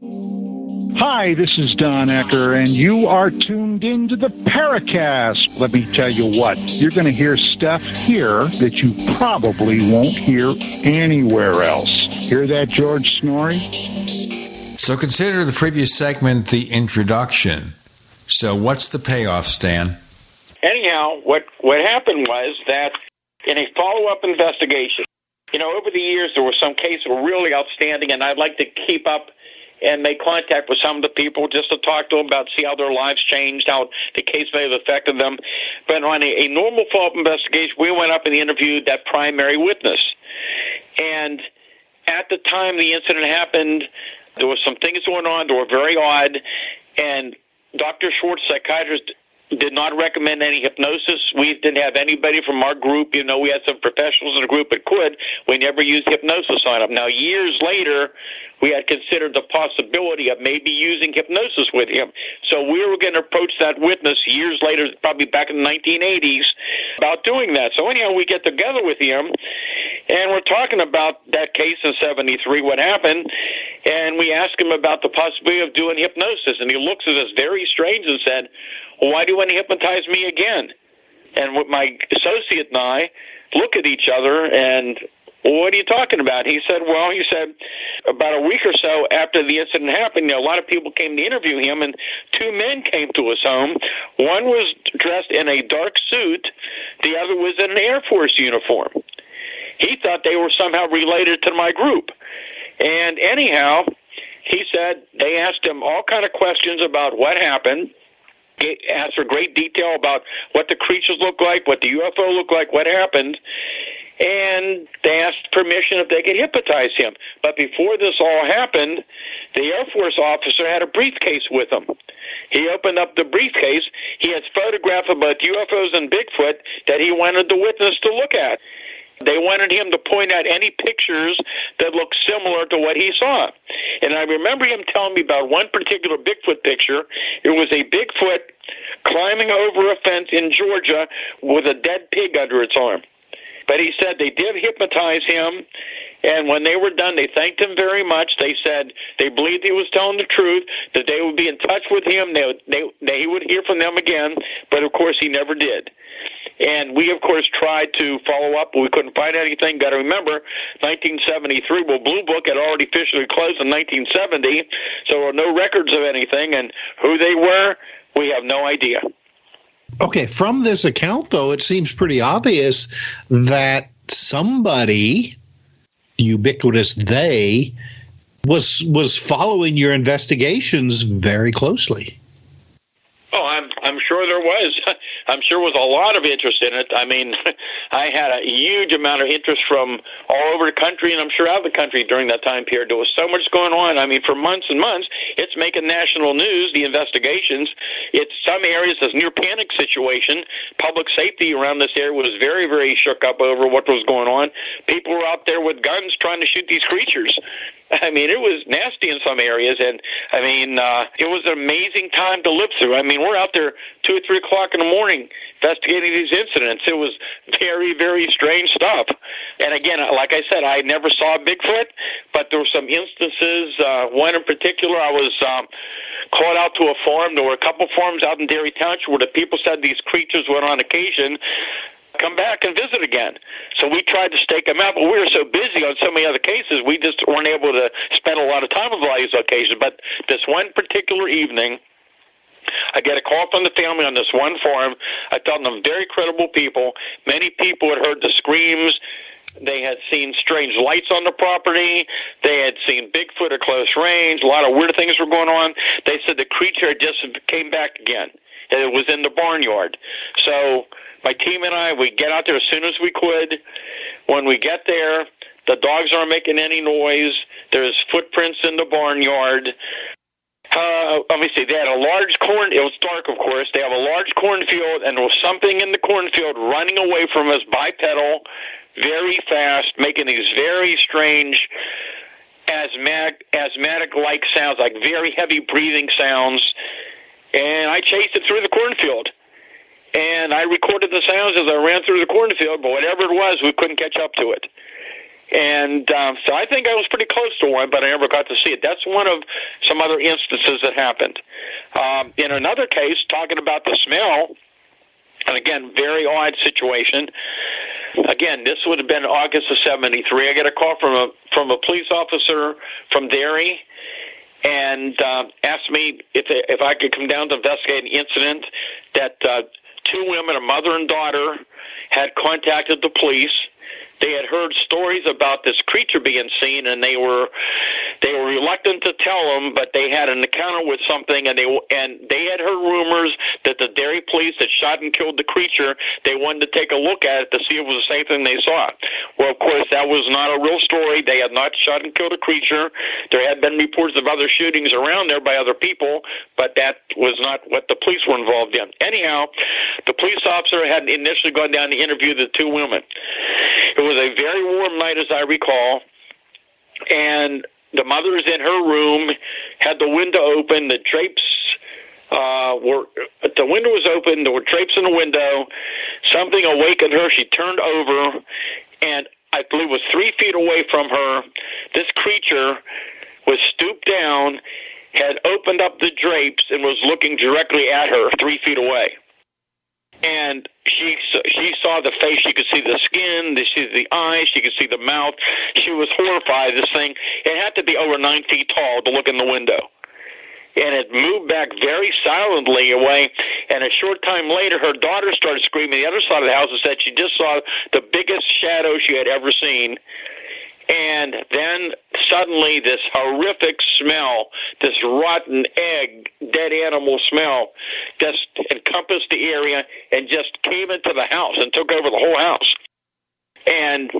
Hi, this is Don Ecker, and you are tuned into the Paracast. Let me tell you what, you're going to hear stuff here that you probably won't hear anywhere else. Hear that, George Snorri? So consider the previous segment the introduction. So what's the payoff, Stan? Anyhow, what happened was that in a follow-up investigation, you know, over the years there were some cases that were really outstanding, and I'd like to keep up and make contact with some of the people just to talk to them about, see how their lives changed, how the case may have affected them. But on a normal follow-up investigation, we went up and interviewed that primary witness. And at the time the incident happened, there were some things going on that were very odd, and Dr. Schwartz, psychiatrist, did not recommend any hypnosis. We didn't have anybody from our group. You know, we had some professionals in the group that could. We never used hypnosis on him. Now, years later, we had considered the possibility of maybe using hypnosis with him. So we were going to approach that witness years later, probably back in the 1980s, about doing that. So anyhow, we get together with him, and we're talking about that case in 73, what happened, and we asked him about the possibility of doing hypnosis. And he looks at us very strange and said, "Why do you want to hypnotize me again?" And with my associate and I look at each other and, "What are you talking about?" He said, well, he said, about a week or so after the incident happened, a lot of people came to interview him, and 2 men came to his home. One was dressed in a dark suit. The other was in an Air Force uniform. He thought they were somehow related to my group. And anyhow, he said they asked him all kind of questions about what happened. It asked for great detail about what the creatures looked like, what the UFO looked like, what happened, and they asked permission if they could hypnotize him. But before this all happened, the Air Force officer had a briefcase with him. He opened up the briefcase. He had photographs about UFOs and Bigfoot that he wanted the witness to look at. They wanted him to point out any pictures that looked similar to what he saw. And I remember him telling me about one particular Bigfoot picture. It was a Bigfoot climbing over a fence in Georgia with a dead pig under its arm. But he said they did hypnotize him, and when they were done, they thanked him very much. They said they believed he was telling the truth, that they would be in touch with him, they would hear from them again, but of course he never did. And we, of course, tried to follow up, but we couldn't find anything. Got to remember, 1973, well, Blue Book had already officially closed in 1970, so there were no records of anything. And who they were, we have no idea. Okay, from this account, though, it seems pretty obvious that somebody, the ubiquitous they, was following your investigations very closely. Oh, I'm sure there was. I'm sure there was a lot of interest in it. I mean, I had a huge amount of interest from all over the country, and I'm sure out of the country during that time period. There was so much going on. I mean, for months and months, it's making national news, the investigations. It's some areas, this near panic situation. Public safety around this area was very, very shook up over what was going on. People were out there with guns trying to shoot these creatures. I mean, it was nasty in some areas, and, I mean, it was an amazing time to live through. I mean, we're out there 2 or 3 o'clock in the morning investigating these incidents. It was very, very strange stuff. And, again, like I said, I never saw Bigfoot, but there were some instances. One in particular, I was called out to a farm. There were a couple farms out in Derry Township where the people said these creatures went on occasion come back and visit again. So we tried to stake them out, but we were so busy on so many other cases, we just weren't able to spend a lot of time on all these occasions. But this one particular evening, I get a call from the family on this one farm. I tell them very credible people. Many people had heard the screams. They had seen strange lights on the property. They had seen Bigfoot at close range. A lot of weird things were going on. They said the creature just came back again. It was in the barnyard. So my team and I, we get out there as soon as we could. When we get there, the dogs aren't making any noise. There's footprints in the barnyard. Let me see. They had a large corn. It was dark, of course. They have a large cornfield, and there was something in the cornfield running away from us, bipedal, very fast, making these very strange asthmatic-like sounds, like very heavy breathing sounds. And I chased it through the cornfield. And I recorded the sounds as I ran through the cornfield, but whatever it was, we couldn't catch up to it. And so I think I was pretty close to one, but I never got to see it. That's one of some other instances that happened. In another case, talking about the smell, and again, very odd situation. Again, this would have been August of 73. I get a call from a police officer from Derry, and asked me if I could come down to investigate an incident that two women, a mother and daughter, had contacted the police. They had heard stories about this creature being seen, and they were reluctant to tell them, but they had an encounter with something, and they had heard rumors that the Derry police had shot and killed the creature. They wanted to take a look at it to see if it was the same thing they saw. Well, of course, that was not a real story. They had not shot and killed a creature. There had been reports of other shootings around there by other people, but that was not what the police were involved in. Anyhow, the police officer had initially gone down to interview the two women. It was a very warm night, as I recall, and the mother is in her room, had the window open, the drapes the window was open, there were drapes in the window, something awakened her, she turned over, and I believe it was 3 feet away from her, this creature was stooped down, had opened up the drapes, and was looking directly at her 3 feet away. And she saw the face. She could see the skin. She could see the eyes. She could see the mouth. She was horrified. This thing, it had to be over 9 feet tall to look in the window. And it moved back very silently away. And a short time later, her daughter started screaming on the other side of the house and said she just saw the biggest shadow she had ever seen. And then suddenly this horrific smell, this rotten egg, dead animal smell, just encompassed the area and just came into the house and took over the whole house. And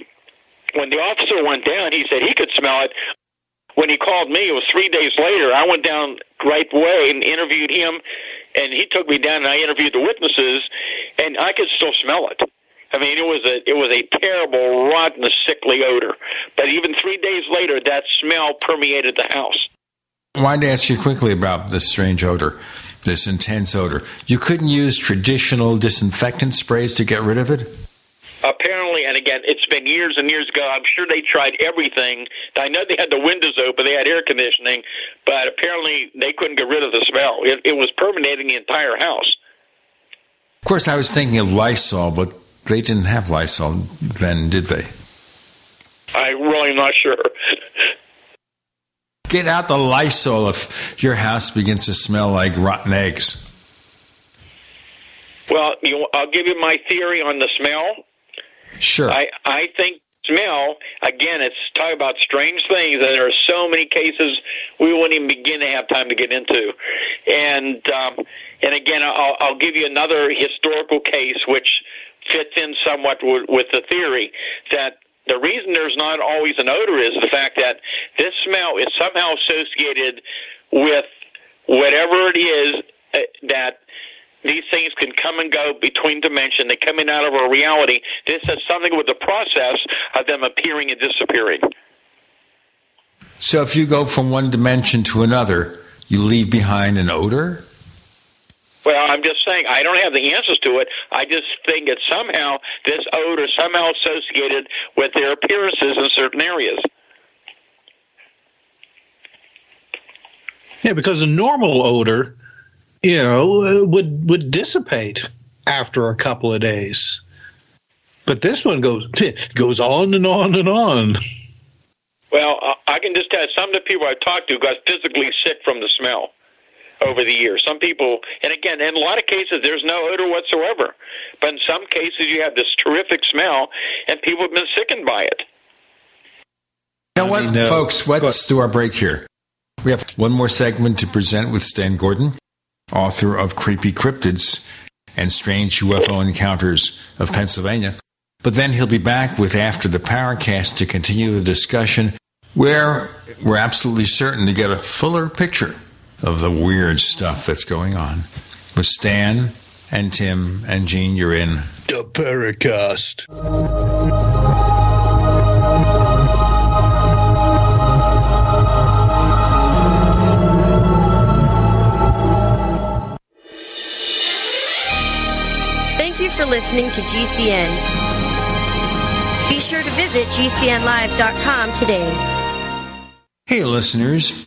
when the officer went down, he said he could smell it. When he called me, it was 3 days later. I went down right away and interviewed him, and he took me down and I interviewed the witnesses, and I could still smell it. I mean, it was a terrible, rotten, sickly odor. But even 3 days later, that smell permeated the house. I wanted to ask you quickly about this strange odor, this intense odor. You couldn't use traditional disinfectant sprays to get rid of it? Apparently, and again, it's been years and years ago. I'm sure they tried everything. I know they had the windows open, they had air conditioning, but apparently they couldn't get rid of the smell. It was permeating the entire house. Of course, I was thinking of Lysol, but they didn't have Lysol then, did they? I'm really not sure. Get out the Lysol if your house begins to smell like rotten eggs. Well, I'll give you my theory on the smell. Sure. I think smell, again, it's talking about strange things, and there are so many cases we wouldn't even begin to have time to get into. And again, I'll give you another historical case which fits in somewhat with the theory that the reason there's not always an odor is the fact that this smell is somehow associated with whatever it is that these things can come and go between dimension. They come in out of our reality. This has something with the process of them appearing and disappearing. So if you go from one dimension to another, you leave behind an odor? Well, I'm just saying I don't have the answers to it. I just think that somehow this odor is somehow associated with their appearances in certain areas. Yeah, because a normal odor, you know, would dissipate after a couple of days. But this one goes on and on and on. Well, I can just tell you, some of the people I've talked to got physically sick from the smell over the years. Some people, and again, in a lot of cases, there's no odor whatsoever. But in some cases, you have this terrific smell, and people have been sickened by it. You know what, folks, let's do our break here. We have one more segment to present with Stan Gordon, author of Creepy Cryptids and Strange UFO Encounters of Pennsylvania. But then he'll be back with After the Powercast to continue the discussion, where we're absolutely certain to get a fuller picture of the weird stuff that's going on. With Stan and Tim and Gene, you're in the Powercast. Thank you for listening to GCN. Be sure to visit GCNlive.com today. Hey, listeners.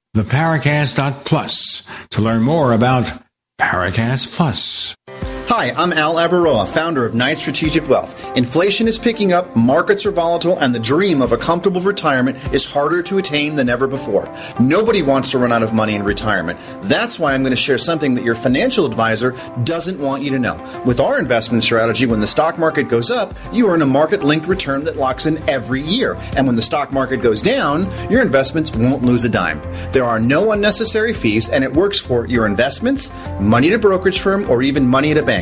theparacast.plus to learn more about Paracast Plus. Hi, I'm Al Abaroa, founder of Knight Strategic Wealth. Inflation is picking up, markets are volatile, and the dream of a comfortable retirement is harder to attain than ever before. Nobody wants to run out of money in retirement. That's why I'm going to share something that your financial advisor doesn't want you to know. With our investment strategy, when the stock market goes up, you earn a market-linked return that locks in every year. And when the stock market goes down, your investments won't lose a dime. There are no unnecessary fees, and it works for your investments, money at a brokerage firm, or even money at a bank.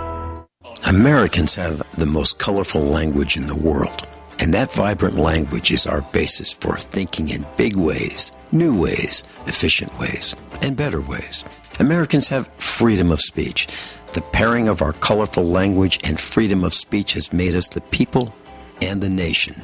Americans have the most colorful language in the world, and that vibrant language is our basis for thinking in big ways, new ways, efficient ways, and better ways. Americans have freedom of speech. The pairing of our colorful language and freedom of speech has made us the people and the nation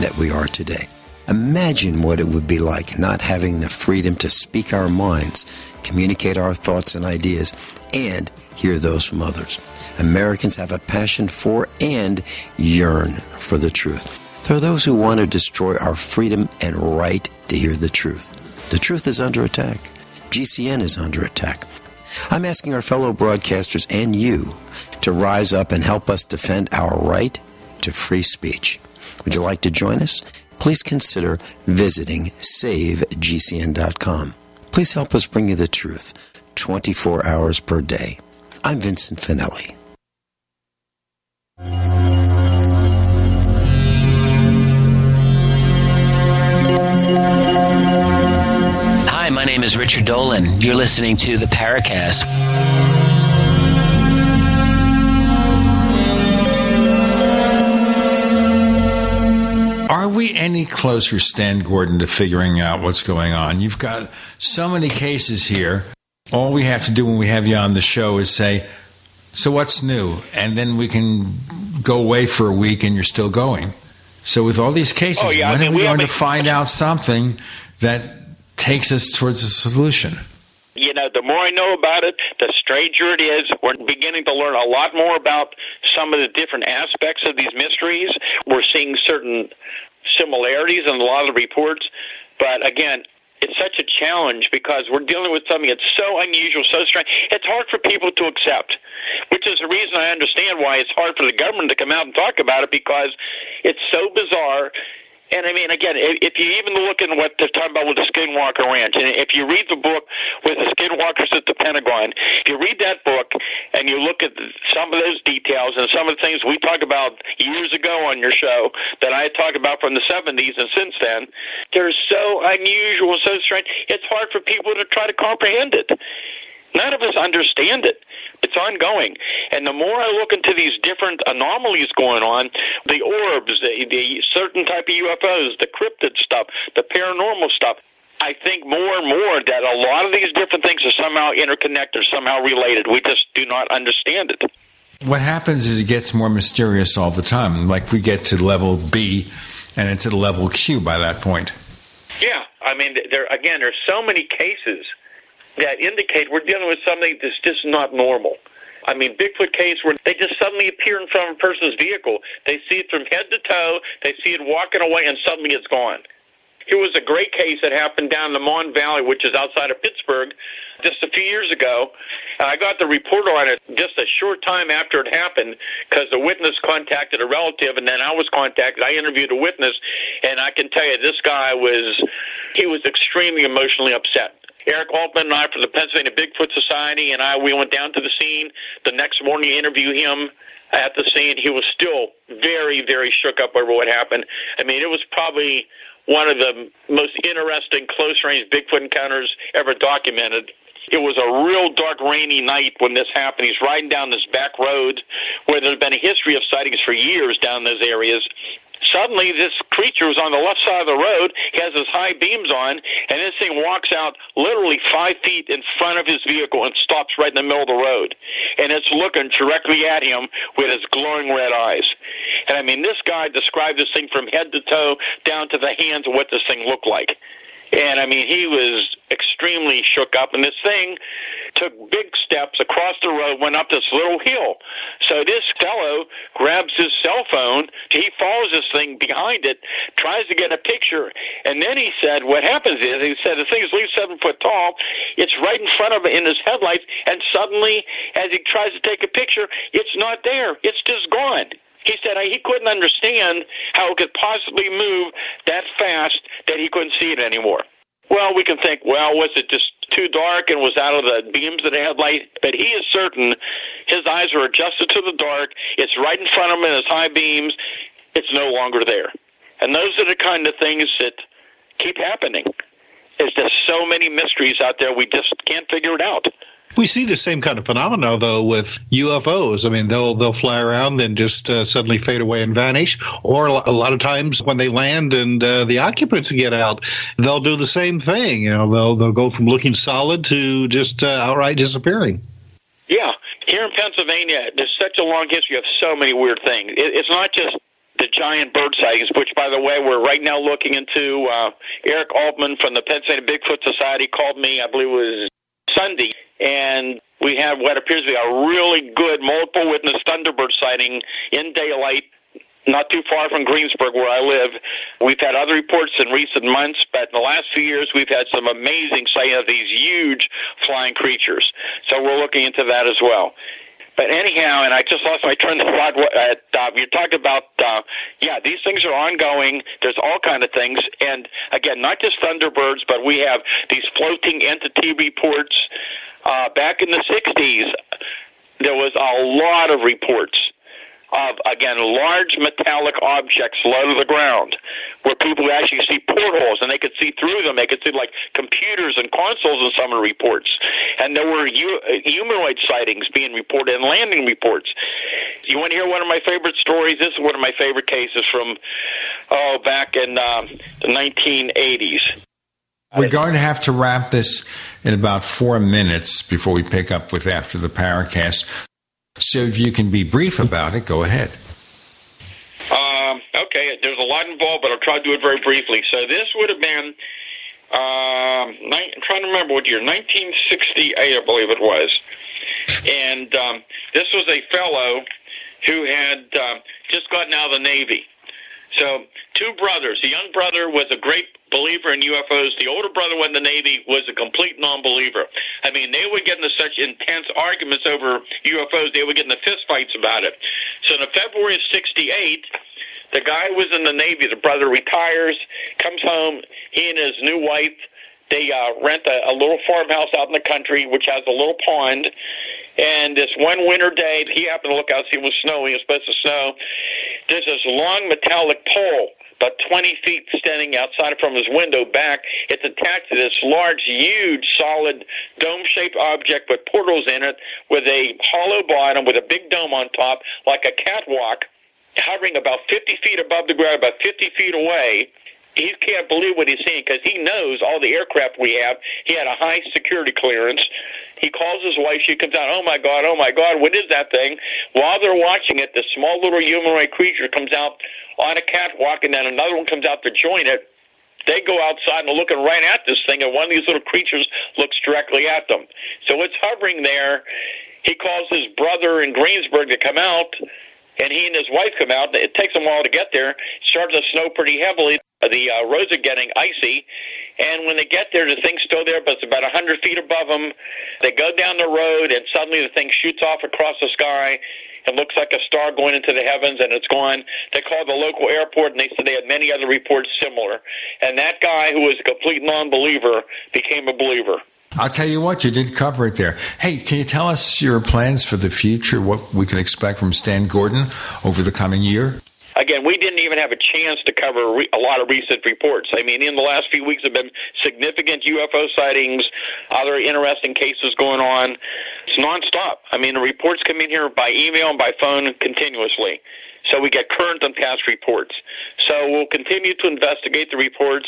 that we are today. Imagine what it would be like not having the freedom to speak our minds, communicate our thoughts and ideas, and hear those from others. Americans have a passion for and yearn for the truth. There are those who want to destroy our freedom and right to hear the truth. The truth is under attack. GCN is under attack. I'm asking our fellow broadcasters and you to rise up and help us defend our right to free speech. Would you like to join us? Please consider visiting SaveGCN.com. Please help us bring you the truth 24 hours per day. I'm Vincent Finelli. Hi, my name is Richard Dolan. You're listening to The Paracast. Are we any closer, Stan Gordon, to figuring out what's going on? You've got so many cases here. All we have to do when we have you on the show is say, so what's new? And then we can go away for a week and you're still going. So with all these cases, when are we going to find out something that takes us towards a solution? You know, the more I know about it, the stranger it is. We're beginning to learn a lot more about some of the different aspects of these mysteries. We're seeing certain similarities in a lot of reports. But again, it's such a challenge because we're dealing with something that's so unusual, so strange. It's hard for people to accept, which is the reason I understand why it's hard for the government to come out and talk about it, because it's so bizarre. And, I mean, again, if you even look at what they're talking about with the Skinwalker Ranch, and if you read the book with the Skinwalkers at the Pentagon, if you read that book and you look at some of those details and some of the things we talked about years ago on your show that I talked about from the 70s and since then, they're so unusual, so strange, it's hard for people to try to comprehend it. None of us understand it. It's ongoing. And the more I look into these different anomalies going on, the orbs, the certain type of UFOs, the cryptid stuff, the paranormal stuff, I think more and more that a lot of these different things are somehow interconnected, somehow related. We just do not understand it. What happens is it gets more mysterious all the time. Like we get to level B, and it's at level Q by that point. Yeah. I mean, there are so many cases that indicate we're dealing with something that's just not normal. I mean, Bigfoot case where they just suddenly appear in front of a person's vehicle. They see it from head to toe, they see it walking away, and suddenly it's gone. Here was a great case that happened down in the Mon Valley, which is outside of Pittsburgh, just a few years ago. I got the report on it just a short time after it happened because the witness contacted a relative, and then I was contacted. I interviewed a witness, and I can tell you this guy was extremely emotionally upset. Eric Altman and I from the Pennsylvania Bigfoot Society, and we went down to the scene. The next morning to interview him at the scene. He was still very, very shook up over what happened. I mean, it was probably one of the most interesting close-range Bigfoot encounters ever documented. It was a real dark, rainy night when this happened. He's riding down this back road where there's been a history of sightings for years down those areas. Suddenly, this creature was on the left side of the road. He has his high beams on, and this thing walks out literally 5 feet in front of his vehicle and stops right in the middle of the road. And it's looking directly at him with its glowing red eyes. And, I mean, this guy described this thing from head to toe down to the hands of what this thing looked like. And, I mean, he was extremely shook up, and this thing took big steps across the road, went up this little hill. So this fellow grabs his cell phone, he follows this thing behind it, tries to get a picture, and then he said what happens is, he said the thing is at least 7 foot tall, it's right in front of him in his headlights, and suddenly as he tries to take a picture, it's not there, it's just gone. He said he couldn't understand how it could possibly move that fast that he couldn't see it anymore. Well, we can think, well, was it just too dark and was out of the beams of the headlight? But he is certain his eyes were adjusted to the dark. It's right in front of him in his high beams. It's no longer there. And those are the kind of things that keep happening. There's just so many mysteries out there, we just can't figure it out. We see the same kind of phenomena, though, with UFOs. I mean, they'll fly around, then just suddenly fade away and vanish. Or a lot of times when they land and the occupants get out, they'll do the same thing. You know, they'll go from looking solid to just outright disappearing. Yeah. Here in Pennsylvania, there's such a long history of so many weird things. It's not just the giant bird sightings, which, by the way, we're right now looking into. Eric Altman from the Pennsylvania Bigfoot Society called me, I believe it was Sunday, and we have what appears to be a really good multiple witness Thunderbird sighting in daylight, not too far from Greensburg, where I live. We've had other reports in recent months, but in the last few years, we've had some amazing sightings of these huge flying creatures. So we're looking into that as well. But anyhow, and I just lost my train of thought. You're talking about, these things are ongoing. There's all kind of things. And, again, not just Thunderbirds, but we have these floating entity reports. Back in the 60s, there was a lot of reports of, again, large metallic objects low to the ground, where people would actually see portholes, and they could see through them. They could see, like, computers and consoles in some of the reports. And there were humanoid sightings being reported and landing reports. You want to hear one of my favorite stories? This is one of my favorite cases from, back in the 1980s. We're going to have to wrap this in about 4 minutes before we pick up with After the Paracast. So if you can be brief about it, go ahead. Okay, there's a lot involved, but I'll try to do it very briefly. So this would have been, I'm trying to remember what year, 1968, I believe it was. And this was a fellow who had just gotten out of the Navy. So two brothers. The young brother was a great believer in UFOs. The older brother went in the Navy, was a complete non-believer. I mean, they would get into such intense arguments over UFOs, they would get into fistfights about it. So in February of 1968, the guy was in the Navy. The brother retires, comes home. He and his new wife, they rent a little farmhouse out in the country, which has a little pond. And this one winter day, he happened to look out, see it was snowing, it was supposed to snow. There's this long metallic pole, about 20 feet, standing outside from his window back. It's attached to this large, huge, solid dome-shaped object with portals in it, with a hollow bottom, with a big dome on top, like a catwalk, hovering about 50 feet above the ground, about 50 feet away. He can't believe what he's seeing because he knows all the aircraft we have. He had a high security clearance. He calls his wife. She comes out, oh, my God, what is that thing? While they're watching it, this small little humanoid creature comes out on a catwalk, and then another one comes out to join it. They go outside and are looking right at this thing, and one of these little creatures looks directly at them. So it's hovering there. He calls his brother in Greensburg to come out, and he and his wife come out. It takes them a while to get there. It starts to snow pretty heavily. The roads are getting icy, and when they get there, the thing's still there, but it's about 100 feet above them. They go down the road, and suddenly the thing shoots off across the sky. It looks like a star going into the heavens, and it's gone. They called the local airport, and they said they had many other reports similar. And that guy, who was a complete non-believer, became a believer. I'll tell you what, you did cover it there. Hey, can you tell us your plans for the future, what we can expect from Stan Gordon over the coming year? Again, we didn't even have a chance to cover a lot of recent reports. I mean, in the last few weeks have been significant UFO sightings, other interesting cases going on. It's nonstop. I mean, the reports come in here by email and by phone continuously. So we get current and past reports. So we'll continue to investigate the reports.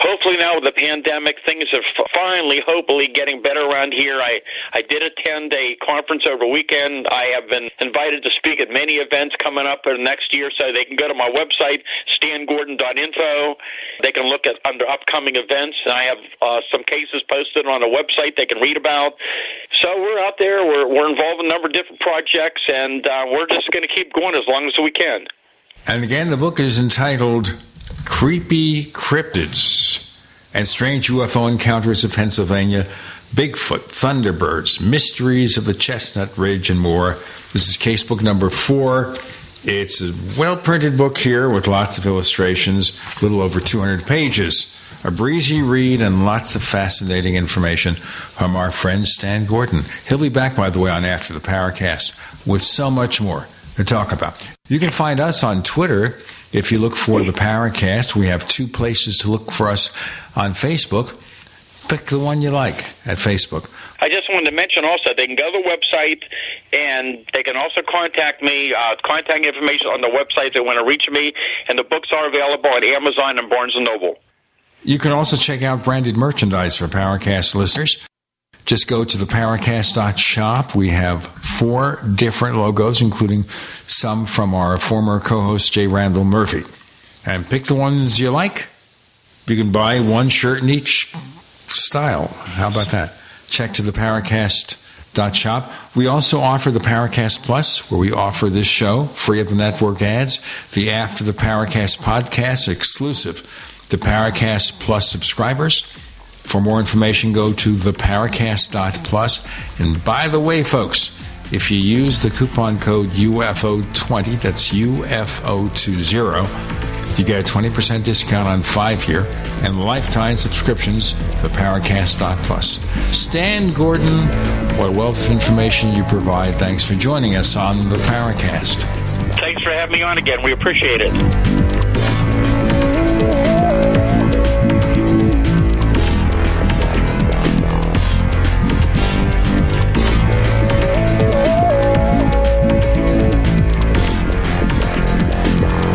Hopefully now with the pandemic, things are finally, hopefully, getting better around here. I did attend a conference over weekend. I have been invited to speak at many events coming up for the next year, so they can go to my website, stangordon.info. They can look at under upcoming events, and I have some cases posted on a website they can read about. So we're out there. We're involved in a number of different projects, and we're just going to keep going as long as we can. And again, the book is entitled Creepy Cryptids and Strange UFO Encounters of Pennsylvania, Bigfoot, Thunderbirds, Mysteries of the Chestnut Ridge, and more. This is casebook number 4. It's a well-printed book here with lots of illustrations, a little over 200 pages. A breezy read and lots of fascinating information from our friend Stan Gordon. He'll be back, by the way, on After the Powercast with so much more to talk about. You can find us on Twitter if you look for the Powercast. We have 2 places to look for us on Facebook. Pick the one you like at Facebook. I just wanted to mention also, they can go to the website, and they can also contact me. Contact information on the website if they want to reach me, and the books are available at Amazon and Barnes & Noble. You can also check out branded merchandise for Powercast listeners. Just go to the powercast.shop. We have 4 different logos, including some from our former co-host, J. Randall Murphy. And pick the ones you like. You can buy 1 shirt in each style. How about that? Check to the powercast.shop. We also offer the Powercast Plus, where we offer this show free of the network ads, the After the Powercast podcast exclusive to Powercast Plus subscribers. For more information, go to theparacast.plus. And by the way, folks, if you use the coupon code UFO20, that's UFO20, you get a 20% discount on 5-year and lifetime subscriptions to theparacast.plus. Stan Gordon, what a wealth of information you provide. Thanks for joining us on the Powercast. Thanks for having me on again. We appreciate it.